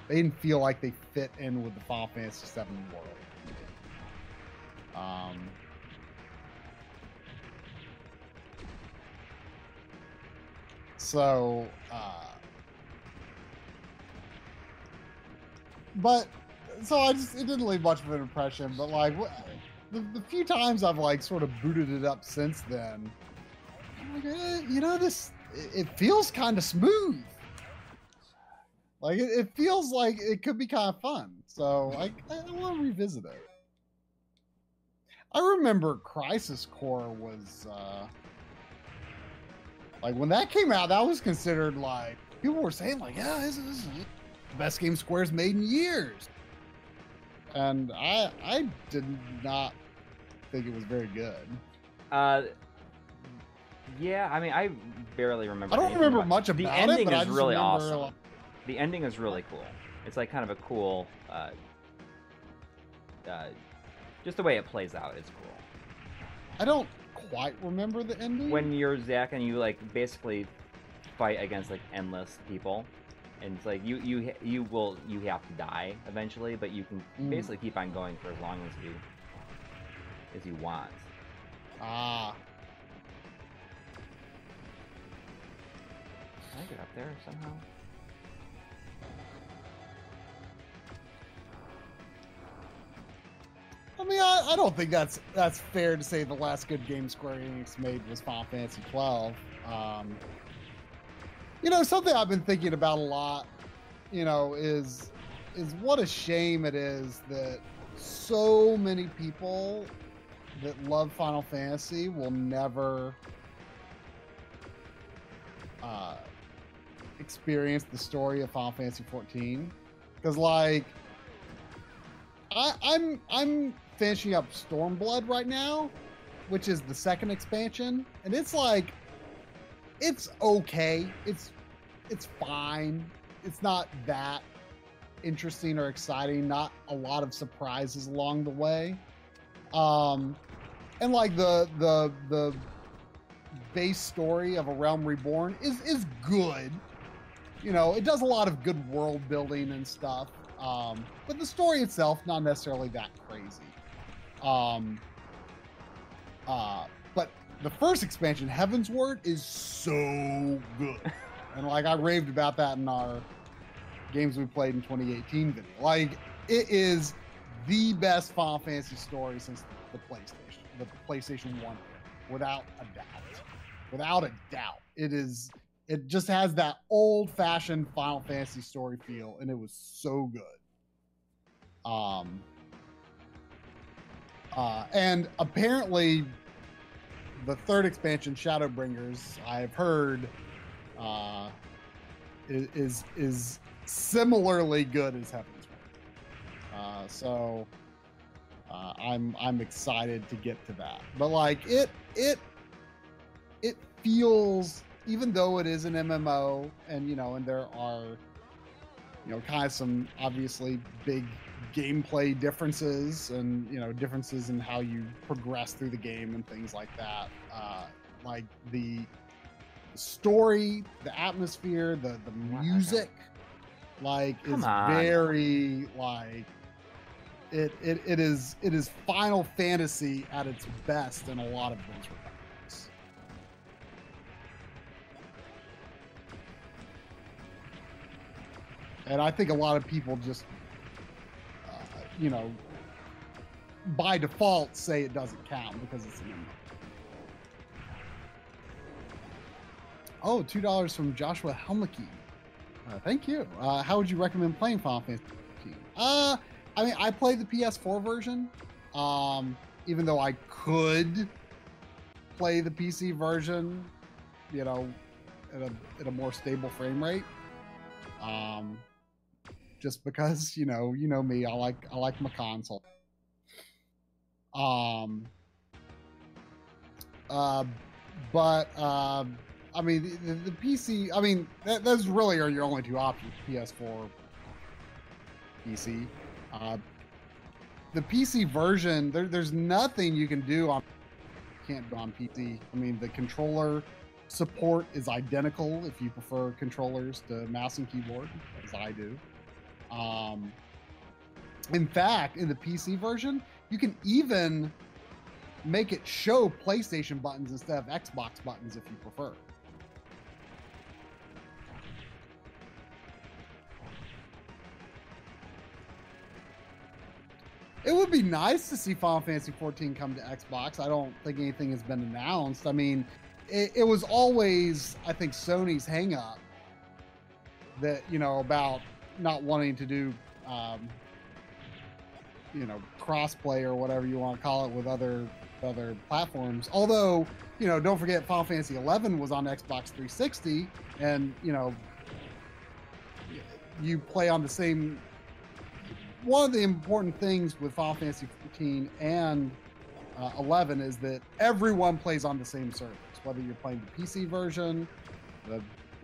They didn't feel like they fit in with the Final Fantasy VII world. So I just, it didn't leave much of an impression, but like the few times I've like sort of booted it up since then, I'm like, you know, it feels kind of smooth. Like it feels like it could be kind of fun. So like, I want to revisit it. I remember Crisis Core was like when that came out, that was considered like, people were saying like, yeah, this is the best game Square's made in years. And I did not think it was very good. Yeah, I mean, I barely remember. I don't remember much about it. The ending is really awesome. Like, the ending is really cool. It's like kind of a cool, just the way it plays out is cool. I don't quite remember the ending. When you're Zack and you like basically fight against like endless people. And it's like you have to die eventually, but you can basically keep on going for as long as you want. Ah. Can I get up there somehow? I mean, I don't think that's fair to say the last good game Square Enix made was Final Fantasy XII. You know, something I've been thinking about a lot, you know, is what a shame it is that so many people that love Final Fantasy will never experience the story of Final Fantasy XIV. Because, like, I'm finishing up Stormblood right now, which is the second expansion, and it's like, it's okay. It's fine. It's not that interesting or exciting. Not a lot of surprises along the way. And like the base story of A Realm Reborn is good. You know, it does a lot of good world building and stuff. But the story itself, not necessarily that crazy. But the first expansion, Heaven's Ward, is so good. And like I raved about that in our games we played in 2018 video. Like it is the best Final Fantasy story since the PlayStation 1, without a doubt. Without a doubt. It is, it just has that old-fashioned Final Fantasy story feel, and it was so good. And apparently the third expansion, Shadowbringers, I've heard is similarly good as Heaven's Word. So I'm excited to get to that. But like it feels, even though it is an MMO, and you know, and there are, you know, kind of some obviously big gameplay differences, and you know, differences in how you progress through the game and things like that. Like the story, the atmosphere, the music, like it's very like it is Final Fantasy at its best in a lot of those regards. And I think a lot of people just you know, by default say it doesn't count because it's an MMO. Oh, $2 from Joshua Helmicky. Thank you. How would you recommend playing Final Fantasy XIV? I mean, I played the PS4 version, even though I could play the PC version, you know, at a more stable frame rate. Just because, you know me, I like my console. But I mean, the PC, I mean, those really are your only two options, PS4, PC. The PC version, there's nothing you can do on, can't do on PC. I mean, the controller support is identical if you prefer controllers to mouse and keyboard, as I do. In fact, in the PC version, you can even make it show PlayStation buttons instead of Xbox buttons if you prefer. It would be nice to see Final Fantasy XIV come to Xbox. I don't think anything has been announced. I mean, it was always, I think, Sony's hang-up that, you know, about not wanting to do, you know, crossplay or whatever you want to call it with other platforms. Although, you know, don't forget Final Fantasy XI was on Xbox 360, and you know, you play on the same. One of the important things with Final Fantasy XIV and XI is that everyone plays on the same servers, whether you're playing the PC version,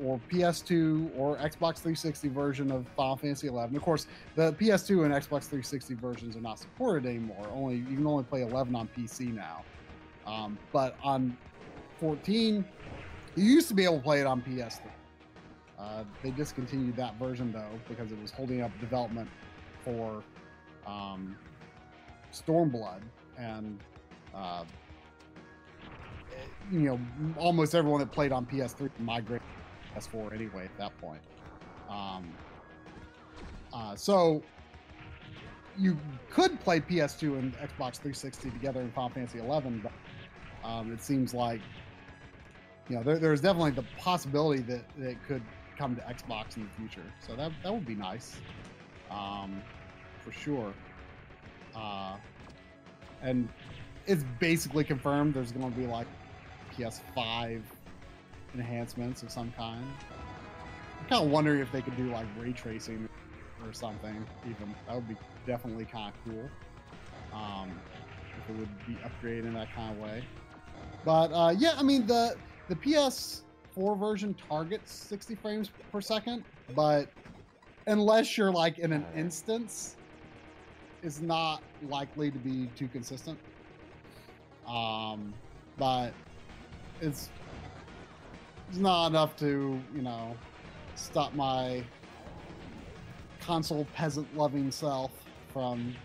or PS2 or Xbox 360 version of Final Fantasy XI. Of course, the PS2 and Xbox 360 versions are not supported anymore. Only you can only play 11 on PC now. But on 14, you used to be able to play it on PS3. They discontinued that version though because it was holding up development for Stormblood, and you know, almost everyone that played on PS3 migrated. PS4 anyway at that point. So you could play PS2 and Xbox 360 together in Final Fantasy XI, but it seems like, you know, there's definitely the possibility that it could come to Xbox in the future. So that would be nice, for sure. And it's basically confirmed there's going to be like PS5 enhancements of some kind. I'm kind of wondering if they could do like ray tracing or something. Even that would be definitely kind of cool. If it would be upgraded in that kind of way. But yeah, I mean the PS4 version targets 60 frames per second, but unless you're like in an instance, it's not likely to be too consistent. But it's not enough to, you know, stop my console peasant-loving self from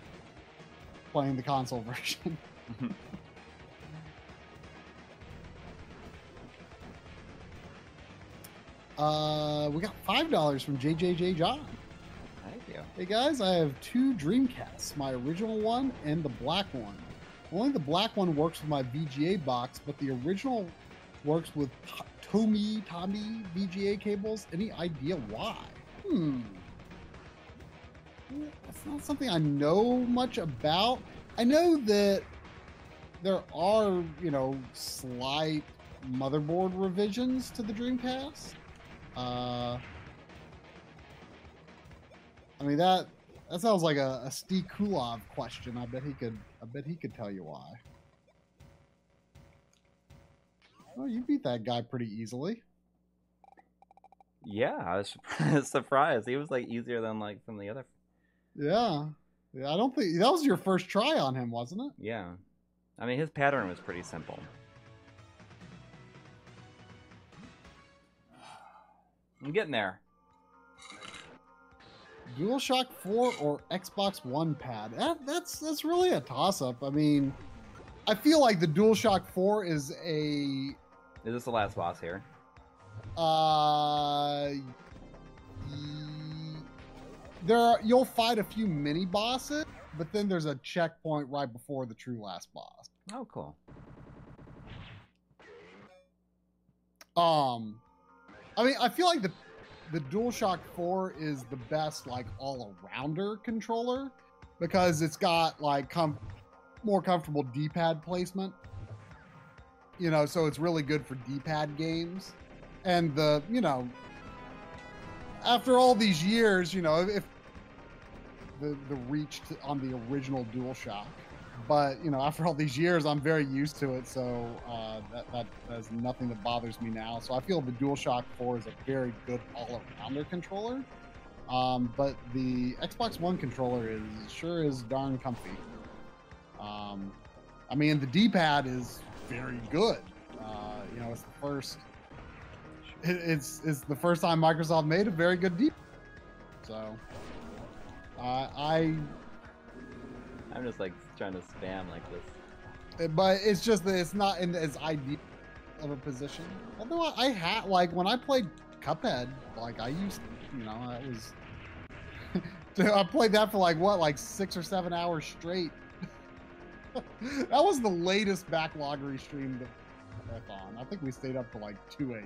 playing the console version. We got $5 from JJJ John. Thank you. Hey guys, I have two Dreamcasts, my original one and the black one. Only the black one works with my VGA box, but the original works with Tomy VGA cables. Any idea why? That's not something I know much about. I know that there are, you know, slight motherboard revisions to the Dreamcast. I mean, that sounds like a Steve Kulov question. I bet he could tell you why. Well, you beat that guy pretty easily. Yeah, I was surprised. He was like easier than like some of the other. Yeah, I don't think that was your first try on him, wasn't it? Yeah, I mean his pattern was pretty simple. I'm getting there. DualShock 4 or Xbox One pad? That's really a toss-up. I mean, I feel like the DualShock 4 is a... Is this the last boss here? You'll fight a few mini bosses, but then there's a checkpoint right before the true last boss. Oh, cool. I mean, I feel like the DualShock 4 is the best, like, all-arounder controller because it's got, like, more comfortable D-pad placement. You know, so it's really good for D-pad games. And the, you know, after all these years, you know, if the reach on the original DualShock. But, you know, after all these years, I'm very used to it, so that is nothing that bothers me now. So I feel the DualShock 4 is a very good all-arounder controller, but the Xbox One controller sure is darn comfy. I mean, the D-pad is very good. You know, it's the first time Microsoft made a very good D-pad. So I'm just like trying to spam like this, but it's just that it's not in as ideal of a position. Although I had, like, when I played Cuphead, like I used, you know, that was I played that for like 6 or 7 hours straight. That was the latest backloggery stream that I was on. I think we stayed up to like 2 a.m.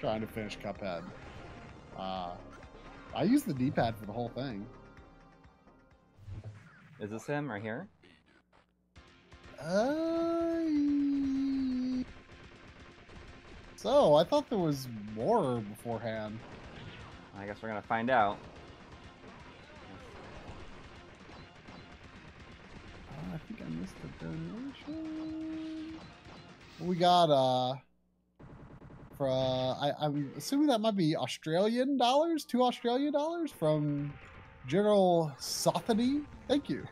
trying to finish Cuphead. I used the D-pad for the whole thing. Is this him right here? So, I thought there was more beforehand. I guess we're gonna find out. I think I missed the donation. We got, I'm assuming that might be Australian dollars, $2 Australian from General Sotheby. Thank you.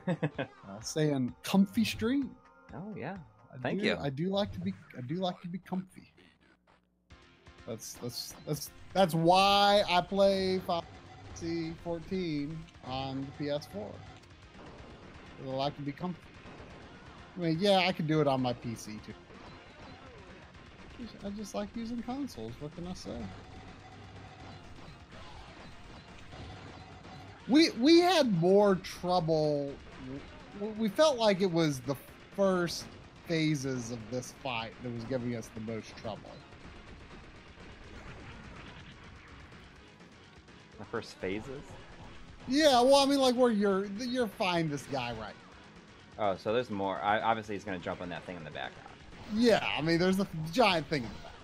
Saying comfy stream. Oh yeah. Thank you. I do like to be comfy. That's why I play Final Fantasy XIV on the PS4. I like to be comfy. I mean, yeah, I could do it on my PC too. I just like using consoles. What can I say? We had more trouble. We felt like it was the first phases of this fight that was giving us the most trouble. The first phases? Yeah, well, I mean, like where you're fighting this guy, right? Oh, so there's more. Obviously, he's gonna jump on that thing in the background. Yeah, I mean, there's a giant thing in the background.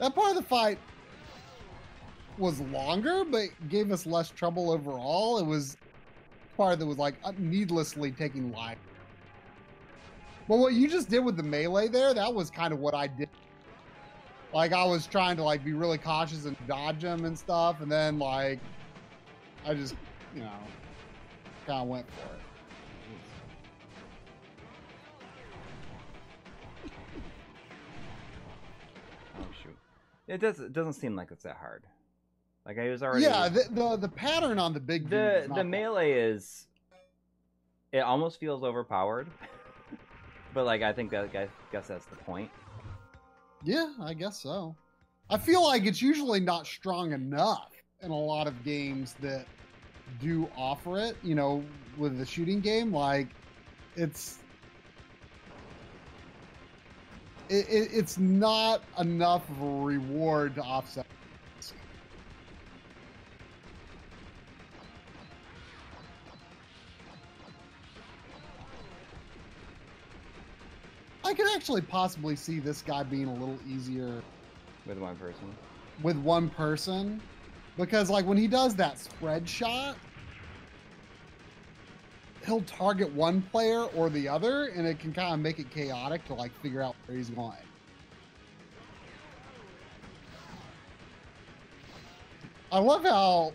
That part of the fight was longer, but gave us less trouble overall. It was part that was like needlessly taking life. But what you just did with the melee there, that was kind of what I did. Like I was trying to like be really cautious and dodge him and stuff, and then like I just, you know, kind of went for it. Oh shoot! It doesn't seem like it's that hard. Like I was already. Yeah, the pattern on the big dude. The melee is. It almost feels overpowered, but like I think that guess that's the point. Yeah, I guess so. I feel like it's usually not strong enough in a lot of games that do offer it, you know, with the shooting game. Like, it's not enough of a reward to offset. I could actually possibly see this guy being a little easier with one person. With one person. Because, like, when he does that spread shot, he'll target one player or the other, and it can kind of make it chaotic to, like, figure out where he's going. I love how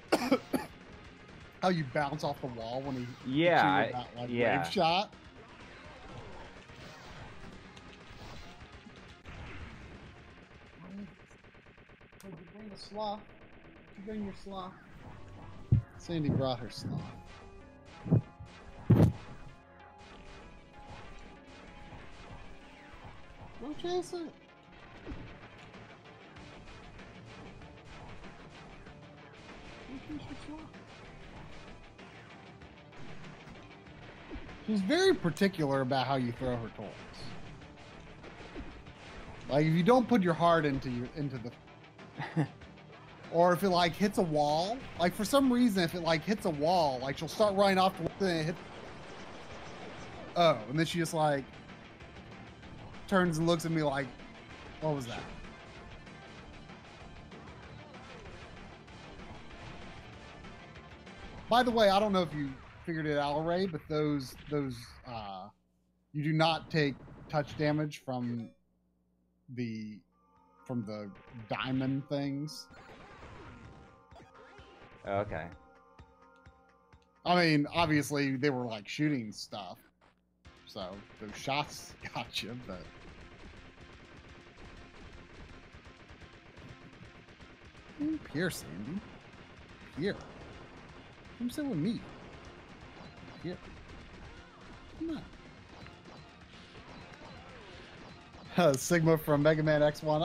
how you bounce off the wall when he hits you with that, like, wave shot. Did you bring the sloth? Did you bring your sloth? Sandy brought her sloth. Go chase it. Go chase your sloth. She's very particular about how you throw her toys. Like, if you don't put your heart into the or if it like hits a wall, like for some reason, if it like hits a wall, like she'll start running off to one and hit. Oh, and then she just like turns and looks at me like, what was that? By the way, I don't know if you figured it out already, but those you do not take touch damage from the diamond things. Okay. I mean, obviously they were like shooting stuff, so those shots got you, but here, Sandy. Here. Come sit with me. Here. Come on. Sigma from Mega Man X1.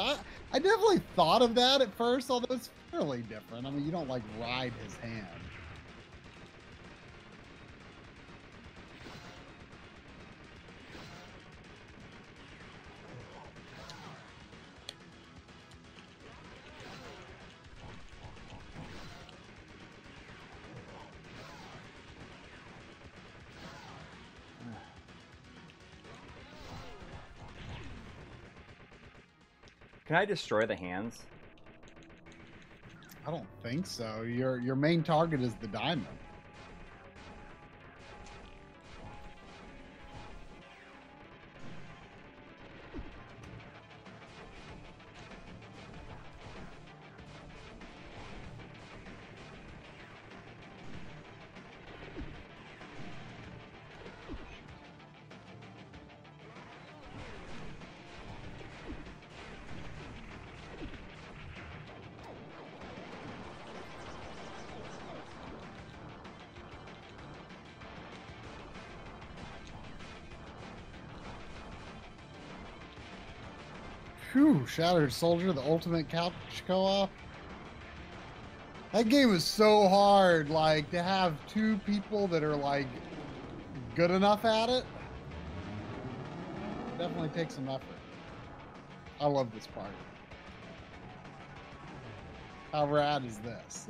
I definitely thought of that at first, although it's fairly different. I mean, you don't, like, ride his hand. Can I destroy the hands? I don't think so. Your main target is the diamond. Shattered Soldier, the ultimate couch co-op. That game is so hard, like, to have two people that are, like, good enough at it. Definitely takes some effort. I love this part. How rad is this?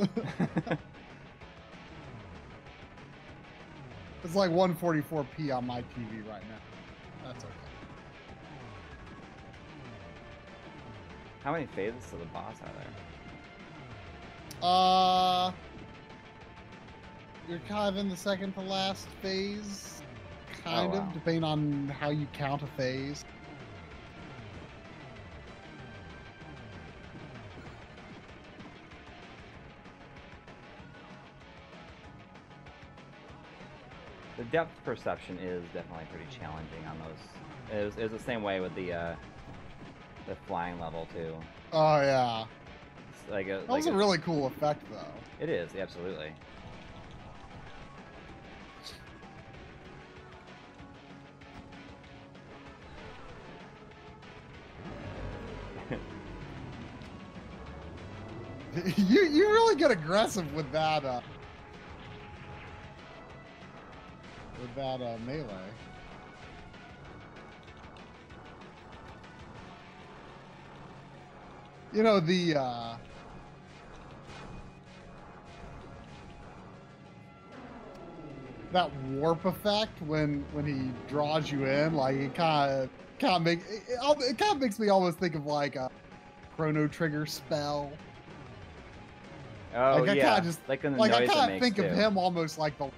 It's like 144p on my TV right now. That's okay. How many phases to the boss are there? You're kind of in the second to last phase, kind of, depending on how you count a phase. The depth perception is definitely pretty challenging on those. It was the same way with the flying level too. Oh yeah. It's like that was a really cool effect though. It is, absolutely. You really get aggressive with that melee. You know, that warp effect when he draws you in, like it kind of makes me almost think of like a Chrono Trigger spell. Oh, like, yeah. I kind of think of him almost like the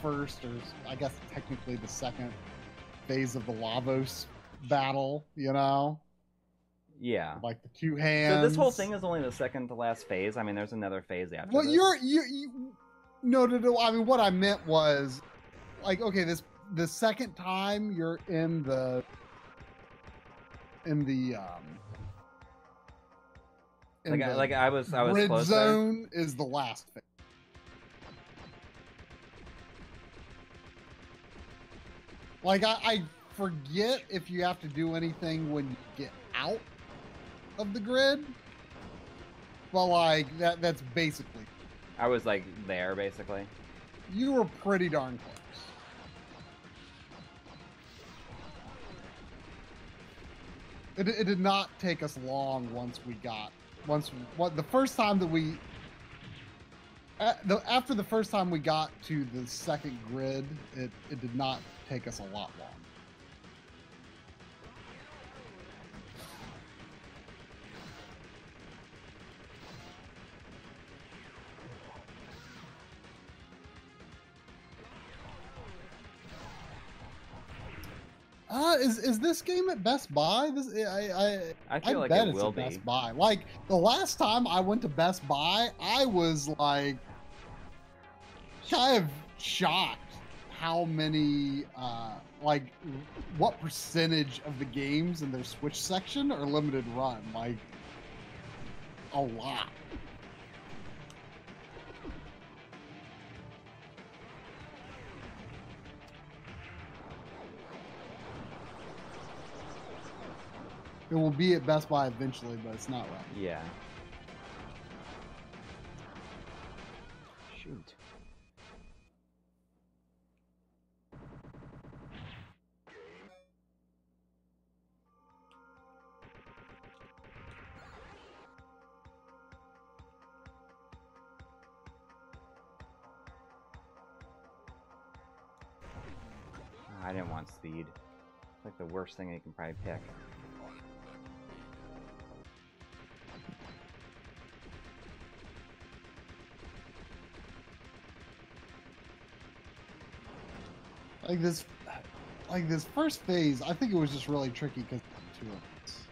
first, or I guess technically the second phase of the Lavos battle, you know? Yeah. Like the two hands. So this whole thing is only the second to last phase. I mean, there's another phase after this. No. I mean, what I meant was, like, okay, the second time you're in the like I was red zone is the last thing. Like I forget if you have to do anything when you get out of the grid, but like that's basically. I was like there basically. You were pretty darn close. It did not take us long once we got. The first time that we after the first time we got to the second grid, it did not take us a lot long. Is this game at Best Buy? I feel like it will be. Best Buy. Like the last time I went to Best Buy, I was like kind of shocked how many like what percentage of the games in their Switch section are limited run. Like a lot. It will be at Best Buy eventually, but it's not right. Yeah. Shoot. I didn't want speed. It's like the worst thing you can probably pick. Like this first phase, I think it was just really tricky because two of us.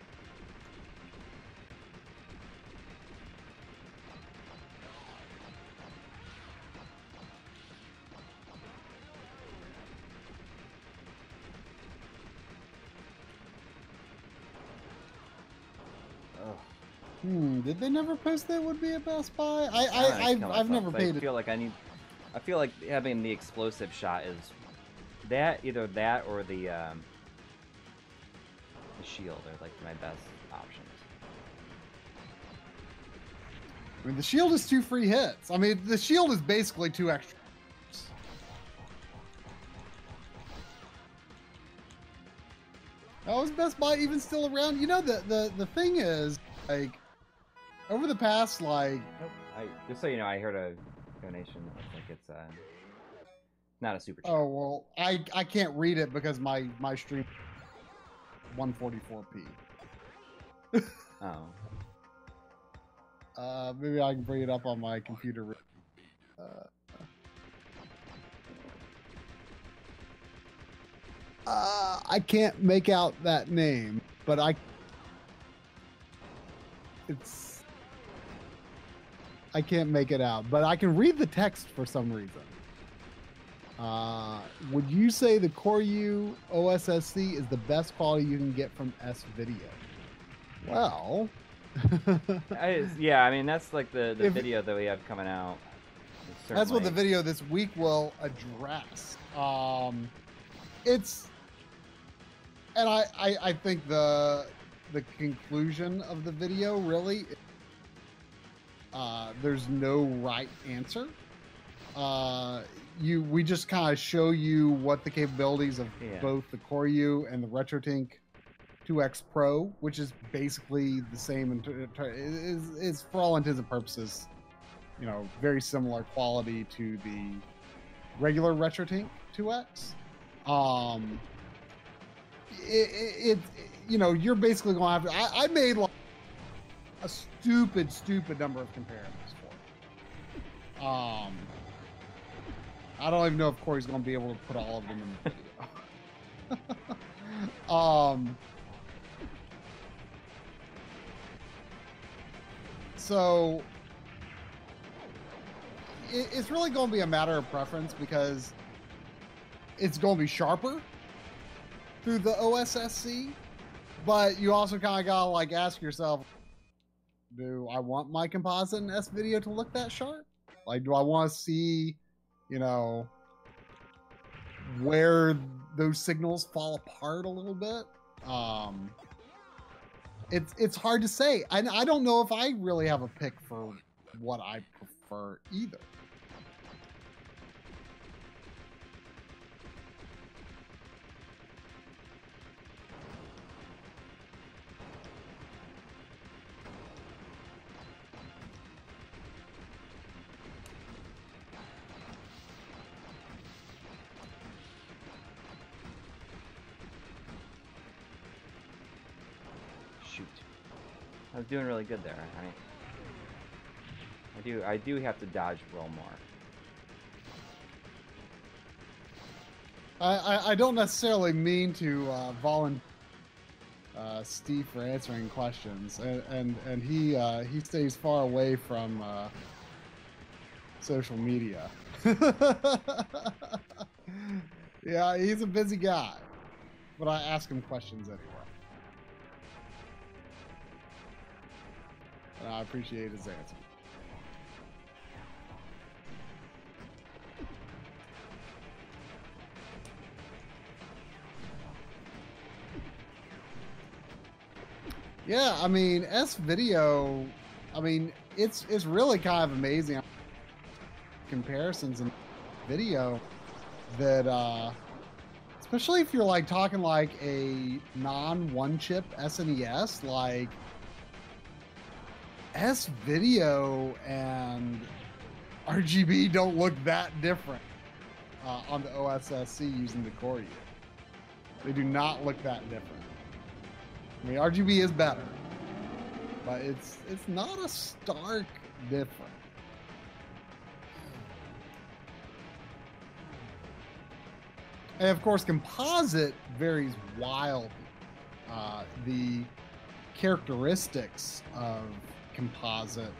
Did they never post that would be at Best Buy? I've never paid it. I feel like having the explosive shot is. Either that or the shield are like my best options. I mean, the shield is 2 free hits. I mean, the shield is basically 2 extra. That was Best Buy even still around. You know, the thing is, like, over the past like. Nope. Just so you know, I heard a donation that looks like it's not a super chat. Oh, well, I can't read it because my stream 144p. Oh. Maybe I can bring it up on my computer. I can't make out that name, but I can't make it out, but I can read the text for some reason. Would you say the CoreU OSSC is the best quality you can get from S Video? Well, yeah, I mean that's like the video that we have coming out. That's what the video this week will address. I think the conclusion of the video really There's no right answer. We just kind of show you what the capabilities of both the CoreU and the RetroTink 2X Pro, which is basically the same. It's for all intents and purposes, you know, very similar quality to the regular RetroTink 2X. You know, you're basically going to have to, I made like a stupid number of comparisons for it. I don't even know if Corey's going to be able to put all of them in the video. So it's really going to be a matter of preference, because it's going to be sharper through the OSSC, but you also kind of got to like ask yourself, do I want my composite and S video to look that sharp? Like, do I want to see, you know, where those signals fall apart a little bit? It's hard to say. I don't know if I really have a pick for what I prefer either. I was doing really good there. I do have to dodge roll more. I don't necessarily mean to volunteer Steve for answering questions, and he stays far away from social media. Yeah, he's a busy guy, but I ask him questions anyway. I appreciate his answer. Yeah, I mean, S video, I mean, it's really kind of amazing comparisons in video that, especially if you're like talking like a non-one chip SNES, like S video and RGB don't look that different on the OSSC using the CoreU. They do not look that different. I mean, RGB is better, but it's not a stark difference. And of course, composite varies wildly. The characteristics of composite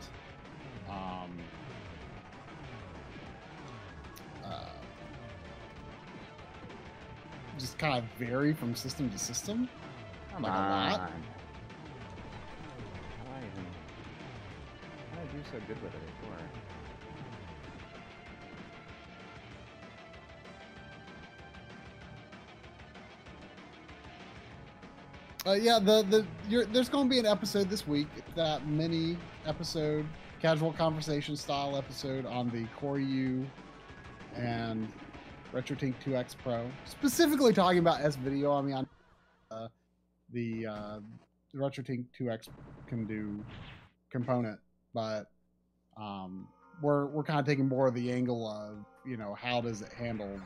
just kind of vary from system to system. Come like on. A lot. Why did I do so good with it before? Yeah, there's going to be an episode this week, that mini episode, casual conversation style episode on the CoreU and RetroTink 2X Pro, specifically talking about S video. I mean, on the RetroTink 2X can do component, but we're kind of taking more of the angle of, you know, how does it handle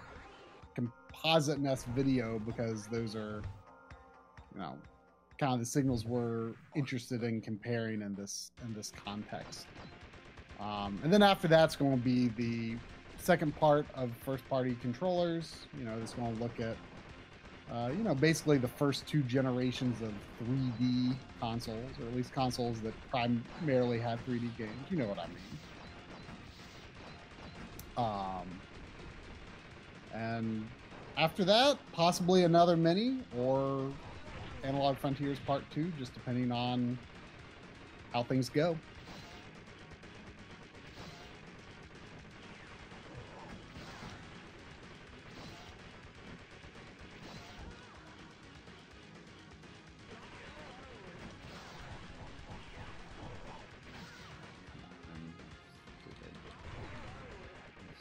composite and S video, because those are, you know, kind of the signals we're interested in comparing in this context. And then after that's going to be the second part of first-party controllers. You know, it's going to look at, you know, basically the first two generations of 3D consoles, or at least consoles that primarily have 3D games. You know what I mean. And after that, possibly another mini or Analog Frontiers Part 2, just depending on how things go.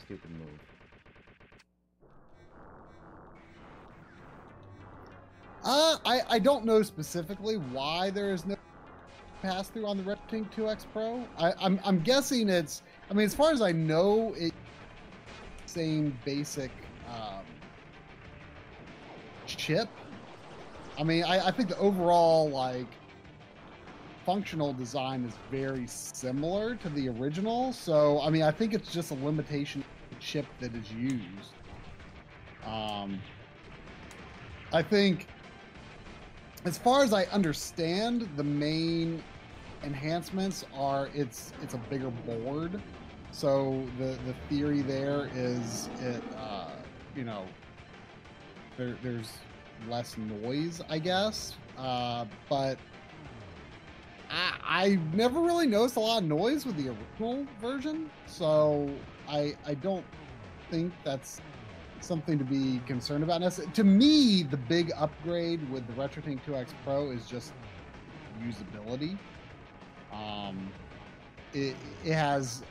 stupid move. I don't know specifically why there is no pass through on the RetroTink 2X Pro. I'm guessing it's, I mean, as far as I know, it's the same basic chip. I mean, I think the overall like functional design is very similar to the original. So, I mean, I think it's just a limitation of the chip that is used. I think, as far as I understand, the main enhancements are it's a bigger board. So the theory there is it you know, there's less noise, I guess. But I never really noticed a lot of noise with the original version, so I don't think that's something to be concerned about. To me, the big upgrade with the RetroTink 2X Pro is just usability. It has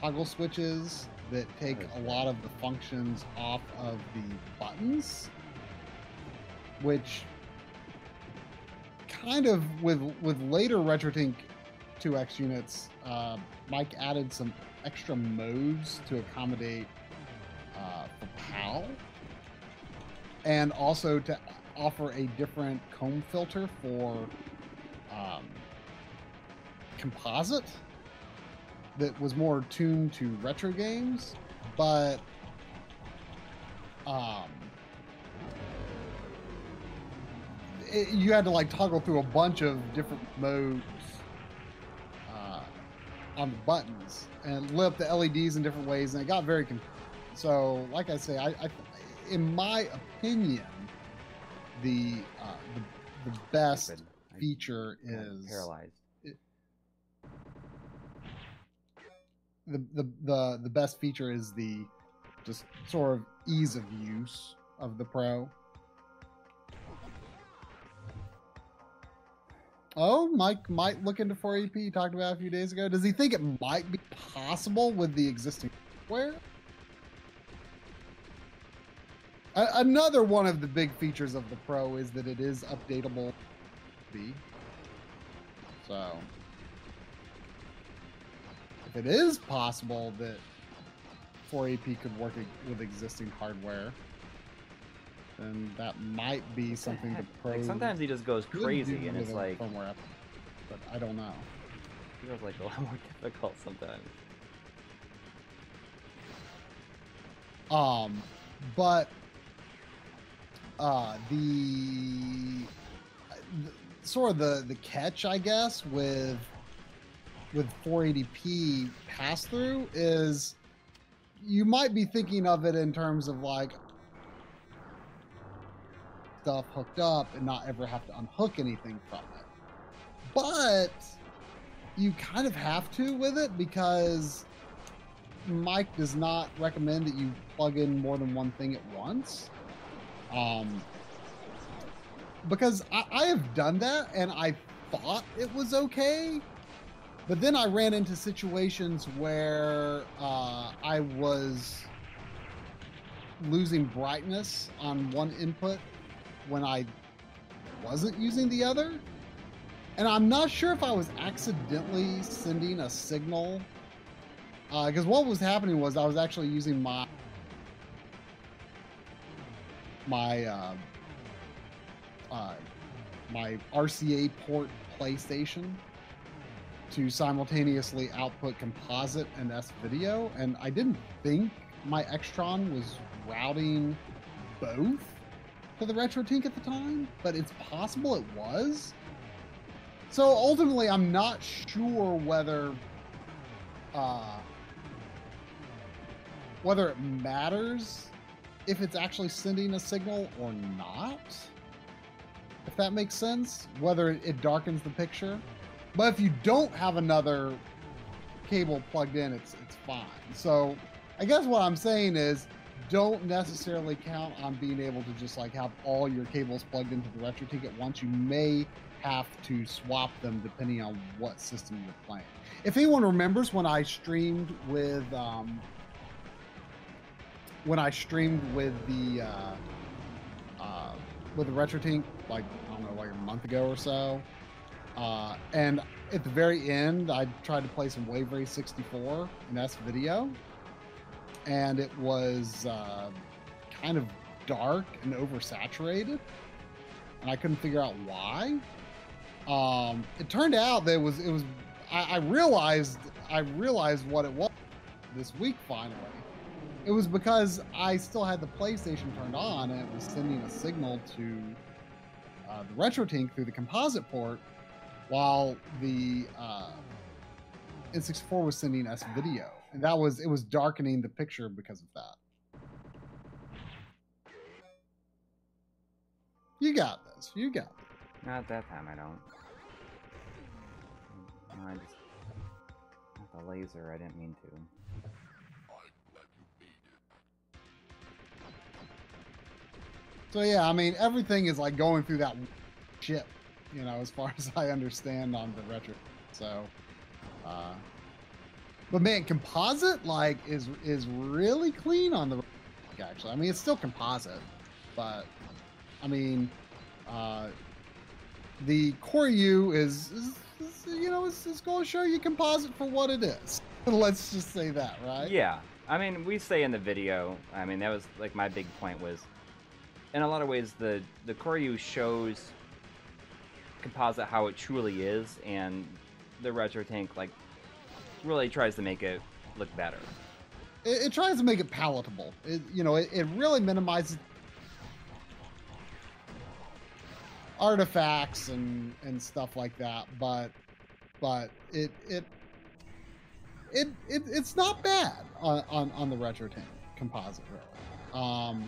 toggle switches that take a lot of the functions off of the buttons, which kind of with later RetroTink 2X units, Mike added some extra modes to accommodate for PAL, and also to offer a different comb filter for composite that was more tuned to retro games. But you had to like toggle through a bunch of different modes on the buttons and lit up the LEDs in different ways, and it got very confusing. So, like I say, I in my opinion, the best feature is paralyzed. The best feature is the just sort of ease of use of the Pro. Oh, Mike might look into 480p. You talked about it a few days ago. Does he think it might be possible with the existing software? Another one of the big features of the Pro is that it is updatable. So, if it is possible that 480p could work with existing hardware, then that might be something the Pro. Like sometimes he just goes crazy and it's like firmware up, but I don't know. It feels like a lot more difficult sometimes. The catch, I guess, with 480p pass-through is you might be thinking of it in terms of like stuff hooked up and not ever have to unhook anything from it. But you kind of have to with it, because Mike does not recommend that you plug in more than one thing at once. Because I have done that and I thought it was okay, but then I ran into situations where I was losing brightness on one input when I wasn't using the other, and I'm not sure if I was accidentally sending a signal, because what was happening was I was actually using my RCA port PlayStation to simultaneously output composite and S-Video, and I didn't think my Extron was routing both to the RetroTink at the time, but it's possible it was. So ultimately, I'm not sure whether it matters if it's actually sending a signal or not, if that makes sense, whether it darkens the picture. But if you don't have another cable plugged in, it's fine. So I guess what I'm saying is, don't necessarily count on being able to just like have all your cables plugged into the RetroTink at once. You may have to swap them depending on what system you're playing. If anyone remembers when I streamed with when I streamed with the RetroTink, like, I don't know, like a month ago or so. And at the very end, I tried to play some Wave Race 64, and that's video. And it was kind of dark and oversaturated, and I couldn't figure out why. It turned out that it was. I realized what it was this week finally. It was because I still had the PlayStation turned on, and it was sending a signal to the RetroTink through the composite port, while the N64 was sending us video, and that was it was darkening the picture because of that. You got this. You got it. Not that time, I don't. No, I just got the laser. I didn't mean to. So yeah, I mean, everything is like going through that chip, you know, as far as I understand on the retro. So, but man, composite like is really clean on the actually. I mean, it's still composite, but. I mean, the CoreU is you know, it's going to show you composite for what it is. Let's just say that, right? Yeah. I mean, we say in the video, I mean, that was, like, my big point was, in a lot of ways, the CoreU shows composite how it truly is, and the RetroTink, like, really tries to make it look better. It tries to make it palatable. It really minimizes artifacts and stuff like that, but it's not bad on the RetroTink composite really.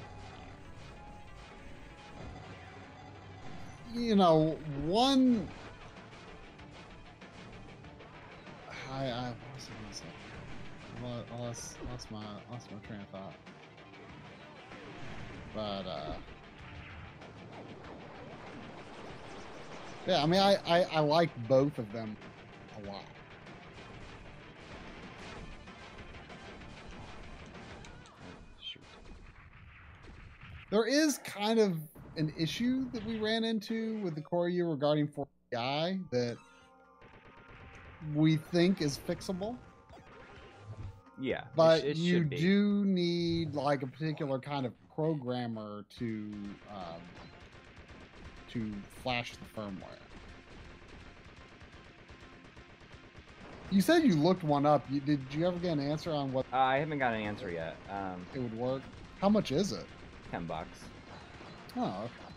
You know, one I was gonna say, I lost my train of thought, but yeah, I mean, I like both of them a lot. Shoot. There is kind of an issue that we ran into with the CoreU regarding 4K that we think is fixable. Yeah, but it you should be. Do need like a particular kind of programmer to flash the firmware. You said you looked one up. Did you ever get an answer on what? I haven't got an answer yet. It would work. How much is it? $10. Oh, okay.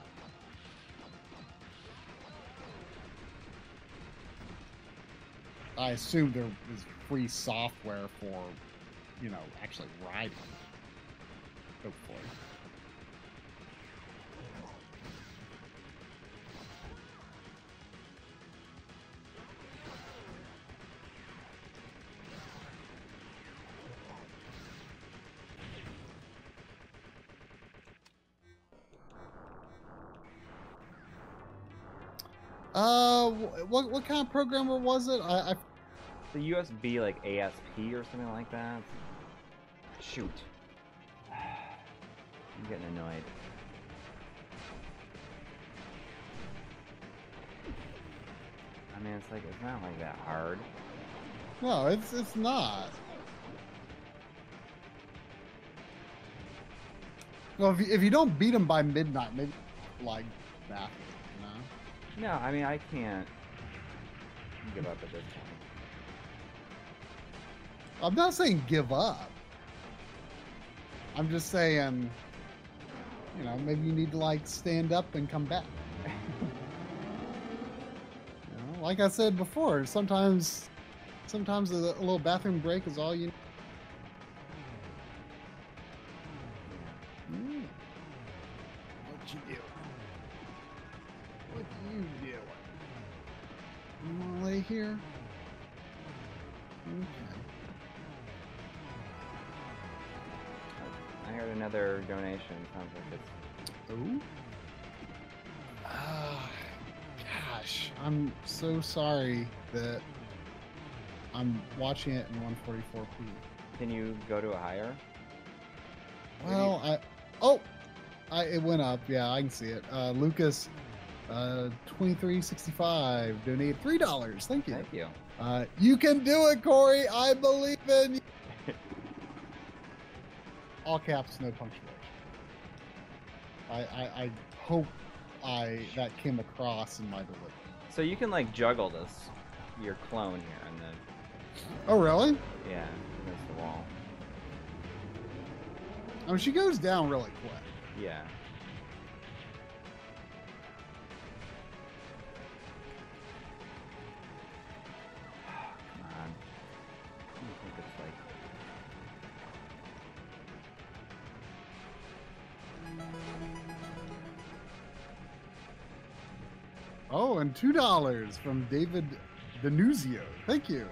I assume there is free software for, you know, actually riding. Hopefully. What kind of programmer was it? The USB, like ASP or something like that. Shoot. I'm getting annoyed. I mean, it's like, it's not like that hard. No, it's not. Well, if you don't beat them by midnight, maybe like that. No, I mean, I can't give up at this point. I'm not saying give up. I'm just saying, you know, maybe you need to, like, stand up and come back. You know, like I said before, sometimes a little bathroom break is all you need. Here. Okay. I heard another donation. Sounds like it's. Ooh. Gosh, I'm so sorry that I'm watching it in 144p. Can you go to a higher? Well, it went up. Yeah, I can see it. Lucas, 2365 donated $3. Thank you. Thank you. You can do it, Corey. I believe in you. All caps, no punctuation. I hope that came across in my delivery. So you can like juggle this, your clone here, and then. Oh really? Yeah, against the wall. I mean, she goes down really quick. Yeah. Come on. I don't think it's like. Oh, and $2 from David Denuzio. Thank you.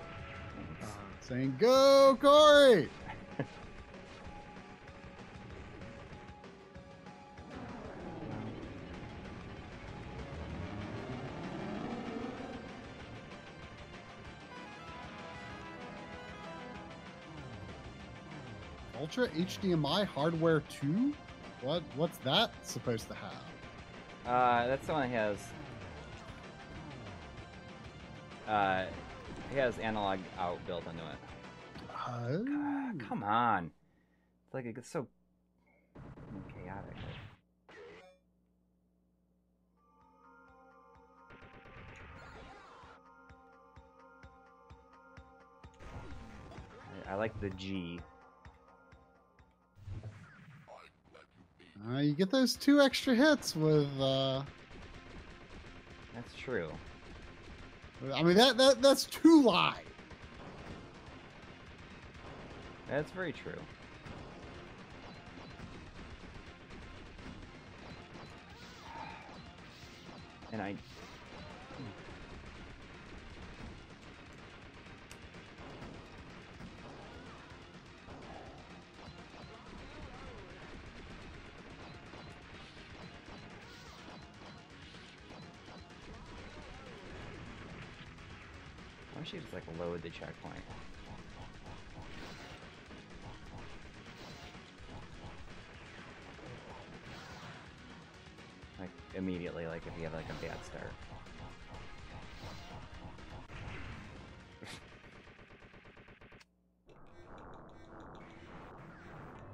Saying, go, Corey! Ultra HDMI Hardware 2? What's that supposed to have? That's the one that has... it has analog out built into it. Oh. God, come on. It's like it gets so chaotic. I like the G. You get those 2 extra hits with, That's true. I mean, that's too live. That's very true. And I... She just like load the checkpoint. Like immediately, like if you have like a bad start.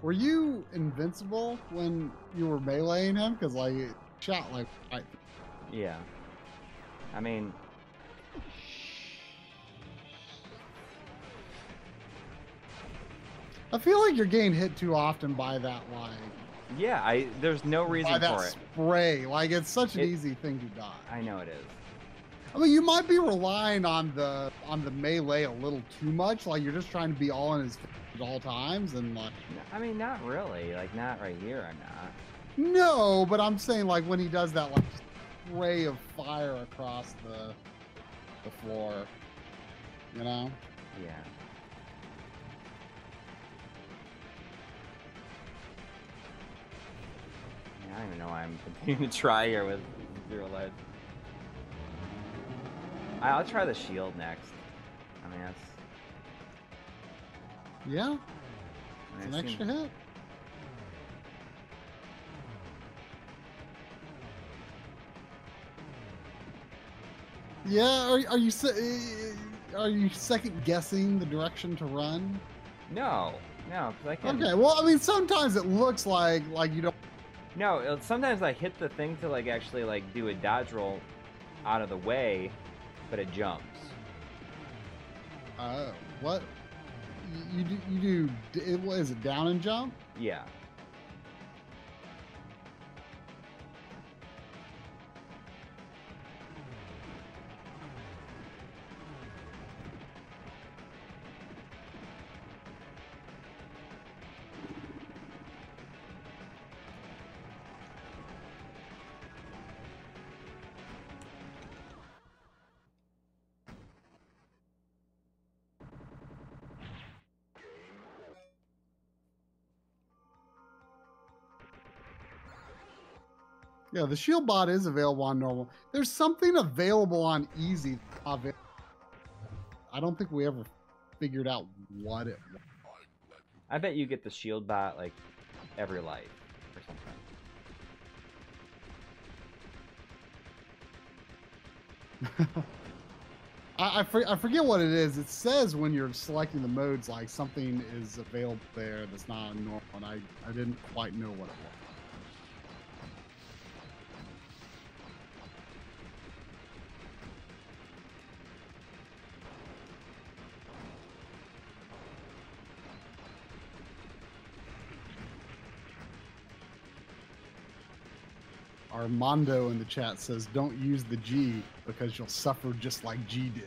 Were you invincible when you were meleeing him? Because like it shot like I... Yeah. I mean. I feel like you're getting hit too often by that line. Yeah, there's no reason for it. By that spray. Like, it's such an easy thing to dodge. I know it is. I mean, you might be relying on the melee a little too much. Like, you're just trying to be all in his face at all times. And like, I mean, not really. Like, not right here, I'm not. No, but I'm saying, like, when he does that, like, spray of fire across the floor. You know? Yeah. I don't even know why I'm continuing to try here with zero life. I'll try the shield next. I mean, that's... Yeah. It's an extra hit. Yeah, are you second-guessing the direction to run? No, because I can't... Okay, well, I mean, sometimes it looks like you don't... No, sometimes I hit the thing to like actually like do a dodge roll out of the way, but it jumps. What? You do what is it, down and jump? Yeah. Yeah, the shield bot is available on normal. There's something available on easy. I don't think we ever figured out what it was. I bet you get the shield bot like every life or something. I forget what it is. It says when you're selecting the modes, like something is available there that's not a normal, and I didn't quite know what it was. Armando in the chat says, don't use the G because you'll suffer just like G did.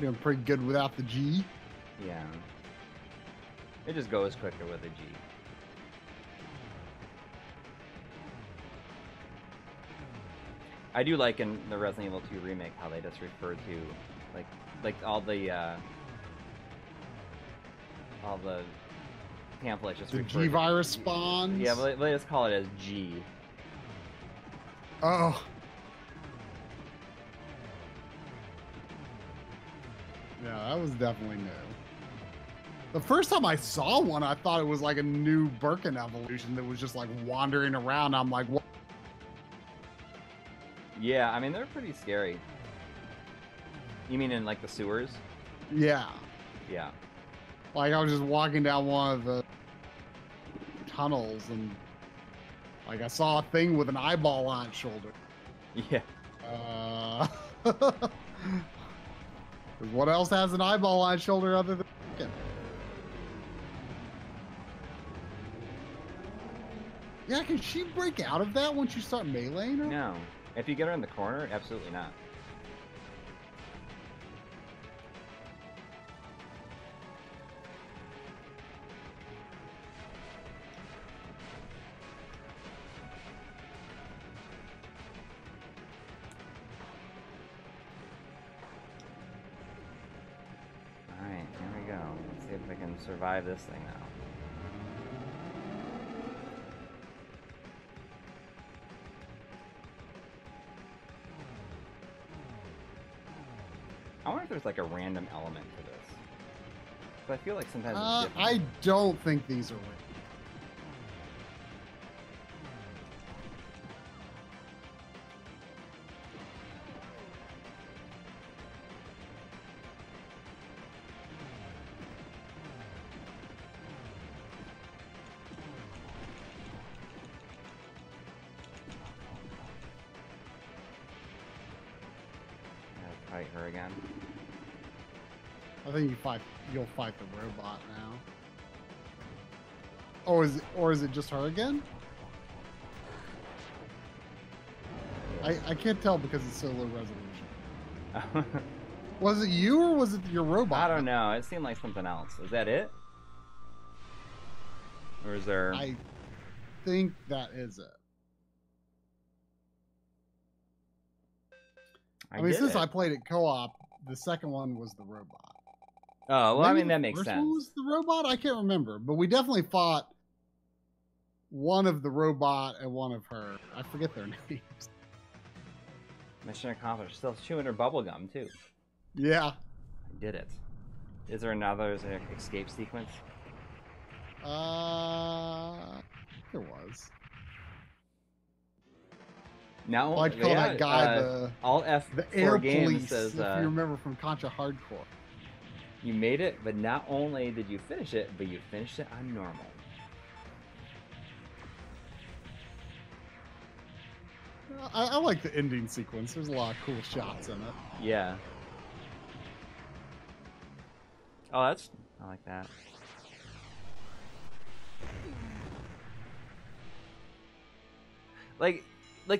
Doing pretty good without the G. Yeah. It just goes quicker with a G. I do like in the Resident Evil 2 remake how they just refer to like all the pamphlets just the G virus spawns. Yeah, but they just call it as G. Oh. Was definitely new. The first time I saw one, I thought it was like a new Birkin evolution that was just like wandering around. I'm like, what? Yeah, I mean, they're pretty scary. You mean in like the sewers? Yeah. Yeah. Like I was just walking down one of the tunnels and like I saw a thing with an eyeball on its shoulder. Yeah. What else has an eyeball on its shoulder other than him? Yeah, can she break out of that once you start meleeing her? No. If you get her in the corner, absolutely not. Survive this thing now. I wonder if there's like a random element to this. But I feel like sometimes it's different. I don't think these are random. You fight. You'll fight the robot now. Oh, is it just her again? I can't tell because it's so low resolution. Was it you or was it your robot? I don't know. It seemed like something else. Is that it? Or is there? I think that is it. I mean, since I played it co-op, the second one was the robot. Oh, well, maybe I mean, that makes sense. Was the robot? I can't remember, but we definitely fought one of the robot and one of her. I forget their names. Mission accomplished. Still chewing her bubblegum, too. Yeah. I did it. Is there another escape sequence? There was. Now, well, I'd call that guy the Alt F4 the air police, says, if you remember from Contra Hardcore. You made it, but not only did you finish it, but you finished it on normal. I like the ending sequence. There's a lot of cool shots in it. Yeah. Oh, that's... I like that. Like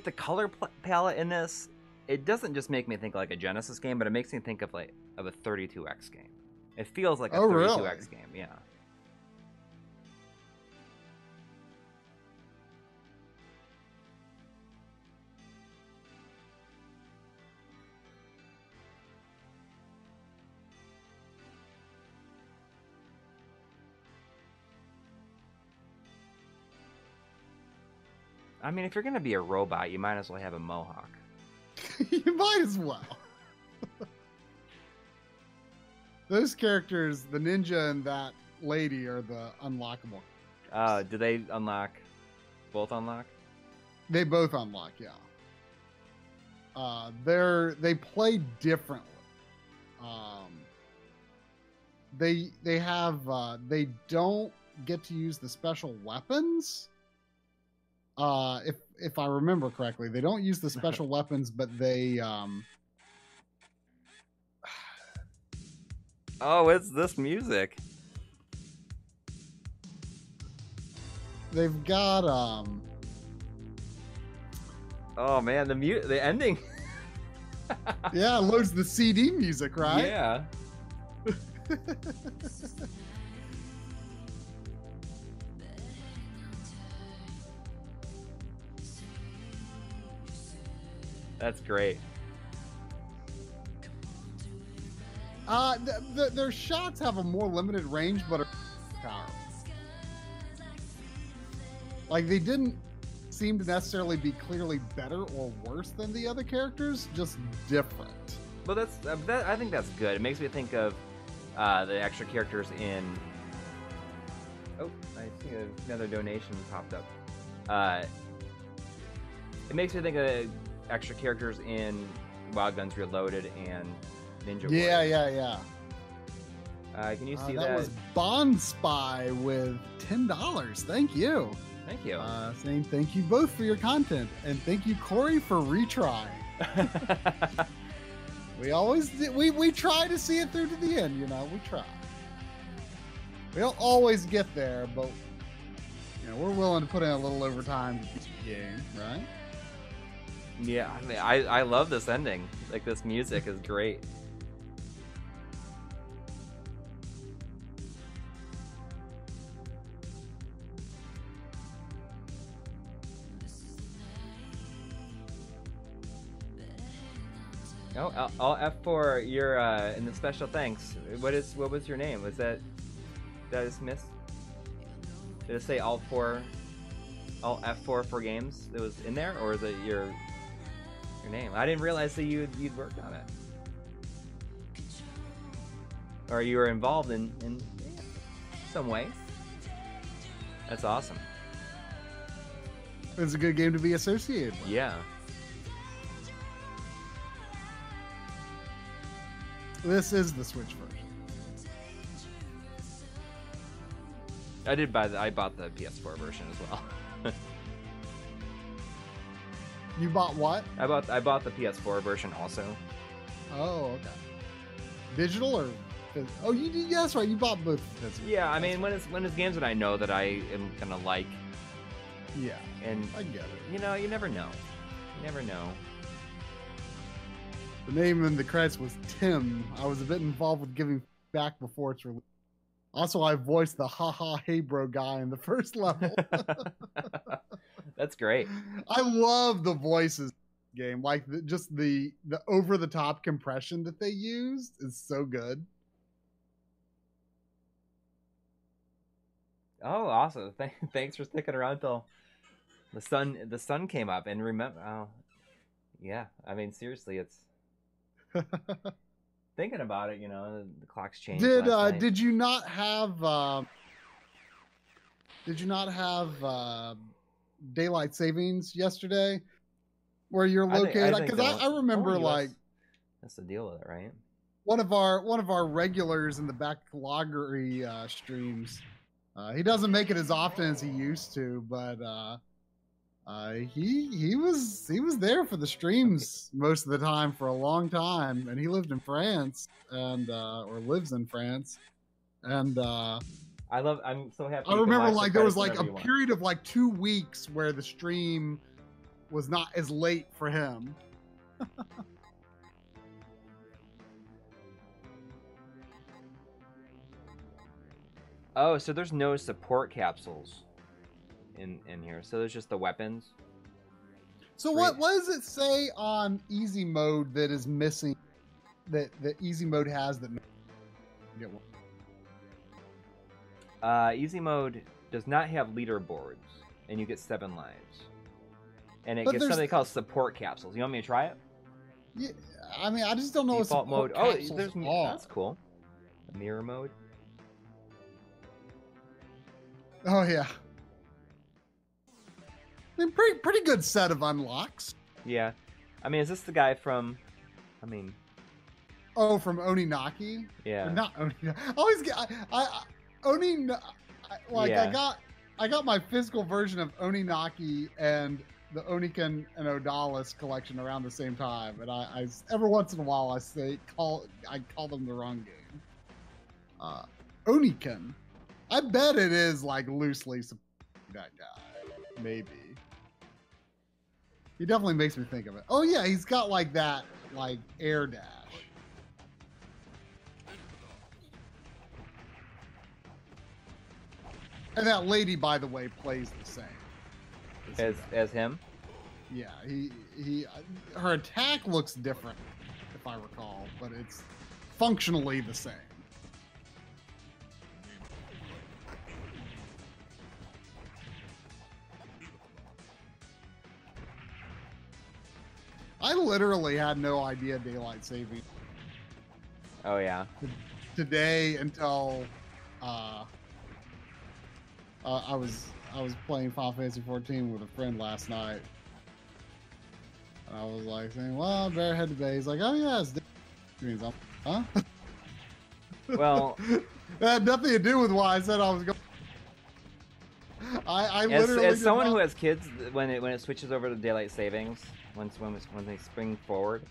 the color palette in this, it doesn't just make me think like a Genesis game, but it makes me think of like of a 32X game. It feels like a 32X really? Game, yeah. I mean, if you're going to be a robot, you might as well have a mohawk. You might as well. Those characters, the ninja and that lady, are the unlockable. Do they unlock? Both unlock? They both unlock, yeah. They play differently. They don't get to use the special weapons. If I remember correctly, they don't use the special weapons, but they, oh, it's this music. They've got, oh man, the ending. Yeah, it loads the CD music, right? Yeah. That's great. Their shots have a more limited range, but are powerful. Like, they didn't seem to necessarily be clearly better or worse than the other characters, just different. Well, that's I think that's good. It makes me think of the extra characters in. Oh, I see another donation popped up. It makes me think of extra characters in Wild Guns Reloaded and Ninja Warrior. Yeah, yeah, yeah. Can you see that? That was Bond Spy with $10. Thank you. Thank you. Saying thank you both for your content, and thank you, Corey, for retrying. We always we try to see it through to the end. You know, we try. We don't always get there, but you know, we're willing to put in a little overtime to get the game, right? Yeah, I mean, I love this ending. Like, this music is great. Oh, I'll F4 your in the special thanks. What was your name? Was that is Miss? Did it say all F4 for games? It was in there, or is it your? Name. I didn't realize that you'd worked on it, or you were involved in some way. That's awesome. It's a good game to be associated with. Yeah. This is the Switch version. I bought the PS4 version as well. You bought what? I bought the PS4 version also. Oh, okay. Digital or physical? Oh, you did. Yeah, that's right. You bought both. Yeah, I mean, when it's games that I know that I am gonna like. Yeah. And I get it. You know, you never know. You never know. The name in the credits was Tim. I was a bit involved with giving back before its release. Also, I voiced the haha hey bro guy in the first level. That's great. I love the voices game. Like just the over the top compression that they used is so good. Oh, awesome. Thanks for sticking around till the sun came up and remember. Oh, yeah. I mean, seriously, it's thinking about it, you know, the clock's changed. Did you not have daylight savings yesterday where you're located? Because I remember like that's the deal with it, right? One of our regulars in the backloggery streams, he doesn't make it as often as he used to, but He was there for the streams most of the time for a long time, and he lived in France and or lives in France, and I'm so happy. I remember like there was like a period of like 2 weeks where the stream was not as late for him. Oh, so there's no support capsules in here. So there's just the weapons. So what does it say on easy mode that is missing, that the easy mode has that? Easy mode does not have leaderboards, and you get 7 lives. And it gets something called support capsules. You want me to try it? Yeah, I mean, I just don't know default what support mode. Oh, there's that's cool. Mirror mode. Oh yeah, I mean, pretty good set of unlocks. Yeah, I mean, is this the guy from? I mean, oh, from Oninaki? Yeah, or not Oninaki. I always get I got my physical version of Oninaki and the Oniken and Odalis collection around the same time, and I every once in a while I call them the wrong game. Oniken. I bet it is like loosely that guy, maybe. He definitely makes me think of it. Oh yeah, he's got like that like air dash. And that lady, by the way, plays the same as him. Yeah, her attack looks different, if I recall, but it's functionally the same. I literally had no idea daylight saving. Oh yeah. Today until I was playing Final Fantasy XIV with a friend last night, and I was like saying, "Well, I better head to bed." He's like, "Oh yeah, it's means I'm huh." Well, that had nothing to do with why I said I was going. I literally as someone who has kids, when it switches over to daylight savings. When they spring forward,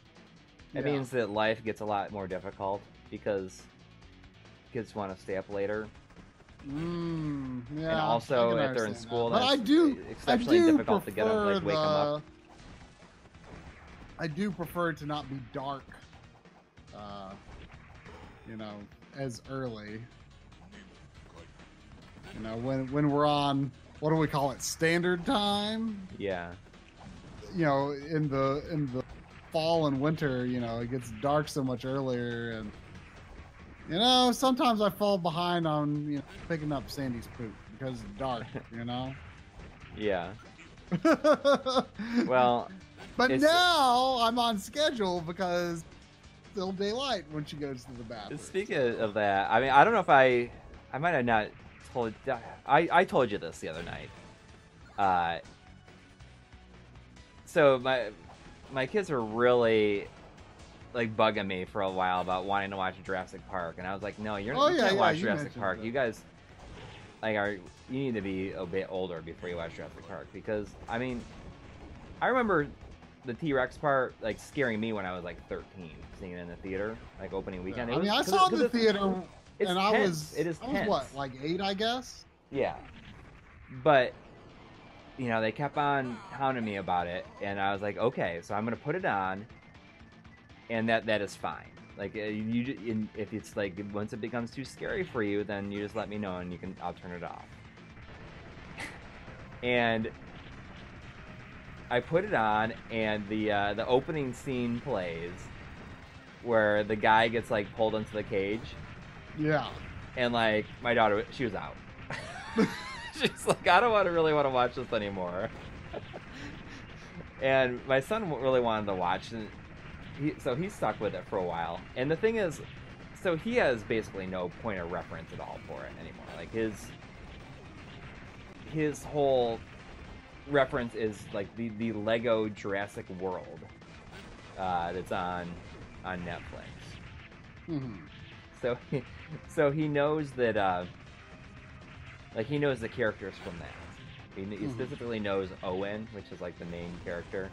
it means that life gets a lot more difficult because kids want to stay up later. Yeah, and also if they're in school, that's exceptionally difficult to get them, like wake them up. I do prefer to not be dark, you know, as early. You know, when we're on, what do we call it, standard time? Yeah. You know, in the fall and winter, you know, it gets dark so much earlier, and you know, sometimes I fall behind on, you know, picking up Sandy's poop because it's dark, you know. Yeah. Well, but now I'm on schedule because it's still daylight when she goes to the bathroom. Speaking of that, I mean, I don't know if I might have not told. I told you this the other night. So my kids were really like bugging me for a while about wanting to watch Jurassic Park, and I was like, "No, you can't watch Jurassic Park. That. You guys you need to be a bit older before you watch Jurassic Park." Because I mean, I remember the T-Rex part like scaring me when I was like 13, seeing it in the theater, like opening weekend. Yeah, I mean, I saw it in the theater, and I was what, like 8, I guess. Yeah, but. You know, they kept on hounding me about it, and I was like, okay, so I'm gonna put it on, and that is fine. Like, if it's like once it becomes too scary for you, then you just let me know, and I'll turn it off. And I put it on, and the opening scene plays, where the guy gets like pulled into the cage. Yeah. And like my daughter, she was out. She's like, I don't really want to watch this anymore. And my son really wanted to watch, and so he stuck with it for a while. And the thing is, so he has basically no point of reference at all for it anymore. Like his whole reference is like the Lego Jurassic World that's on Netflix. Mm-hmm. So he knows that. Like, he knows the characters from that. He specifically knows Owen, which is like the main character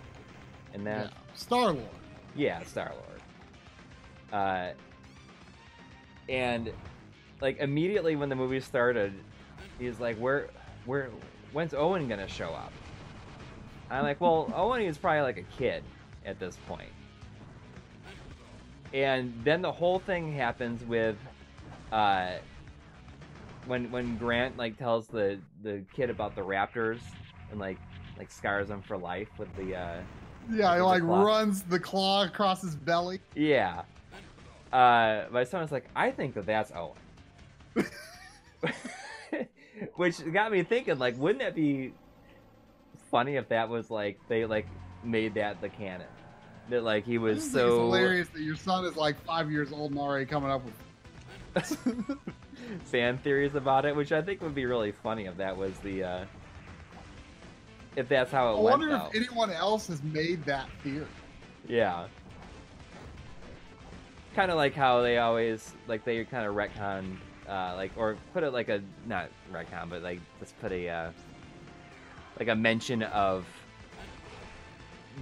in that. Yeah. Star-Lord. Yeah, Star-Lord. And like immediately when the movie started, he's like, when's Owen gonna show up? I'm like, well, Owen is probably like a kid at this point. And then the whole thing happens with when Grant like tells the kid about the raptors and like scars him for life with the yeah, he like runs the claw across his belly. Yeah. My son was like, I think that's Owen. Which got me thinking, like, wouldn't that be funny if that was like they like made that the canon? That like he was so it's hilarious that your son is like 5 years old and already coming up with fan theories about it, which I think would be really funny if that was the if that's how it went. I wonder if anyone else has made that theory. Yeah. Kind of like how they always like they kind of retcon like or put it like a not retcon but like let's put a like a mention of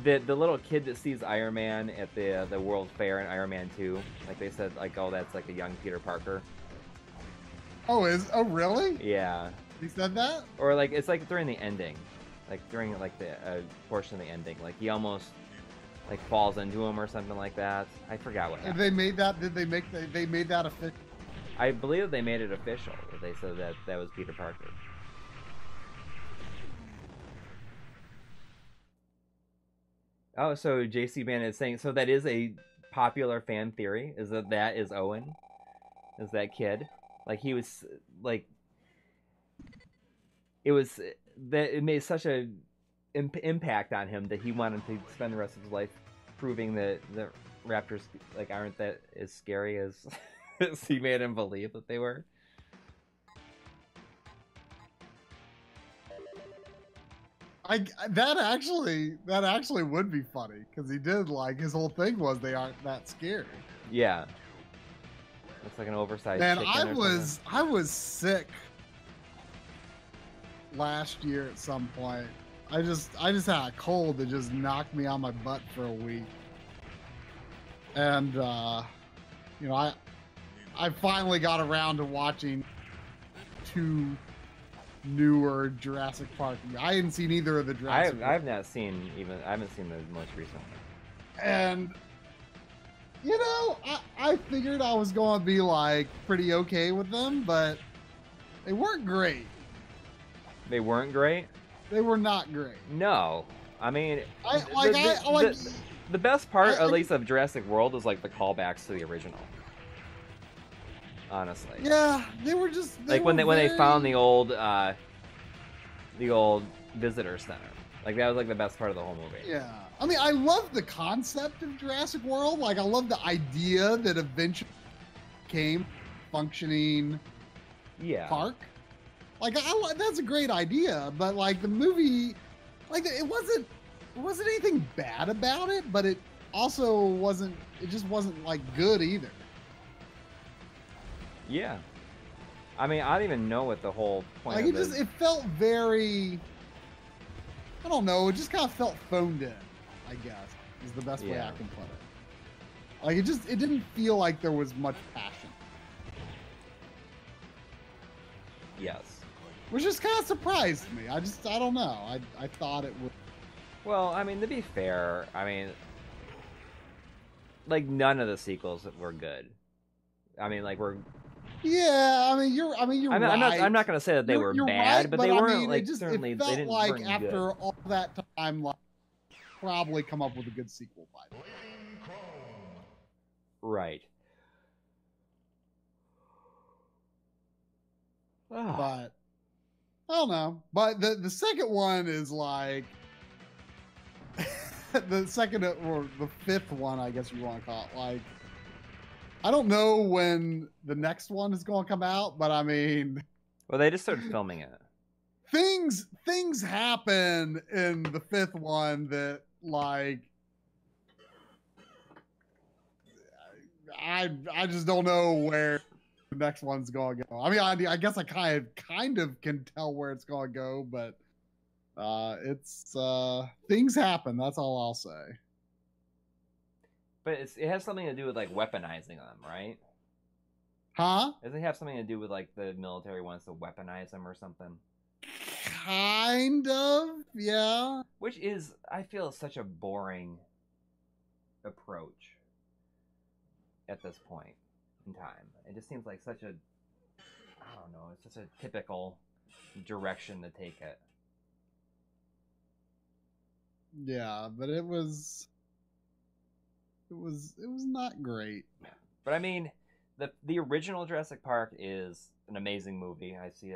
the little kid that sees Iron Man at the World Fair in Iron Man 2. Like they said, like, oh, that's like a young Peter Parker. Oh really? Yeah. He said that? Or like it's like during the ending, like during like the portion of the ending, like he almost like falls into him or something like that. I forgot what happened. Did they made that official? I believe they made it official. They said that that was Peter Parker. Oh, so JC Band is saying, so that is a popular fan theory, is that is Owen, is that kid. Like, he was, like, it was, that it made such a impact on him that he wanted to spend the rest of his life proving that the raptors, like, aren't that as scary as, he made him believe that they were. That actually would be funny because he did like his whole thing was they aren't that scary. Yeah, it's like an oversized. Man, I was sick last year at some point. I just had a cold that just knocked me on my butt for a week, and you know I finally got around to watching two newer Jurassic Park. I hadn't seen either of the Jurassic Park. I haven't seen the most recent one. And, you know, I figured I was going to be, like, pretty okay with them, but they weren't great. They weren't great? They were not great. No. I mean, the best part, at least, of Jurassic World is, like, the callbacks to the original. Honestly. Yeah, they were just they like when they found the old visitor center. Like that was like the best part of the whole movie. Yeah, I mean, I love the concept of Jurassic World. Like, I love the idea that eventually came functioning park. Like, that's a great idea, but like the movie, like it wasn't anything bad about it, but it also wasn't. It just wasn't like good either. Yeah, I mean, I don't even know what the whole point. Like, it felt very. I don't know. It just kind of felt phoned in. I guess is the best way I can put it. Like, it didn't feel like there was much passion. Yes. Which just kind of surprised me. I don't know. I thought it would. Well, I mean, to be fair, I mean, like none of the sequels were good. I mean, like we're. Yeah, I mean you're right. I'm not gonna say that they were bad, but they weren't like certainly they didn't. Like after all that time, like probably come up with a good sequel by now. Right. But I don't know. But the second one is like the second or the fifth one, I guess you want to call it. Like, I don't know when the next one is going to come out, but I mean, well, they just started filming it. Things happen in the fifth one that, like, I just don't know where the next one's going to go. I mean, I guess I kind of can tell where it's going to go, but Things happen. That's all I'll say. But it has something to do with like weaponizing them, right? Huh? Does it have something to do with like the military wants to weaponize them or something? Kind of, yeah. Which is, I feel, such a boring approach at this point in time. It just seems like such a, I don't know, it's such a typical direction to take it. Yeah, but it was not great. But I mean, the original Jurassic Park is an amazing movie. I see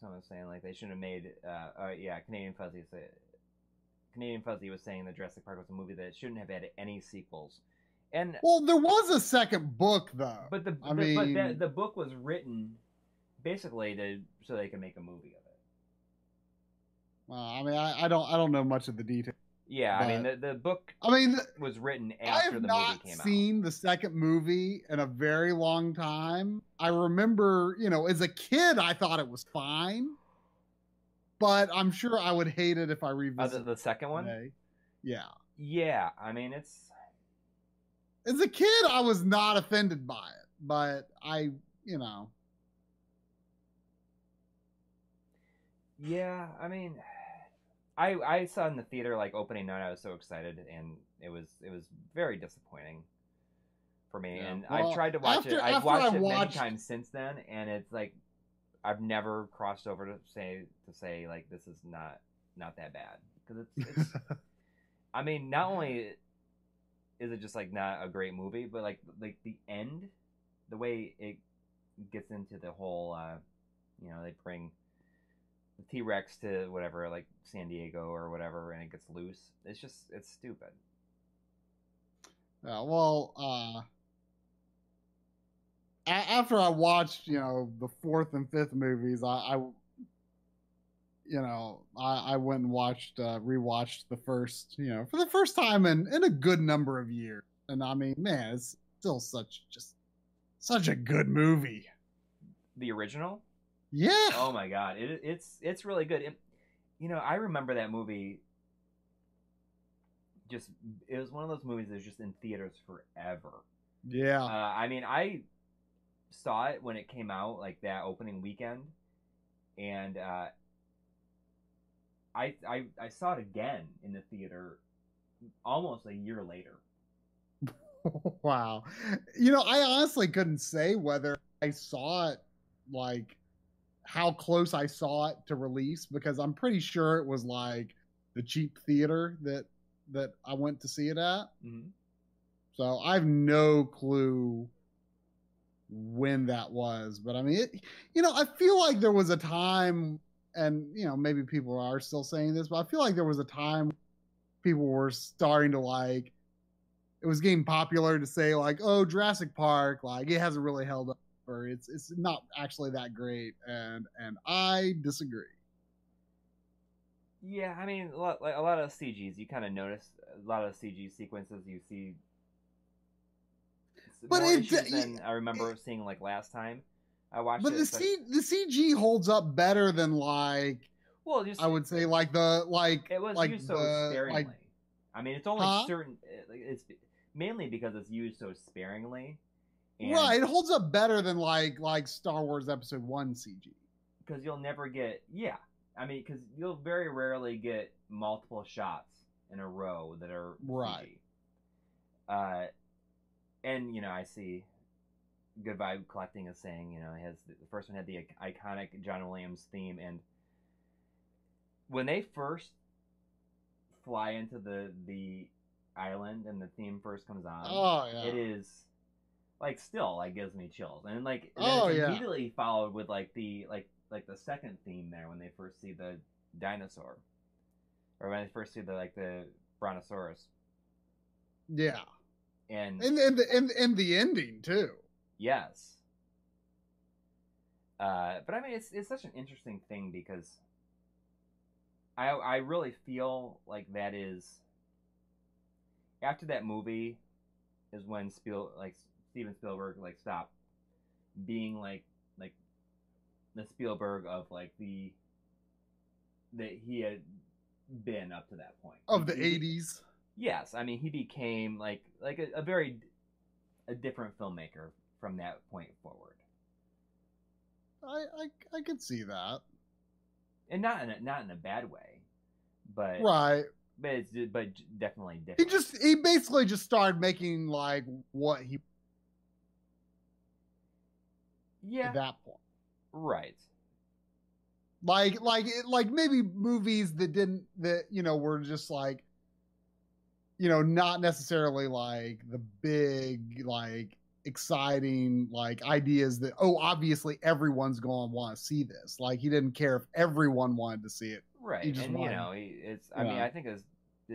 someone saying like they shouldn't have made Canadian Fuzzy was saying that Jurassic Park was a movie that shouldn't have had any sequels. And well, there was a second book though. But the book was written basically so they can make a movie of it. Well, I mean, I don't know much of the details. Yeah, I mean, the book was written after the movie came out. I have not seen the second movie in a very long time. I remember, you know, as a kid, I thought it was fine. But I'm sure I would hate it if I revisited the second one? Today. Yeah. Yeah, I mean, it's... As a kid, I was not offended by it. But I, you know... Yeah, I mean... I saw in the theater like opening night. I was so excited, and it was very disappointing for me. Yeah. And well, I've tried to watch it. I've watched it many times since then, and it's like I've never crossed over to say like this is not that bad, because it's I mean, not only is it just like not a great movie, but like the end, the way it gets into the whole you know, they bring T-Rex to whatever, like San Diego or whatever, and it gets loose. It's just, it's stupid. Yeah, well, after I watched, you know, the fourth and fifth movies, I went and rewatched the first, you know, for the first time in a good number of years. And I mean, man, it's still such a good movie. The original? Yeah. Oh my God, it's really good. You know, I remember that movie. Just it was one of those movies that was just in theaters forever. Yeah. I mean, I saw it when it came out, like that opening weekend, and I saw it again in the theater almost a year later. Wow. You know, I honestly couldn't say whether I saw it like. How close I saw it to release, because I'm pretty sure it was like the cheap theater that I went to see it at. Mm-hmm. So I have no clue when that was, but I mean, you know, I feel like there was a time, and you know, maybe people are still saying this, but I feel like there was a time people were starting to like, it was getting popular to say like, oh, Jurassic Park, like it hasn't really held up. Or it's not actually that great, and I disagree. Yeah, I mean, a lot of CGs, you kind of notice a lot of CG sequences you see. But I remember seeing like last time I watched. But the CG holds up better than like. Well, just, I would say like the like. It was like used so sparingly. Like, I mean, it's only certain. It's mainly because it's used so sparingly. And right, it holds up better than like Star Wars Episode 1 CG. Because you'll never get, yeah. I mean, because you'll very rarely get multiple shots in a row that are right. CG. And, you know, I see Good Vibe Collecting is saying, you know, it has the first one had the iconic John Williams theme. And when they first fly into the island and the theme first comes on, oh, yeah. It is... Like still, like gives me chills, and like oh, it's immediately yeah. Followed with like the like the second theme there when they first see the dinosaur, or when they first see the like the brontosaurus. Yeah, and the ending too. Yes. But I mean, it's such an interesting thing because I really feel like that is after that movie is when Steven Spielberg like stopped being like the Spielberg of like the that he had been up to that point of the 80s. Yes, I mean he became like a very a different filmmaker from that point forward. I could see that, and not in a bad way, but right. But definitely different. He basically just started making like what he. Yeah. At that point. Right. Like maybe movies that were just like. You know, not necessarily like the big, like exciting, like ideas that, oh, obviously everyone's going to want to see this. Like he didn't care if everyone wanted to see it. Right. He just wanted. You know, I mean, I think his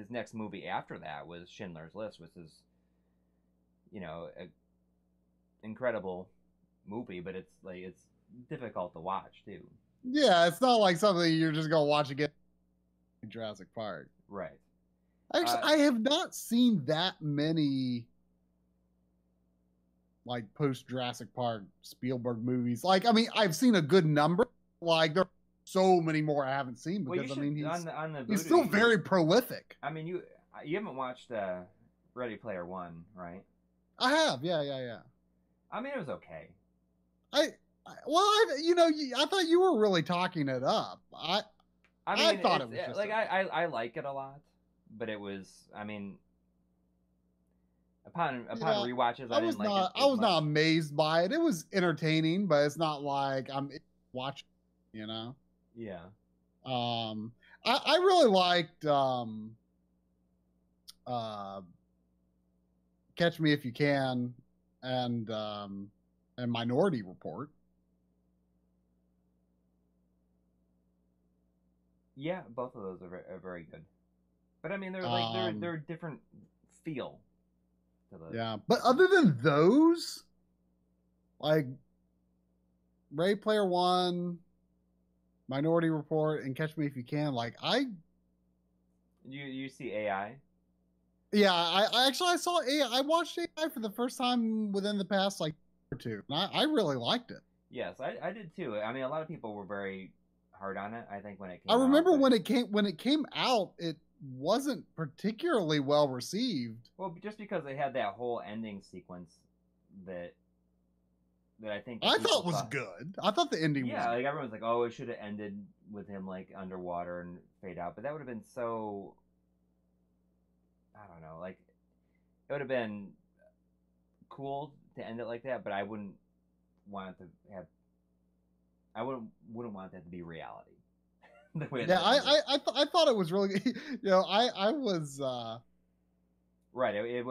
next movie after that was Schindler's List, which is, you know, an incredible movie, but it's like, it's difficult to watch too. Yeah. It's not like something you're just going to watch again. Jurassic Park. Right. Actually, I have not seen that many like post Jurassic Park Spielberg movies. Like, I mean, I've seen a good number. Like, there are so many more I haven't seen because I mean, he's still very prolific. I mean, you haven't watched Ready Player One, right? I have, yeah. I mean, it was okay. I thought you were really talking it up. I mean, I thought it was just like okay. I like it a lot. But it was, I mean, upon rewatches, I was not amazed by it. It was entertaining, but it's not like I'm watching, you know? Yeah. I really liked Catch Me If You Can and Minority Report. Yeah, both of those are very good. But I mean, they're like they're a different feel to those. Yeah, but other than those, like Ready Player One, Minority Report, and Catch Me If You Can, like you see AI? Yeah, I saw AI. I watched AI for the first time within the past like year or two, and I really liked it. Yes, I did too. I mean, a lot of people were very hard on it. I think when it came out. I remember when it came out, it wasn't particularly well received. Well, just because they had that whole ending sequence that I think I thought was good. I thought the ending was good. Like everyone's like, oh, it should have ended with him like underwater and fade out, but that would have been so, I don't know, like it would have been cool to end it like that, but I wouldn't want it to have I wouldn't want that to be reality. Yeah, I thought it was really, you know, I was right. I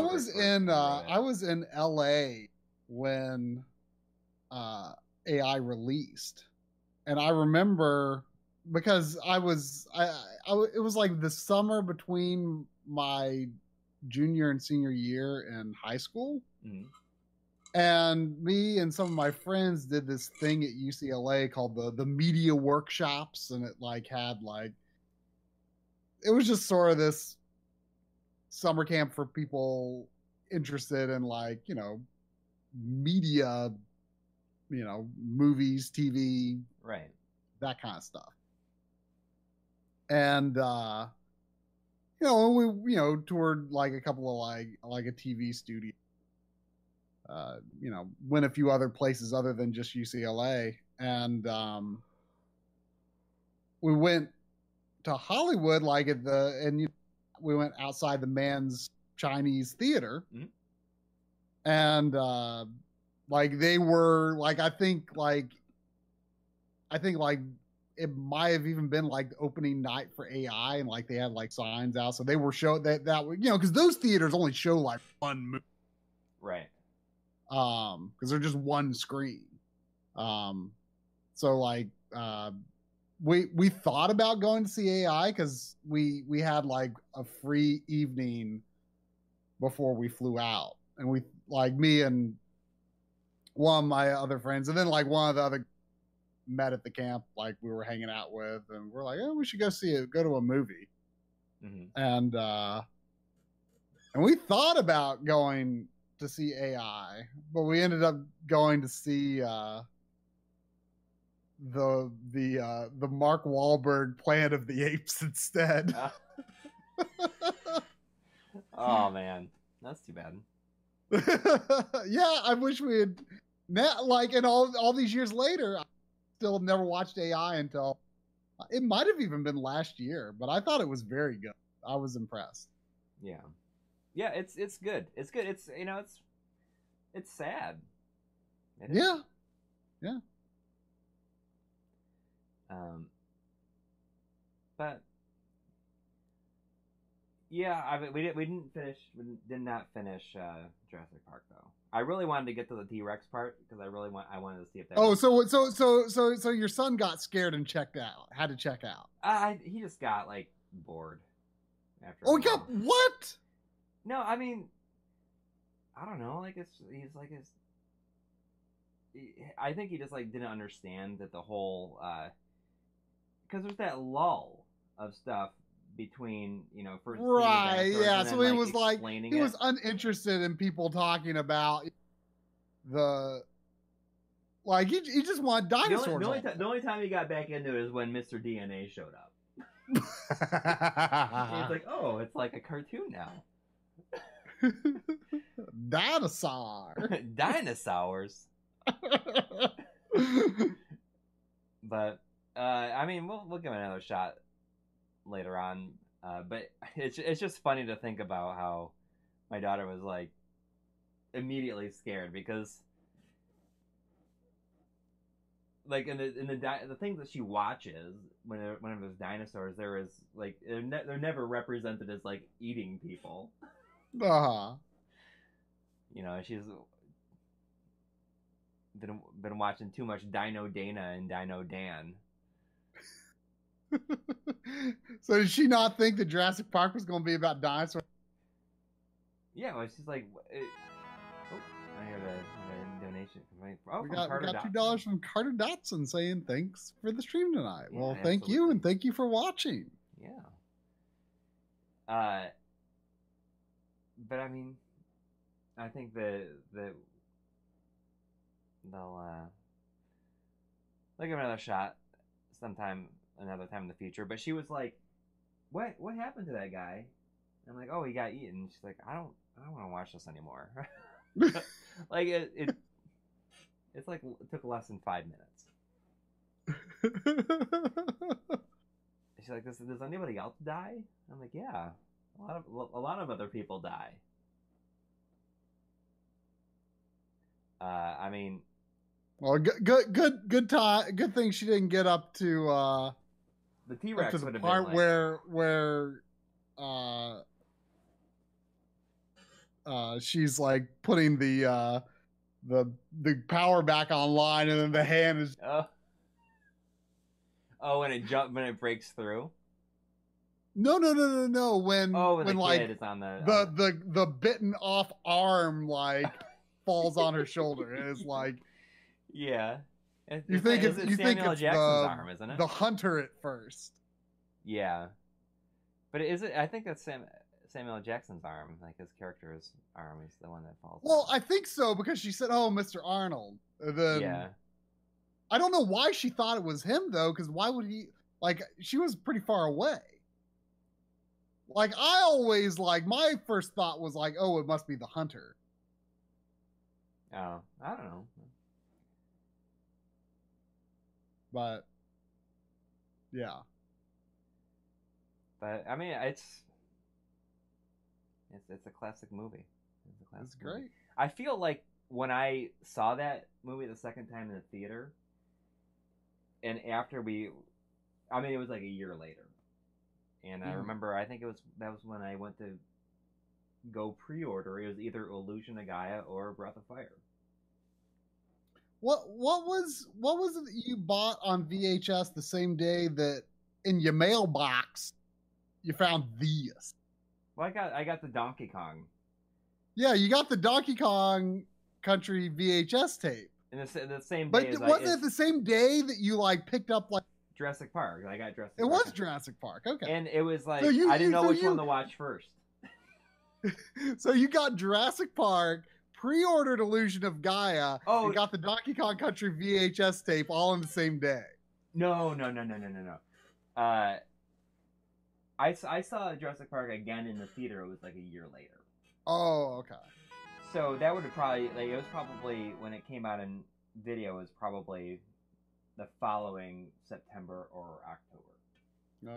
was in LA when AI released, and I remember because it was like the summer between my junior and senior year in high school. Mm-hmm. And me and some of my friends did this thing at UCLA called the media workshops. And it like had like, it was just sort of this summer camp for people interested in like, you know, media, you know, movies, TV, right. That kind of stuff. And, you know, we, you know, toured like a couple of like a TV studio. You know, went a few other places other than just UCLA, and we went to Hollywood, like we went outside the Man's Chinese Theater, mm-hmm. and like they were like I think it might have even been like the opening night for AI, and like they had like signs out, so they were showing that you know, because those theaters only show like one movie, right. Because they're just one screen. So like, we thought about going to see AI because we had like a free evening before we flew out, and we like me and one of my other friends, and then like one of the other met at the camp, like we were hanging out with, and we're like, oh, we should go to a movie. Mm-hmm. And we thought about going to see AI, but we ended up going to see the Mark Wahlberg Planet of the Apes instead. Oh man, that's too bad. Yeah, I wish we had. Now, like, and all these years later, I still never watched AI until it might have even been last year. But I thought it was very good. I was impressed. Yeah, yeah, it's good. It's good. It's, you know, it's sad. It is. Yeah, yeah. But yeah, I mean, we did not finish Jurassic Park though. I really wanted to get to the T-Rex part because I wanted to see if that. Oh, so your son got scared and checked out. Had to check out. He just got like bored after. Oh, yeah, what? No, I mean, I don't know. Like I think he just like didn't understand that the whole because there's that lull of stuff between, you know, first right, yeah, so he was like he was uninterested in people talking about the, like, he just wanted dinosaurs. The only time he got back into it is when Mr. DNA showed up. He's like, oh, it's like a cartoon now. Dinosaurs. But I mean, we'll give it another shot later on, but it's just funny to think about how my daughter was like immediately scared because, like, in the things that she watches, whenever there's dinosaurs, there is like they're never represented as like eating people. Uh-huh. You know, she's been watching too much Dino Dana and Dino Dan. So did she not think that Jurassic Park was going to be about dinosaurs? Yeah, well, she's like, oh, I hear the donation. Oh, we got $2 from Carter Dotson saying thanks for the stream tonight. Yeah, well, absolutely. Thank you, and thank you for watching. Yeah. But I mean, I think they'll give it another shot sometime. Another time in the future. But she was like, what happened to that guy? And I'm like, oh, he got eaten. She's like, I don't want to watch this anymore. Like it's like it took less than 5 minutes. She's like, does anybody else die? I'm like, yeah, a lot of other people die. I mean, well, good thing she didn't get up to the T-Rex, the part like where she's like putting the power back online, and then the hand is when it breaks through. No. When the kid is on the bitten off arm like falls on her shoulder, and it's like, yeah. You think it's Jackson's arm, isn't it? The hunter at first. Yeah. But is it? I think that's Samuel L. Jackson's arm. Like, his character's arm is the one that falls. Well, I think so, because she said, oh, Mr. Arnold. And then, yeah. I don't know why she thought it was him, though, because why would he... Like, she was pretty far away. Like, I always, like, my first thought was, like, oh, it must be the hunter. Oh, I don't know. But yeah. But I mean, it's a classic movie. It's great. Movie. I feel like when I saw that movie the second time in the theater, and it was like a year later, and I remember, I think that was when I went to go pre-order. It was either Illusion of Gaia or Breath of Fire. What was it that you bought on VHS the same day that in your mailbox you found these? Well, I got the Donkey Kong. Yeah, you got the Donkey Kong Country VHS tape. And the same day. But wasn't it the same day that you like picked up like Jurassic Park? I got Jurassic Park. It was Jurassic Park. Okay. And it was like, I didn't know which one to watch first. So you got Jurassic Park, pre-ordered Illusion of Gaia, and got the Donkey Kong Country VHS tape all in the same day. No. I saw Jurassic Park again in the theater. It was like a year later. Oh, okay. So that would have probably, like, it was probably when it came out in video, it was probably the following September or October.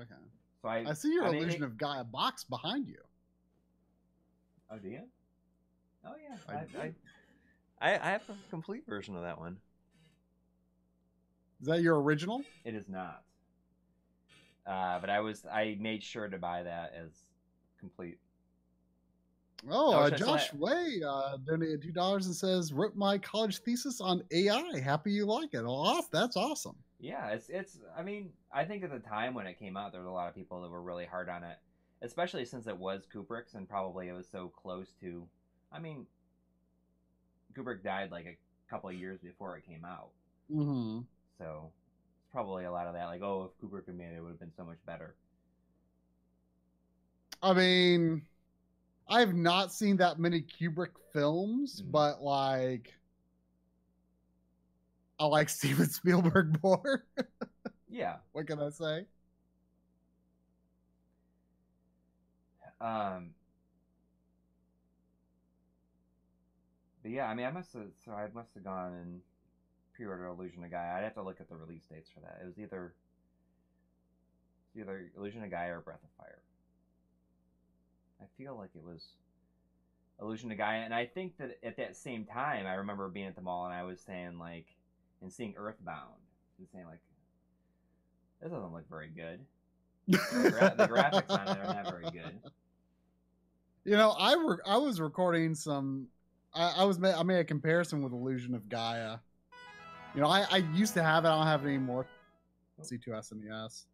Okay. So I see your Illusion of Gaia box behind you. Oh, do you? Oh yeah. I have a complete version of that one. Is that your original? It is not. But I made sure to buy that as complete. Oh, Josh Way donated $2 and says, "Wrote my college thesis on AI. Happy you like it." Oh, that's awesome. Yeah, it's. I mean, I think at the time when it came out, there was a lot of people that were really hard on it, especially since it was Kubrick's and probably it was so close to. I mean, Kubrick died like a couple of years before it came out. Mm-hmm. So it's probably a lot of that. Like, oh, if Kubrick had made it, it would have been so much better. I mean, I've not seen that many Kubrick films, mm-hmm. but like, I like Steven Spielberg more. Yeah. What can I say? But yeah, I mean, I must have gone and pre-ordered Illusion of Gaia. I'd have to look at the release dates for that. It was either Illusion of Gaia or Breath of Fire. I feel like it was Illusion of Gaia, and I think that at that same time, I remember being at the mall and I was saying like, and seeing Earthbound, and saying like, this doesn't look very good. The graphics on it are not very good. You know, I was recording some. I made a comparison with Illusion of Gaia. You know, I used to have it. I don't have it anymore. C2S and the S.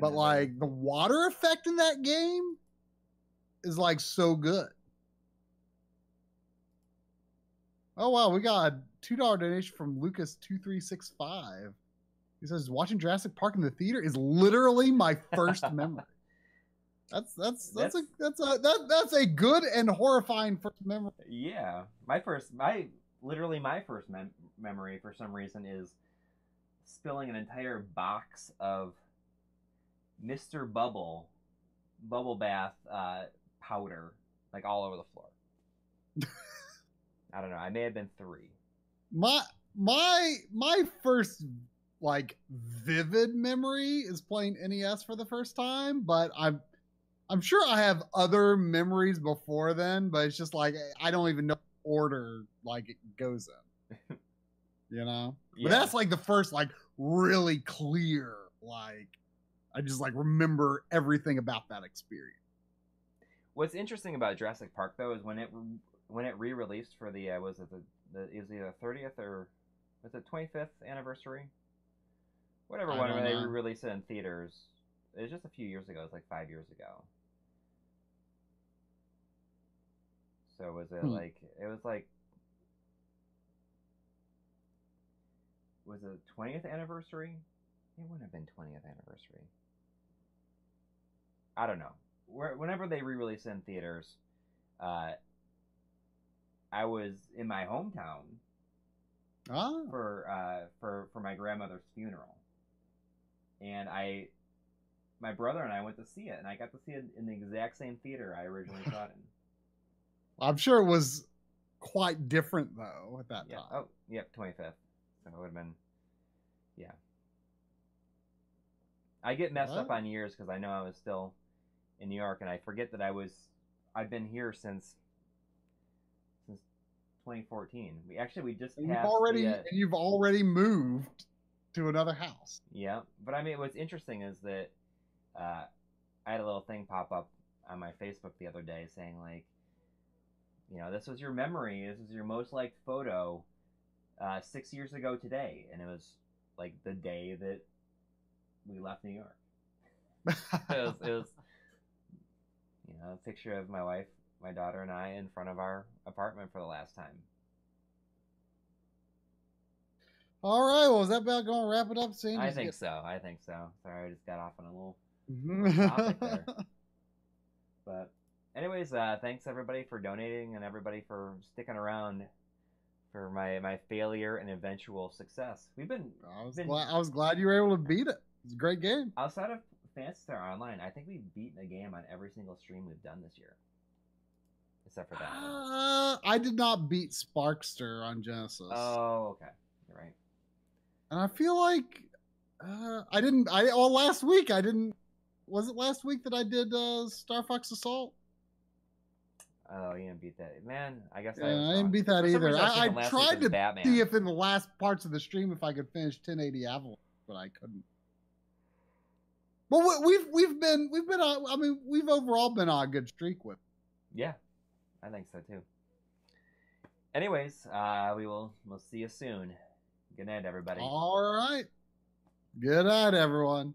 But like the water effect in that game is like so good. Oh wow, we got a $2 donation from Lucas2365. He says watching Jurassic Park in the theater is literally my first memory. That's a good and horrifying first memory. Yeah, my first memory for some reason is spilling an entire box of Mr. Bubble bath powder like all over the floor. I don't know. I may have been 3. My first like vivid memory is playing NES for the first time, but I'm sure I have other memories before then, but it's just like I don't even know order like it goes in. You know? Yeah. But that's like the first like really clear, like I just like remember everything about that experience. What's interesting about Jurassic Park though is when it re-released for the was it the 30th or was it 25th anniversary? Whatever one when they re-released it in theaters. It was just a few years ago. It was like 5 years ago. So was it like... It was like... Was it the 20th anniversary? It wouldn't have been 20th anniversary. I don't know. Whenever they re-released it in theaters, I was in my hometown for my grandmother's funeral. And my brother and I went to see it, and I got to see it in the exact same theater I originally saw it in. I'm sure it was quite different, though, at that time. Oh, yep, 25th. So it would have been, yeah. I get messed up on years because I know I was still in New York, and I forget that I've been here since 2014. We just and passed. You've already moved to another house. Yeah, but I mean, what's interesting is that I had a little thing pop up on my Facebook the other day saying like, you know, this was your memory. This is your most liked photo 6 years ago today. And it was like the day that we left New York. it was, you know, a picture of my wife, my daughter and I in front of our apartment for the last time. All right. Well, is that about going to wrap it up? Seeing I think so. Sorry, I just got off on a little... topic there. But anyways, thanks everybody for donating and everybody for sticking around for my failure and eventual success. I was glad you were able to beat it. It's a great game. Outside of Phantastar Online, I think we've beaten a game on every single stream we've done this year, except for that one. I did not beat Sparkster on Genesis. Oh, okay, you're right. And I feel like I didn't. Last week I didn't. Was it last week that I did Star Fox Assault? Oh, you didn't beat that, man. I guess I didn't beat that either. I tried to see if in the last parts of the stream if I could finish 1080 Avalon, but I couldn't. But we've been on, I mean, we've overall been on a good streak with. Yeah, I think so too. Anyways, we'll see you soon. Good night, everybody. All right. Good night, everyone.